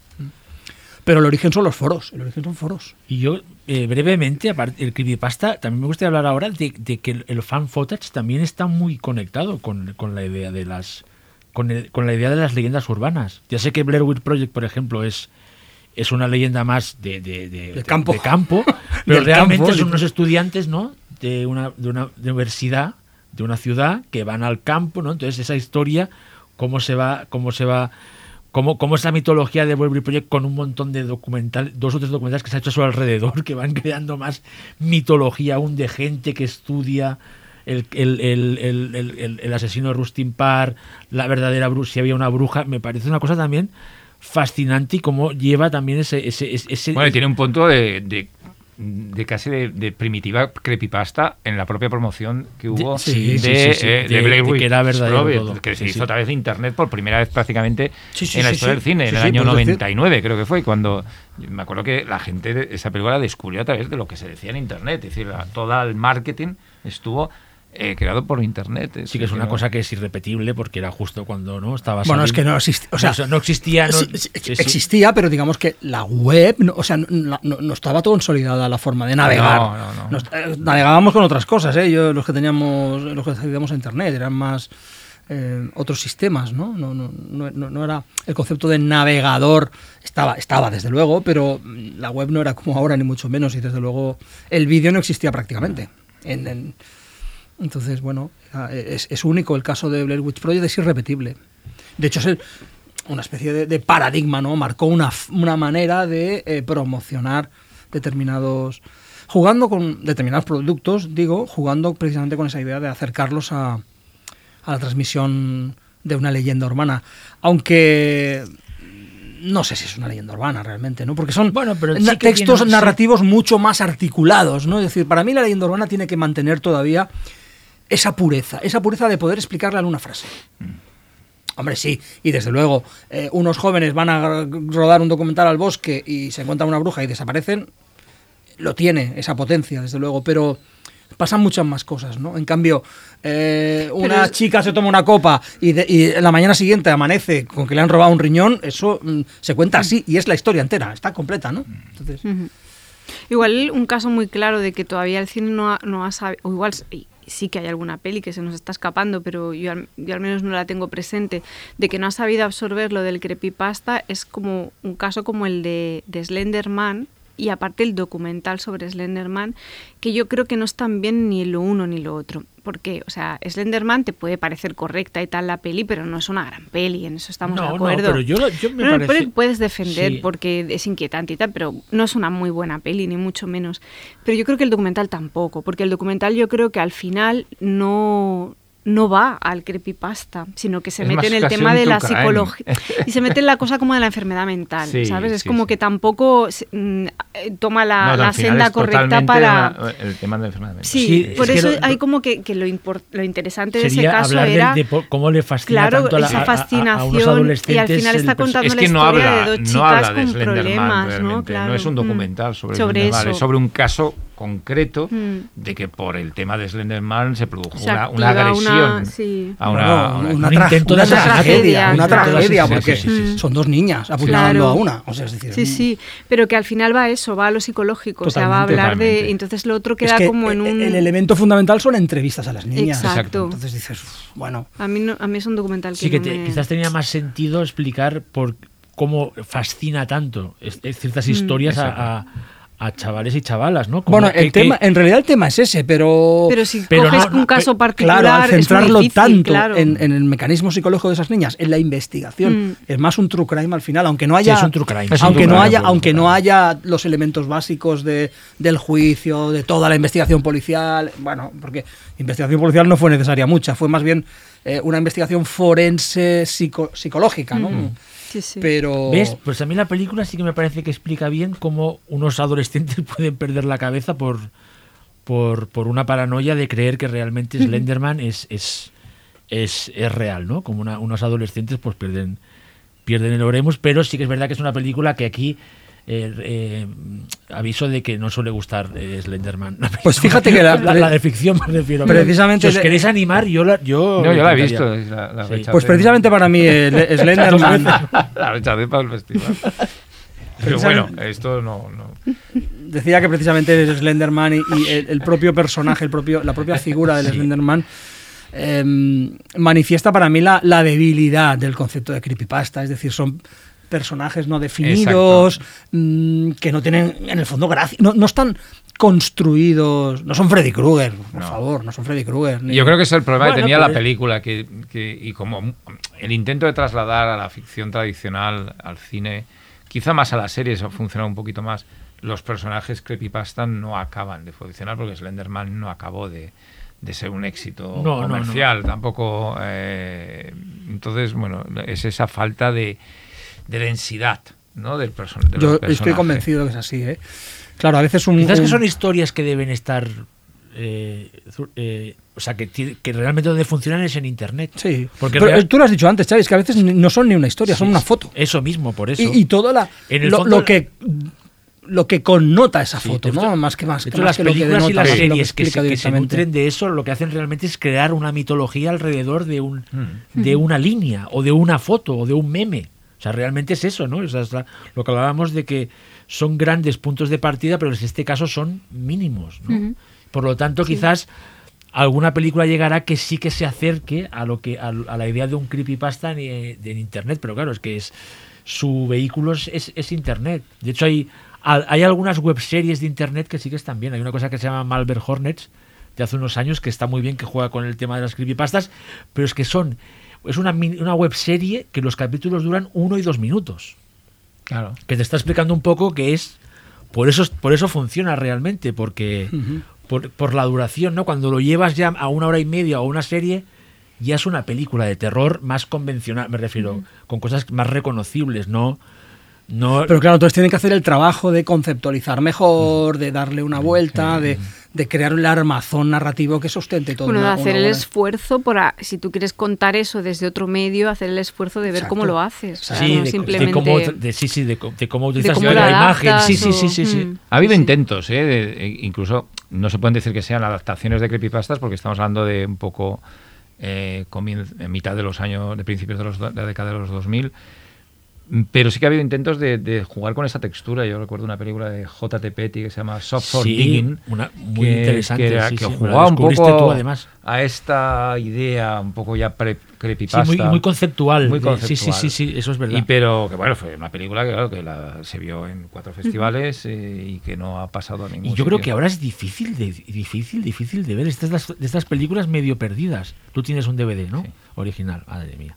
Pero el origen son los foros, el origen son foros. Y yo, eh, brevemente, aparte el creepypasta, también me gustaría hablar ahora de, de que el, el fan footage también está muy conectado con, con la idea de las con, el, con la idea de las leyendas urbanas. Ya sé que Blair Witch Project, por ejemplo, es, es una leyenda más de, de, de, de, campo. de, de campo, pero realmente campo, son unos estudiantes, ¿no? de una, de una universidad, de una ciudad, que van al campo, ¿no? Entonces esa historia, cómo se va, cómo se va. Como, como esa mitología de Blair Witch Project con un montón de documentales, dos o tres documentales que se ha hecho a su alrededor, que van creando más mitología aún de gente que estudia el, el, el, el, el, el, el asesino de Rustin Parr, la verdadera bruja, si había una bruja, me parece una cosa también fascinante y cómo lleva también ese... ese, ese, ese bueno, y tiene un punto de... de... de casi de, de primitiva creepypasta en la propia promoción que hubo sí, de, sí, sí, sí. Eh, de, de Blair Witch, que era verdadero Robert, todo. Que se sí, hizo sí. a través de internet por primera vez prácticamente sí, sí, en la sí, historia sí. del cine, sí, en el sí, año noventa y nueve decir. Creo que fue, cuando me acuerdo que la gente esa película la descubrió a través de lo que se decía en internet, es decir, la, todo el marketing estuvo... Eh, creado por internet. Es sí, que es una no... cosa que es irrepetible porque era justo cuando no estaba... Bueno, saliendo. Es que no existía. O sea, no, no existía... No... Sí, sí, sí, existía, sí. pero digamos que la web... No, o sea, no, no, no estaba consolidada la forma de navegar. No, no, no. Nos, eh, navegábamos con otras cosas, ¿eh? Yo, los que teníamos... Los que accedíamos a internet eran más... Eh, otros sistemas, ¿no? No, no, no, no era... El concepto de navegador estaba, estaba, desde luego, pero la web no era como ahora, ni mucho menos, y desde luego el vídeo no existía prácticamente. En... en Entonces, bueno, es, es único el caso de Blair Witch Project, es irrepetible. De hecho, es el, una especie de, de paradigma, ¿no? Marcó una, una manera de eh, promocionar determinados... Jugando con determinados productos, digo, jugando precisamente con esa idea de acercarlos a, a la transmisión de una leyenda urbana. Aunque... No sé si es una leyenda urbana realmente, ¿no? Porque son bueno, pero na- sí textos tiene... narrativos mucho más articulados, ¿no? Es decir, para mí la leyenda urbana tiene que mantener todavía... Esa pureza, esa pureza de poder explicarla en una frase. Hombre, sí, y desde luego, eh, unos jóvenes van a rodar un documental al bosque y se encuentran una bruja y desaparecen, lo tiene esa potencia, desde luego, pero pasan muchas más cosas, ¿no? En cambio, eh, una es... chica se toma una copa y, de, y la mañana siguiente amanece con que le han robado un riñón, eso mm, se cuenta así y es la historia entera, está completa, ¿no? Entonces... Uh-huh. Igual un caso muy claro de que todavía el cine no ha, no ha sabido, o igual... sí que hay alguna peli que se nos está escapando, pero yo al, yo al menos no la tengo presente, de que no ha sabido absorber lo del creepypasta, es como un caso como el de, de Slenderman, y aparte el documental sobre Slenderman, que yo creo que no están bien ni lo uno ni lo otro. Porque, o sea, Slenderman te puede parecer correcta y tal la peli, pero no es una gran peli, en eso estamos no, de acuerdo. No, pero yo, yo me no, parece... pero puedes defender sí. porque es inquietante y tal, pero no es una muy buena peli, ni mucho menos. Pero yo creo que el documental tampoco, porque el documental yo creo que al final no... no va al creepypasta, sino que se es mete en el tema de la psicología y se mete en la cosa como de la enfermedad mental, sí, ¿sabes? Es sí, como sí. que tampoco se, mm, toma la, no, la senda correcta para... Una, el tema de la enfermedad mental. Sí, sí es por es eso lo, hay como que, que lo, import, lo interesante de ese caso era... De, de cómo le fascina claro, tanto a, la, esa fascinación a, a, a unos adolescentes. Y al final está contando es que la no historia habla, de dos chicas no con problemas, ¿no? Claro. No es un documental sobre, sobre Slenderman, eso. Es sobre un caso... concreto mm. de que por el tema de Slenderman se produjo o sea, una, una agresión una, sí. a una, no, una, una, una intento de tragedia, una tragedia porque sí, sí, sí. son dos niñas apuntando claro. a una, o sea, es decir, sí sí, pero que al final va a eso, va a lo psicológico, totalmente, o sea, va a hablar totalmente. de entonces lo otro queda es que como en un el elemento fundamental son entrevistas a las niñas, exacto. Entonces dices, bueno, a mí no, a mí es un documental que sí que no te, me... quizás tenía más sentido explicar por cómo fascina tanto es, es, ciertas historias mm. a, a a chavales y chavalas, ¿no? Como bueno, que, el tema, que... en realidad el tema es ese, pero... Pero si pero coges no, no, un caso particular claro, al centrarlo es difícil, tanto claro. en, en el mecanismo psicológico de esas niñas, en la investigación, mm. es más un true crime al final, aunque no haya... Sí, es un true crime. Aunque, no, crime, haya, aunque no haya los elementos básicos de, del juicio, de toda la investigación policial, bueno, porque investigación policial no fue necesaria mucha, fue más bien eh, una investigación forense psico- psicológica, ¿no? Mm. Sí, sí. Pero... ¿Ves? Pues a mí la película sí que me parece que explica bien cómo unos adolescentes pueden perder la cabeza por, por, por una paranoia de creer que realmente Slenderman es, es, es, es real, ¿no? Como una, unos adolescentes pues pierden, pierden el oremus, pero sí que es verdad que es una película que aquí... Eh, eh, aviso de que no suele gustar eh, Slenderman. Pues fíjate que la, la, la de ficción me refiero. Precisamente, si os queréis animar, yo la, yo no, yo la he visto. La, la sí. Pues precisamente para mí eh, Slenderman. La rechacé para el festival. Pero bueno, esto no, no. Decía que precisamente Slenderman y, y el, el propio personaje, el propio, la propia figura del sí. Slenderman. Eh, manifiesta para mí la, la debilidad del concepto de creepypasta. Es decir, son personajes no definidos, mmm, que no tienen, en el fondo, gracia. No, no están construidos, no son Freddy Krueger, por no. favor, no son Freddy Krueger. Ni... Yo creo que es el problema bueno, que tenía la es... película, que, que y como el intento de trasladar a la ficción tradicional, al cine, quizá más a las series, ha funcionado un poquito más, los personajes creepypasta no acaban de funcionar, porque Slenderman no acabó de, de ser un éxito no, comercial, no, no. tampoco. Eh, entonces, bueno, es esa falta de de densidad, ¿no? Del person- de Yo estoy convencido que es así, ¿eh? Claro, a veces un... Quizás un... que son historias que deben estar... Eh, eh, o sea, que, que realmente donde funcionan es en internet. Sí. Porque pero real... tú lo has dicho antes, Xavi, es que a veces no son ni una historia, sí, son una foto. Eso mismo, por eso. Y, y todo la, lo, fondo... lo que... lo que connota esa foto, sí, ¿no? Esto, más que más, que más las que películas lo que denota, y las series que, que, que se nutren de eso, lo que hacen realmente es crear una mitología alrededor de un mm. de una línea o de una foto o de un meme. O sea, realmente es eso, ¿no? O sea, es la, lo que hablábamos de que son grandes puntos de partida, pero en este caso son mínimos, ¿no? Mm. Por lo tanto, sí, quizás alguna película llegará que sí que se acerque a lo que a, a la idea de un creepypasta en, en internet, pero claro, es que es su vehículo es, es, es internet. De hecho, hay Hay algunas webseries de internet que sí que están bien. Hay una cosa que se llama Malware Hornets de hace unos años que está muy bien, que juega con el tema de las creepypastas, pero es que son es una, una webserie que los capítulos duran uno y dos minutos. Claro. Que te está explicando un poco que es por eso por eso funciona realmente, porque uh-huh. por, por la duración, ¿no? Cuando lo llevas ya a una hora y media o una serie, ya es una película de terror más convencional, me refiero, uh-huh. con cosas más reconocibles, ¿no? No. Pero claro, entonces tienen que hacer el trabajo de conceptualizar mejor, de darle una vuelta, de, de crear el armazón narrativo que sustente todo. Bueno, de hacer el esfuerzo, por a, si tú quieres contar eso desde otro medio, hacer el esfuerzo de ver Exacto. cómo lo haces. Sí, o sea, no de, simplemente... de cómo, de, sí, sí, de, de cómo utilizas la imagen. Sí, sí, sí, sí, sí. Mm. Ha habido sí. intentos, ¿eh? De, incluso no se pueden decir que sean adaptaciones de creepypastas porque estamos hablando de un poco eh, en mitad de los años, de principios de, los, de la década de los dos mil. Pero sí que ha habido intentos de, de jugar con esa textura. Yo recuerdo una película de J T Petty que se llama Soft for sí, Digging. Una, muy que, interesante. Que, era, sí, que sí, jugaba un poco tú, además. a esta idea un poco ya pre, creepypasta. Sí, muy, muy conceptual. Muy conceptual. Sí, sí, sí, sí, eso es verdad. Y pero que bueno, fue una película que, claro, que la, se vio en cuatro festivales eh, y que no ha pasado a ningún sitio. Y yo creo que ahora es difícil de, difícil, difícil de ver estas, las, estas películas medio perdidas. Tú tienes un D V D, ¿no? Sí. Original, madre mía.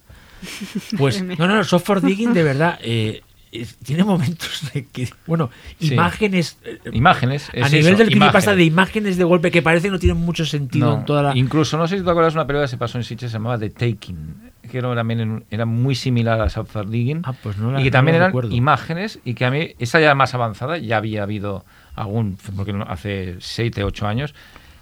Pues no, no, Soft for Digging de verdad eh, es, tiene momentos de que, bueno, sí. imágenes eh, imágenes es a nivel eso, del creepypasta de imágenes de golpe que parece no tienen mucho sentido no, en toda la... Incluso no sé si te acuerdas una película que se pasó en Sitges, se llamaba The Taking, que era, también era muy similar a Soft for Digging ah, pues no la, y que también no eran recuerdo. Imágenes y que a mí esa ya más avanzada ya había habido algún, porque hace siete u ocho años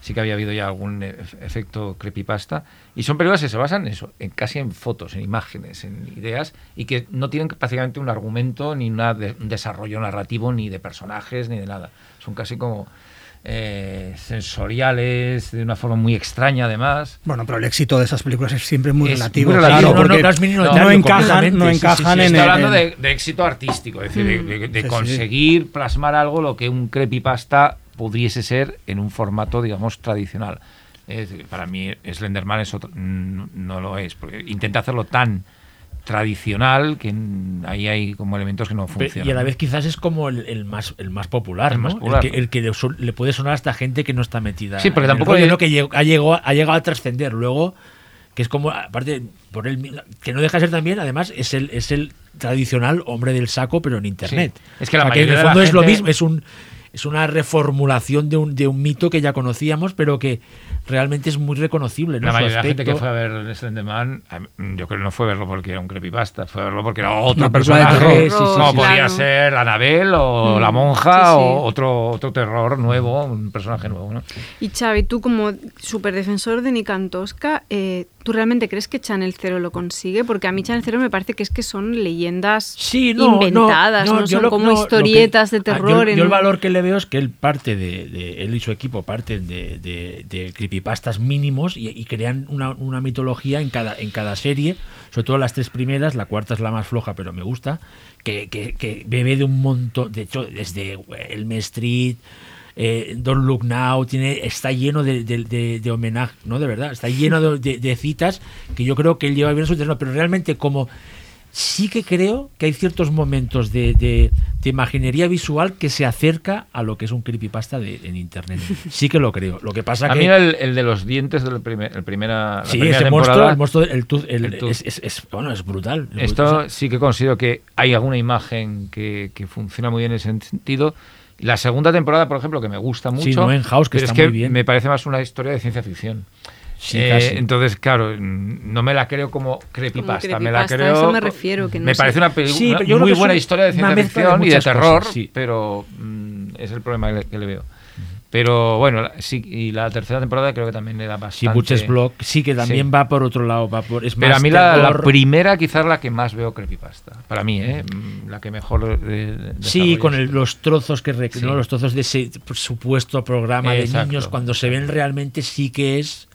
sí que había habido ya algún efecto creepypasta. Y son películas que se basan en eso, en casi en fotos, en imágenes, en ideas, y que no tienen prácticamente un argumento, ni una de, un desarrollo narrativo, ni de personajes, ni de nada. Son casi como eh, sensoriales, de una forma muy extraña, además. Bueno, pero el éxito de esas películas es siempre muy es relativo. Muy relativo, claro, porque no, no, no, no, no encajan, no encajan sí, sí, sí, en... Está hablando en... De, de éxito artístico, es decir, mm, de, de, de sí, conseguir sí. plasmar algo lo que un creepypasta... pudiese ser en un formato, digamos, tradicional. Es decir, para mí Slenderman es otro, no, no lo es, porque intenta hacerlo tan tradicional que ahí hay como elementos que no funcionan. Y a la vez quizás es como el, el más el más popular, el ¿no? Más popular. El que, el que le puede sonar a esta gente que no está metida. Sí, porque tampoco es lo que ha llegado, ha llegado a trascender luego, que es como aparte por el que no deja de ser también, además es el es el tradicional hombre del saco, pero en internet. Sí. Es que la o sea, mayoría que en el fondo de la es gente... lo mismo, es un Es una reformulación de un, de un mito que ya conocíamos, pero que realmente es muy reconocible, ¿no? La mayoría de la gente que fue a ver Slenderman, yo creo que no fue a verlo porque era un creepypasta, fue a verlo porque era otro no, personaje. Sí, sí, sí, no, sí, podía claro. ser Anabel o mm, la monja sí, sí. o otro, otro terror nuevo, un personaje nuevo, ¿no? Y Xavi, tú como superdefensor de Nicantosca, eh, ¿tú realmente crees que Channel Zero lo consigue? Porque a mí Channel Zero me parece que es que son leyendas sí, no, inventadas, no, no, no son lo, como no, historietas que, de terror. Yo, en... yo el valor que le veo es que él parte de, de él y su equipo parten de, de, de creepypastas mínimos y, y crean una, una mitología en cada, en cada serie, sobre todo las tres primeras, la cuarta es la más floja, pero me gusta, que, que, que bebe de un montón, de hecho, desde Elm Street... Eh, Don't Look Now tiene está lleno de, de, de, de homenaje, no de verdad, está lleno de, de, de citas que yo creo que él lleva bien su terreno, pero realmente como sí que creo que hay ciertos momentos de, de, de imaginería visual que se acerca a lo que es un creepypasta de, en internet. Sí que lo creo. Lo que pasa a que... mí el, el de los dientes de la, primer, el primera, la sí, primera temporada... Monstruo, el monstruo el, el, el es, es, es, bueno, es brutal. Es Esto brutal. Sí que considero que hay alguna imagen que, que funciona muy bien en ese sentido. La segunda temporada, por ejemplo, que me gusta mucho, sí, no en House, que pero está es que muy bien. Me parece más una historia de ciencia ficción. Sí, eh, casi. Entonces, claro, no me la creo como creepypasta, como creepypasta me la creo. A eso me refiero. Que no me sé. Parece una película sí, muy buena historia de ciencia ficción y de terror, cosas, sí. pero mm, es el problema que le, que le veo. Pero bueno, sí, y la tercera temporada creo que también le da bastante. Sí, Butcher's Block, sí que también sí. va por otro lado. Va por, es Pero más a mí la, la primera quizás la que más veo creepypasta. Para mí, ¿eh? La que mejor de, de Sí, con el, los trozos que rec... sí. ¿no? Los trozos de ese supuesto programa Exacto. de niños, cuando se ven realmente sí que es...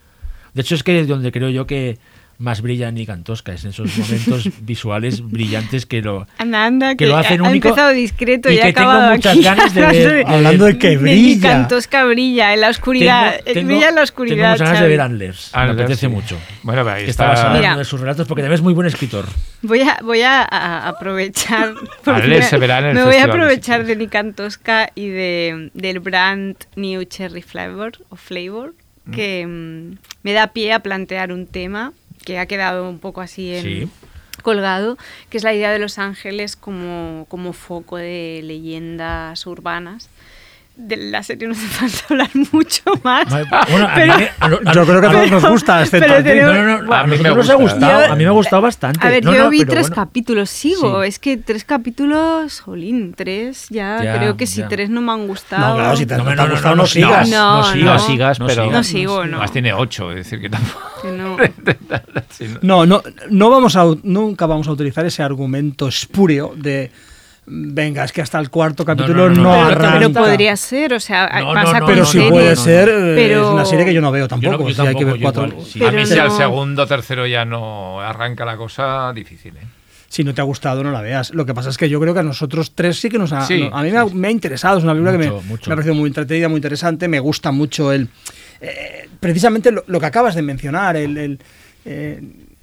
De hecho es que es donde creo yo que más brilla Nick Antosca, es en esos momentos visuales brillantes que lo, anda, anda, que que lo hacen ha único. Ha empezado discreto y, y ha acabado tengo aquí. Ganas de ver, hablando de que brilla. Nick Antosca brilla en la oscuridad. Tengo, tengo, brilla en la oscuridad. Tengo muchas ganas Xavi. de ver Antlers. Me apetece sí. mucho. Bueno, pero ahí que está. Estaba hablando de sus relatos porque también es muy buen escritor. Voy a, voy a, a aprovechar. Antlers se verá en el Me voy a aprovechar de Nick Antosca y de, del brand New Cherry Flavor o Flavor, mm. que mmm, me da pie a plantear un tema que ha quedado un poco así en, sí. colgado, que es la idea de Los Ángeles como, como foco de leyendas urbanas. De la serie no hace falta hablar mucho más. Bueno, pero, a mí, a, a, yo creo que a todos nos gusta. Este pero, pero, no, no, no, a, a mí me gusta. Ha gustado, yo, a mí me ha gustado bastante. A ver, no, yo no, vi tres bueno. capítulos, sigo. Sí. Es que tres capítulos, jolín, tres ya, ya creo que ya. si tres no me han gustado. No, claro, si te, no, no, no, te han gustado no, no, no sigas. No, no, sigas, no, sigas, no, pero no, no sigo, no. Más tiene ocho, es decir que tampoco. No. no, no, no vamos a, nunca vamos a utilizar ese argumento espúreo de... Venga, es que hasta el cuarto capítulo no, no, no, no, no arranca. Pero podría ser, o sea, no, pasa no, no, Pero no, si puede no, ser, no, no. Pero... es una serie que yo no veo tampoco. Yo no, yo tampoco si hay que ver cuatro. Sí. A mí no. si al segundo, tercero ya no arranca la cosa, difícil, ¿eh? Si no te ha gustado, no la veas. Lo que pasa es que yo creo que a nosotros tres sí que nos ha... Sí, no, a mí sí, me, ha, me ha interesado, es una película mucho, que me, me ha parecido muy entretenida, muy interesante, me gusta mucho el... Eh, precisamente lo, lo que acabas de mencionar, el... el eh,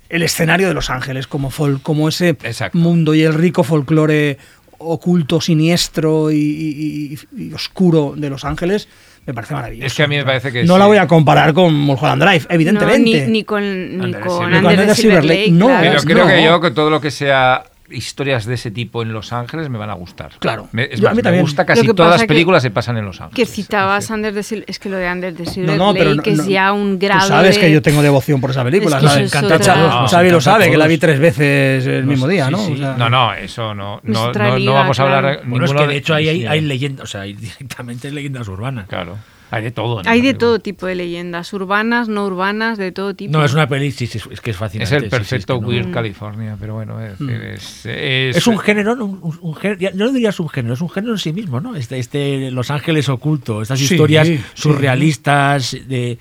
el escenario de Los Ángeles, como, fol, como ese Exacto. mundo y el rico folclore oculto, siniestro y, y, y, y oscuro de Los Ángeles, me parece maravilloso. Es que a mí me parece que No sí. la voy a comparar con Mulholland Drive, evidentemente. No, ni, ni con ni con Under Silver Lake. No, claro. Pero creo no. que yo, que todo lo que sea historias de ese tipo en Los Ángeles me van a gustar. Claro. Me, es yo, más, a mí me gusta casi todas las películas que se pasan en Los Ángeles. Que citabas sí. Under the Silver, es que lo de Under the Silver no, no, Lake no, que es ya un grave... Tú sabes que yo tengo devoción por esa película. Es que me encanta. Otra... Xavi no, lo sabe, que la vi tres veces el mismo día, sí, ¿no? Sí. O sea, no, no, eso no. No, no, no vamos a hablar... Claro. Bueno, es que de hecho hay, hay, hay leyendas, o sea, hay directamente leyendas urbanas. Claro. Hay de todo. ¿No? Hay de todo tipo de leyendas, urbanas, no urbanas, de todo tipo. No, es una peli, sí, sí, es que es fascinante. Es el perfecto sí, sí, es que Weird no... California, pero bueno, es, mm. es, es... es un género, un, un, un género, no diría subgénero, es un género en sí mismo, ¿no? Este, este Los Ángeles oculto, estas sí, historias sí, surrealistas, sí. De,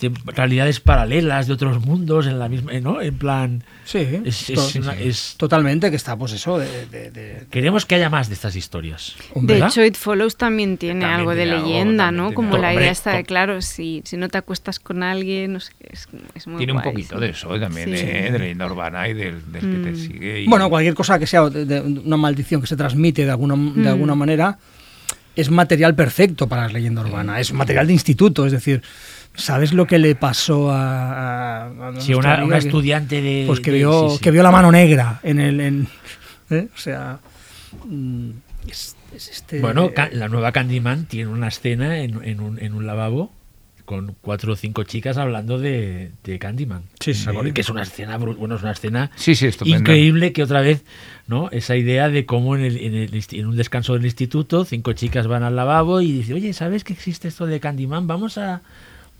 de realidades paralelas de otros mundos, en la misma, ¿no? En plan... Sí, es, es, sí, una, sí. es totalmente que está, pues eso. De, de, de... Queremos que haya más de estas historias. De ¿verdad? Hecho, It Follows también tiene también algo de tiene leyenda, algo, ¿no? Como algo. La idea está de, claro, si, si no te acuestas con alguien, no sé, es, es muy Tiene guay, un poquito sí. de eso también, sí. ¿eh? De leyenda urbana y del, del mm. que te sigue. Y... Bueno, cualquier cosa que sea de, de una maldición que se transmite de alguna, mm. de alguna manera es material perfecto para la leyenda urbana, mm. es material de instituto, es decir... ¿Sabes lo que le pasó a, a sí, una, una estudiante de... Pues que, de, vio, sí, sí. que vio la mano negra en el... En, ¿eh? O sea... Es, es este, bueno, eh, la nueva Candyman tiene una escena en, en, un, en un lavabo con cuatro o cinco chicas hablando de, de Candyman. Sí, sí. Que es una escena, bueno, es una escena sí, sí, increíble que otra vez... ¿no? Esa idea de cómo en, el, en, el, en un descanso del instituto cinco chicas van al lavabo y dicen, oye, ¿sabes que existe esto de Candyman? Vamos a...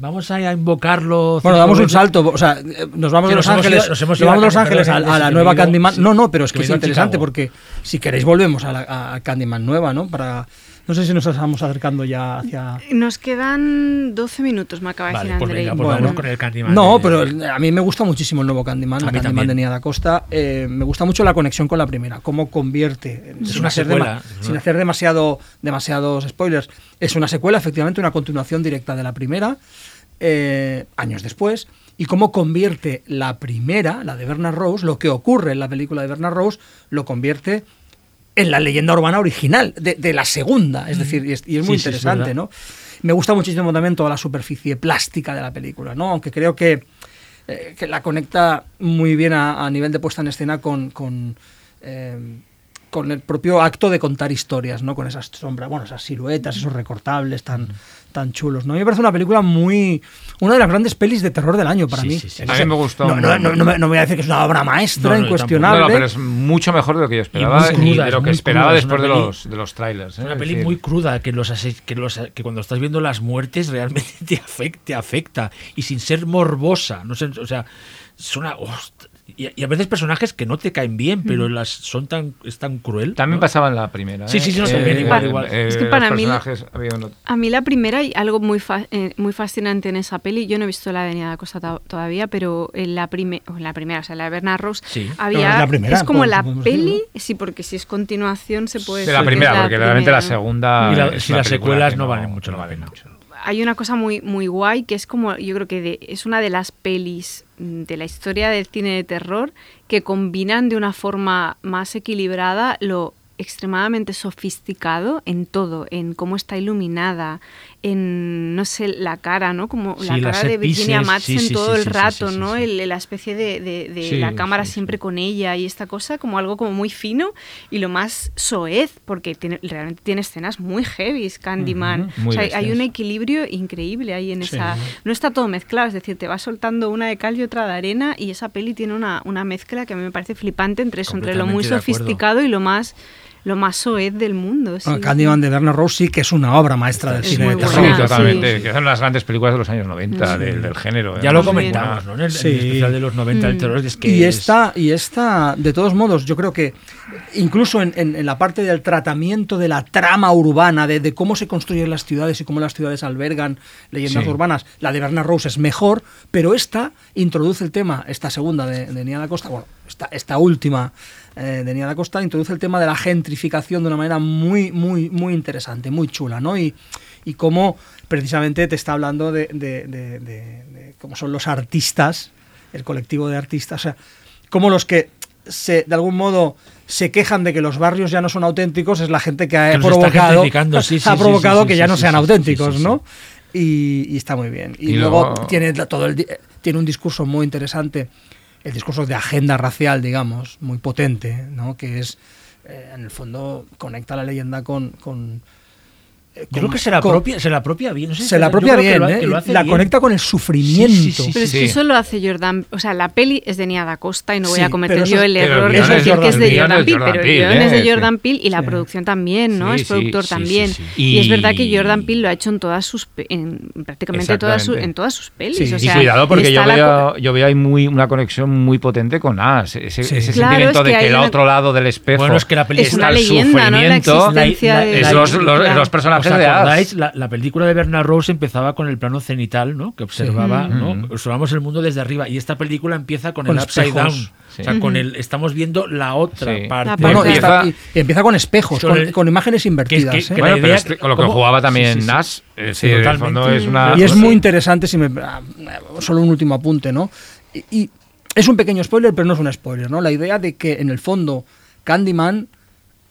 Vamos a invocarlo... Bueno, damos un salto, o sea, nos vamos de Los Ángeles, nos vamos de Los Ángeles a la nueva Candyman... No, no, pero es que es interesante porque si queréis volvemos a la Candyman nueva, ¿no? Para... No sé si nos estamos acercando ya hacia... Nos quedan doce minutos, me acaba de decir Andrei. Bueno, con el Candyman. No, pero a mí me gusta muchísimo el nuevo Candyman, la Candyman de Nia DaCosta. Eh, me gusta mucho la conexión con la primera, cómo convierte... Es sin una hacer secuela. Dema- ¿no? Sin hacer demasiado, demasiados spoilers. Es una secuela, efectivamente, una continuación directa de la primera, eh, años después, y cómo convierte la primera, la de Bernard Rose, lo que ocurre en la película de Bernard Rose, lo convierte... en la leyenda urbana original, de, de la segunda, es decir, y es, y es muy sí, interesante, sí, es ¿no? Me gusta muchísimo también toda la superficie plástica de la película, ¿no? Aunque creo que, eh, que la conecta muy bien a, a nivel de puesta en escena con, con, eh, con el propio acto de contar historias, ¿no? Con esas sombras, bueno, esas siluetas, esos recortables tan, tan chulos, ¿no? A mí me parece una película muy... Una de las grandes pelis de terror del año para sí, mí. Sí, sí. A mí me gustó. No, no, no, no, me, no voy a decir que es una obra maestra, no, no, incuestionable. Tampoco, no, pero es mucho mejor de lo que yo esperaba y, cruda, y de lo que esperaba después de, peli, los, de los trailers. ¿eh? Una peli muy cruda, que, los, que, los, que cuando estás viendo las muertes realmente te afecta, te afecta y sin ser morbosa. No sé, o sea, suena... Host... Y a veces personajes que no te caen bien, pero las son tan, es tan cruel. También ¿no? pasaba en la primera. Sí, ¿eh? sí, sí, no sé. Eh, igual, igual. Eh, es que para mí, habían... a mí la primera, hay algo muy, fa- eh, muy fascinante en esa peli. Yo no he visto la de Nia DaCosta ta- todavía, pero en la, prime- oh, la primera, o sea, la de Bernard Rose, sí. había, es, la primera, es como la peli, decir, ¿no? sí, porque si es continuación se puede... De la primera, la porque primera. realmente la segunda... Y la, si las secuelas no, no valen mucho, no valen mucho. Hay una cosa muy, muy guay que es como, yo creo que de, es una de las pelis de la historia del cine de terror que combinan de una forma más equilibrada lo extremadamente sofisticado en todo, en cómo está iluminada, en, no sé, la cara, ¿no? Como sí, la cara de Virginia Madsen sí, sí, todo sí, el sí, rato, sí, sí, ¿no? Sí, sí. El, la especie de, de, de sí, la cámara sí, siempre sí. con ella y esta cosa como algo como muy fino y lo más soez, porque tiene, realmente tiene escenas muy heavy, Candyman. Uh-huh, muy o sea, hay un equilibrio increíble ahí en sí, esa... Uh-huh. No está todo mezclado, es decir, te vas soltando una de cal y otra de arena y esa peli tiene una, una mezcla que a mí me parece flipante entre eso, entre lo muy sofisticado y lo más... lo más soez del mundo. Sí. Candyman de Bernard Rose sí que es una obra maestra del es cine de terror. Sí, totalmente. Sí. Que son las grandes películas de los años noventa, sí. del, del género. Ya lo comentamos, ¿no? En el, sí. el especial de los noventa, mm. el terror es que y es... esta, y esta, de todos modos, yo creo que incluso en, en, en la parte del tratamiento de la trama urbana, de, de cómo se construyen las ciudades y cómo las ciudades albergan leyendas sí. urbanas, la de Bernard Rose es mejor, pero esta introduce el tema, esta segunda de, de Nia DaCosta, bueno, esta, esta última de Nia DaCosta introduce el tema de la gentrificación de una manera muy, muy, muy interesante, muy chula, ¿no? Y, y cómo precisamente te está hablando de, de, de, de, de cómo son los artistas, el colectivo de artistas, o sea, cómo los que se, de algún modo se quejan de que los barrios ya no son auténticos es la gente que ha que provocado, sí, sí, ha provocado sí, sí, que sí, ya sí, no sean sí, auténticos, sí, sí, ¿no? Y, y está muy bien. Y, y luego lo... tiene, todo el, tiene un discurso muy interesante. El discurso de agenda racial, digamos, muy potente, ¿no? Que es, eh, en el fondo, conecta la leyenda con... con eh, yo con, creo que se la apropia, se la apropia bien. No sé, se, se la apropia bien, lo, ¿eh? La bien. Conecta con el sufrimiento. Sí, sí, sí, pero sí, es que eso lo hace Jordan... O sea, la peli es de Nia DaCosta y no voy sí, a cometer yo el error de decir que es de Jordan Peele, pero el guion es de Jordan Peele y la sí. producción también, ¿no? Sí, es productor sí, también. Sí, sí, sí. Y, y es verdad que Jordan Peele lo ha hecho en todas sus... En, prácticamente todas su, en todas sus pelis. Sí. O sea, y cuidado, porque yo veo, co- yo veo ahí muy, una conexión muy potente con As. Ese, sí. ese claro, sentimiento es que de que el una... otro lado del espejo bueno, es que la peli es está una el leyenda, sufrimiento. ¿No? La la, de... Es los, los, los personajes de As. La, la película de Bernard Rose empezaba con el plano cenital, ¿no? Que observaba, ¿no? Observamos el mundo desde arriba. Y esta película empieza con el upside down. Sí. O sea, con el, estamos viendo la otra sí. parte. Bueno, empieza, y, y empieza con espejos, con, el, con imágenes invertidas. Que es que, ¿eh? que bueno, pero es, con lo que ¿cómo? jugaba también sí, sí, Nash. Sí, eh, sí, sí, en el fondo es una, y es muy interesante, si me, solo un último apunte, ¿no? Y, y es un pequeño spoiler, pero no es un spoiler, ¿no? La idea de que, en el fondo, Candyman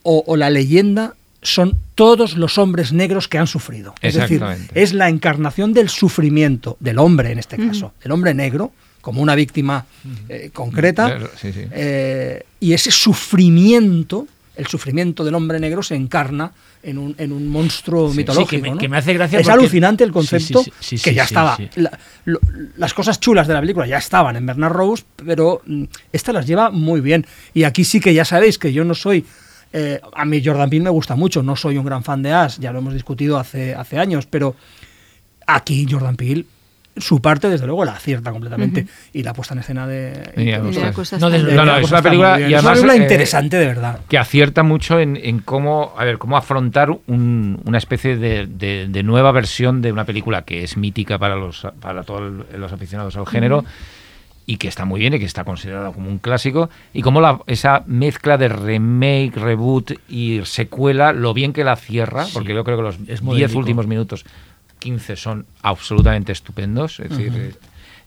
o, o la leyenda son todos los hombres negros que han sufrido. Es decir, es la encarnación del sufrimiento del hombre, en este caso, mm. del hombre negro, como una víctima eh, concreta, sí, sí. Eh, y ese sufrimiento, el sufrimiento del hombre negro se encarna en un, en un monstruo sí, mitológico. Sí, que me, ¿no? que me hace gracia es porque... alucinante el concepto, sí, sí, sí, sí, que sí, ya sí, estaba. Sí. La, lo, las cosas chulas de la película ya estaban en Bernard Rose, pero esta las lleva muy bien. Y aquí sí que ya sabéis que yo no soy... Eh, a mí Jordan Peele me gusta mucho, no soy un gran fan de As, ya lo hemos discutido hace, hace años, pero aquí Jordan Peele... su parte, desde luego, la acierta completamente. Uh-huh. Y la puesta en escena de... Mira, y la cosa no, desde, no, no, es una película, y además, es una película interesante, eh, de verdad. Que acierta mucho en, en cómo, a ver, cómo afrontar un, una especie de, de, de nueva versión de una película que es mítica para los para todos los aficionados al género, uh-huh. y que está muy bien y que está considerada como un clásico, y cómo la, esa mezcla de remake, reboot y secuela, lo bien que la cierra, sí. porque yo creo que los diez últimos minutos... quince son absolutamente estupendos, es uh-huh. decir,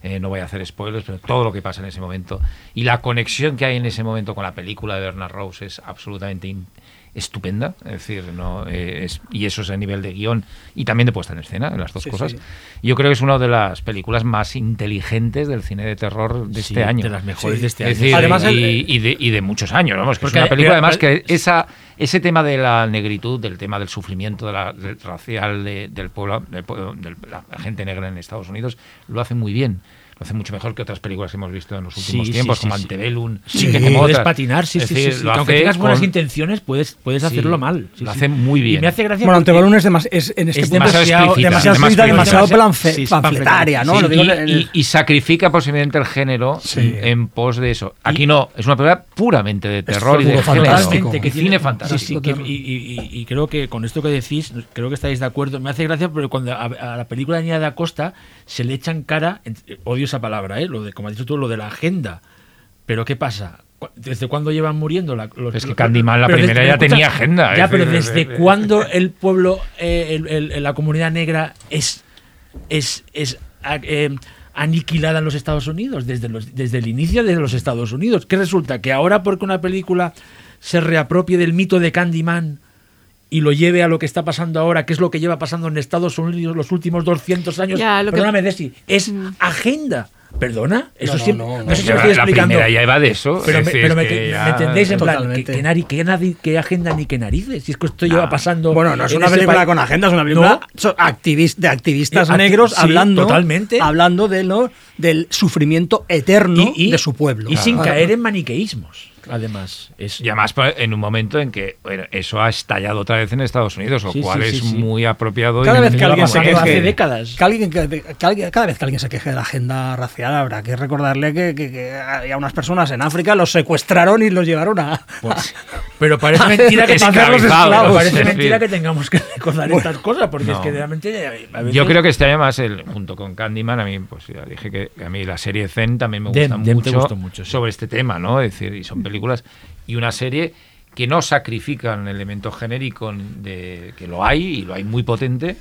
eh, no voy a hacer spoilers, pero todo lo que pasa en ese momento y la conexión que hay en ese momento con la película de Bernard Rose es absolutamente in- estupenda, es decir, no eh, es, y eso es a nivel de guión y también de puesta en escena, las dos sí, cosas. Sí. Yo creo que es una de las películas más inteligentes del cine de terror de sí, este año. De las mejores sí, de este año. Es decir, además, y, el, y, de, y de muchos años, vamos, que es una película, pero, además que esa ese tema de la negritud, del tema del sufrimiento de la, del racial de, del pueblo, de, de la gente negra en Estados Unidos, lo hace muy bien. Lo hace mucho mejor que otras películas que hemos visto en los últimos sí, tiempos, sí, como sí, Antebellum. Sí, sí, que puedes patinar, sí, sí, decir, sí, sí. Aunque tengas buenas con... intenciones, puedes, puedes hacerlo sí, mal. Sí, lo hace sí. muy bien. Y me hace gracia bueno, Antebellum es, demas, es en este es punto demasiado demasiado, explícita, demasiado, demasiado sí, panfletaria, ¿no? Sí, lo digo y, en el... y, y sacrifica posiblemente el género sí. en pos de eso. Aquí y, no, es una película puramente de terror y de fantástico. Género. Cine fantástico. Y creo que con esto que decís, creo que estáis de acuerdo. Me hace gracia porque cuando a la película de Nia DaCosta se le echan cara, odio esa palabra, ¿eh? Lo de, como has dicho tú, lo de la agenda. Pero ¿qué pasa? ¿Desde cuándo llevan muriendo? La, los, es que Candyman, la primera, desde, ya tenía agenda. Ya, eh, pero ¿desde cuándo el pueblo, eh, el, el, la comunidad negra es, es, es eh, aniquilada en los Estados Unidos? Desde, los, desde el inicio de los Estados Unidos. ¿Qué resulta? Que ahora, porque una película se reapropie del mito de Candyman y lo lleve a lo que está pasando ahora, que es lo que lleva pasando en Estados Unidos los últimos doscientos años. Ya, lo Perdóname, que... Desi, es agenda. ¿Perdona? Eso no, no, siempre, no, no, no sé si lo estoy la explicando. La primera ya iba de eso. Pero, es me, pero me, ya... me entendéis en Totalmente. plan, que, que, nari, que, nari, que agenda ni que narices. Si es que esto lleva ah. pasando... Bueno, no es una película país. Con agenda, es una película no. activist, de activistas eh, acti- negros sí, hablando, totalmente. hablando de lo, del sufrimiento eterno y, y, de su pueblo. Y claro. sin caer en maniqueísmos. Además, es... Y además en un momento en que bueno, eso ha estallado otra vez en Estados Unidos, lo sí, cual sí, sí, es sí. muy apropiado. Cada vez que alguien se queje de la agenda racial, habrá que recordarle que, que, que había unas personas en África, los secuestraron y los llevaron a... Pues, pero parece mentira que tengamos, parece mentira que tengamos que recordar bueno, estas cosas, porque no. es que realmente... A veces... Yo creo que este además, el, junto con Candyman, a mí pues ya dije que a mí la serie Zen también me gusta Dem, mucho, Dem mucho sí. sobre este tema, ¿no? Es decir, y son películas y una serie que no sacrifican el elemento genérico de, que lo hay y lo hay muy potente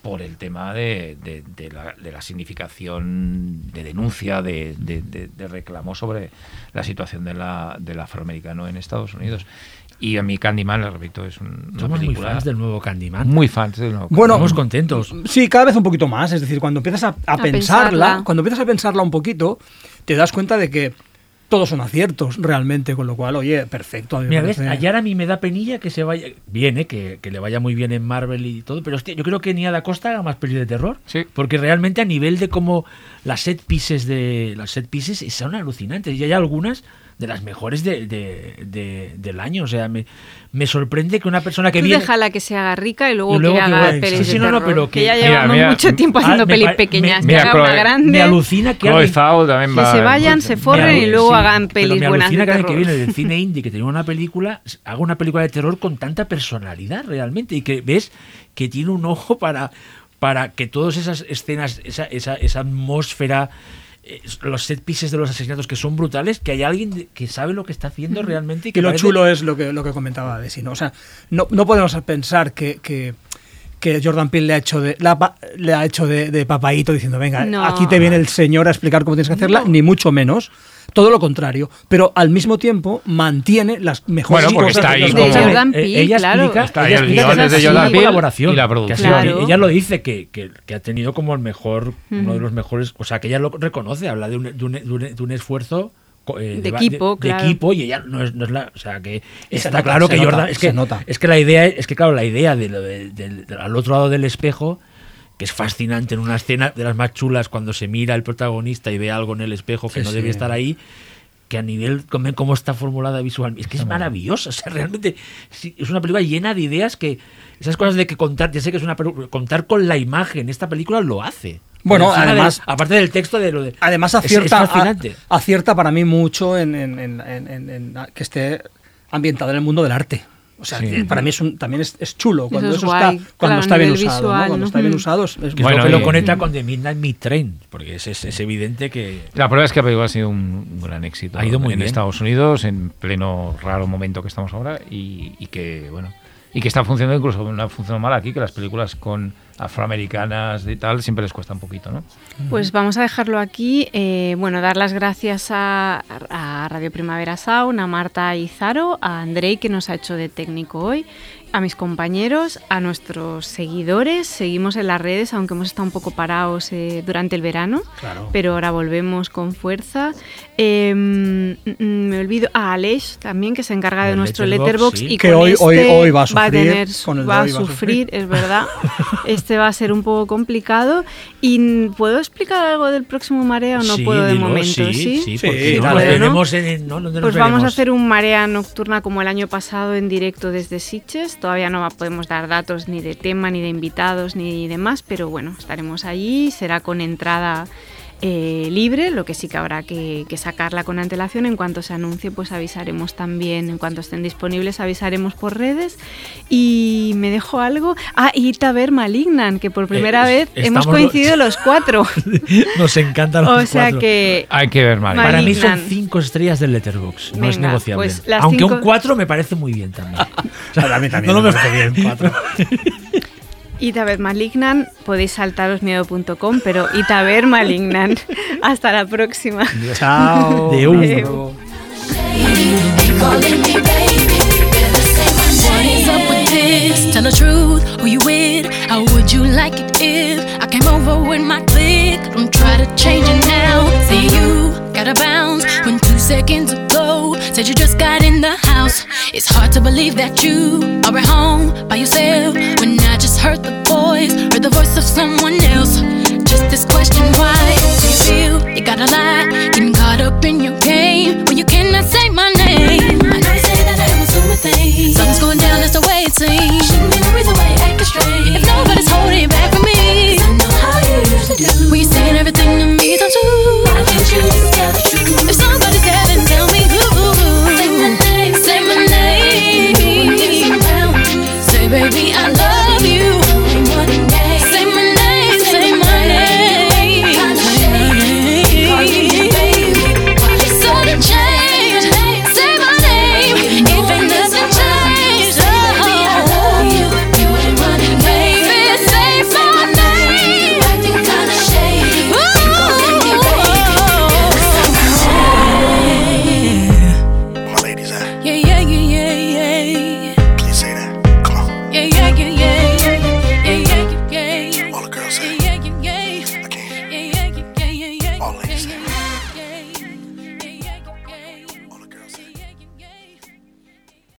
por el tema de, de, de, la, de la significación de denuncia, de, de, de, de reclamo sobre la situación de la, del afroamericano en Estados Unidos. Y a mí Candyman, le repito, es un, Somos una película... Somos muy fans del nuevo Candyman. Muy fans del nuevo Candyman. Bueno, estamos contentos. Sí, cada vez un poquito más. Es decir, cuando empiezas a, a, a pensarla, pensarla, cuando empiezas a pensarla un poquito, te das cuenta de que todos son aciertos realmente, con lo cual, oye, perfecto. Mira, ves, ayer a mí me da penilla que se vaya bien, ¿eh? que, que le vaya muy bien en Marvel y todo, pero hostia, yo creo que Nia DaCosta haga más pelis de terror, sí. porque realmente a nivel de como las set pieces de las set pieces son alucinantes y hay algunas de las mejores de, de, de, del año, o sea, me, me sorprende que una persona que Tú viene... déjala que se haga rica y luego, y luego que haga pelis sí, de sí, terror, no, no, pero que, que ya llevamos mira, mira, mucho tiempo haciendo ah, pelis me, pequeñas, me, que haga una grande, me alucina que, alguien, también va, que se vayan, se forren y luego sí, hagan pelis me buenas alucina de terror. Que viene del cine indie, que tenía una película, haga una película de terror con tanta personalidad realmente, y que ves que tiene un ojo para, para que todas esas escenas, esa, esa, esa atmósfera... los set pieces de los asesinatos que son brutales, que hay alguien que sabe lo que está haciendo realmente. Y que, que lo parece... chulo es lo que, lo que comentaba Desi, ¿no? O sea, no, no podemos pensar que, que, que Jordan Peele le ha hecho de, la, le ha hecho de, de papaíto diciendo, venga, no. aquí te viene el señor a explicar cómo tienes que hacerla, no. ni mucho menos. Todo lo contrario, pero al mismo tiempo mantiene las mejores bueno, porque cosas está ahí de Jordan Peele, eh, ella claro. explica, está ahí ella el guion de Jordan Peele y la producción. Claro. Ella lo dice que, que, que ha tenido como el mejor, uh-huh. uno de los mejores, o sea que ella lo reconoce, habla de un, de un, de un, de un esfuerzo eh, de, de, equipo, de, claro. de equipo y ella no es, no es la, o sea que está nota, claro que Jordan, nota, es que nota, es que la idea es que claro la idea de, de, de, de, al otro lado del espejo. Que es fascinante en una escena de las más chulas cuando se mira el protagonista y ve algo en el espejo que sí, no debe sí. estar ahí, que a nivel, cómo está formulada visualmente, es que es maravillosa, o sea, realmente es una película llena de ideas que, esas cosas de que contar, ya sé que es una contar con la imagen, esta película lo hace. Bueno, además de, aparte del texto de lo de... Además acierta, es, es a, acierta para mí mucho en, en, en, en, en, en que esté ambientado en el mundo del arte. O sea, sí. para mí es un, también es, es chulo cuando eso, es eso guay, está cuando claro, está bien usado, visual, ¿no? Cuando ¿no? está bien usado es, es bueno, que lo conecta con The Midnight Meat Train, porque es, es, es evidente que la prueba es que la película ha sido un gran éxito. Ha ido muy en bien. Estados Unidos en pleno raro momento que estamos ahora y, y que bueno y que están funcionando incluso una función mala aquí, que las películas con afroamericanas y tal siempre les cuesta un poquito, ¿no? Pues vamos a dejarlo aquí. Eh, bueno, dar las gracias a, a Radio Primavera Sound, a Marta Izaro, a Andrei, que nos ha hecho de técnico hoy, a mis compañeros, a nuestros seguidores. Seguimos en las redes, aunque hemos estado un poco parados eh, durante el verano, claro, pero ahora volvemos con fuerza. Eh, me olvido a Aleix también, que se encarga de el nuestro Letterboxd, sí, y que hoy, este hoy, hoy va a sufrir, va a, tener, con el va a sufrir, sufrir, es verdad. Este va a ser un poco complicado. ¿Y puedo explicar algo del próximo Marea o no sí, puedo de digo, momento? Sí, sí, sí, sí, no, claro, tenemos, en, no, no nos pues veremos. Vamos a hacer un Marea Nocturna como el año pasado en directo desde Sitges. Todavía no podemos dar datos ni de tema, ni de invitados, ni demás, pero bueno, estaremos allí, será con entrada eh, libre, lo que sí que habrá que, que sacarla con antelación. En cuanto se anuncie, pues avisaremos también, en cuanto estén disponibles, avisaremos por redes. Y me dejo algo. Ah, y Taber Malignan, que por primera eh, vez hemos coincidido los cuatro. Nos encantan los o cuatro. O sea que... Hay que ver Malignan. Para mí son cinco estrellas del Letterboxd, no es negociable. Pues aunque cinco... un cuatro me parece muy bien también. O sea, a mí también no me parece bien cuatro. Itaber Malignan, podéis saltaros miedo punto com, pero Itaber Malignan. Hasta la próxima. Chao. De uno. Tell the truth, who you with? How would you like it if I came over with my clique? Don't try to change it now. See you gotta bounce when two seconds ago said you just got in the house. It's hard to believe that you are at home by yourself when I just heard the voice, heard the voice of someone else. Just this question, why do you feel you gotta lie? Getting caught up in your game when you cannot say my name. I know you say that I was doing my thing. Something's going down, that's the way it seems.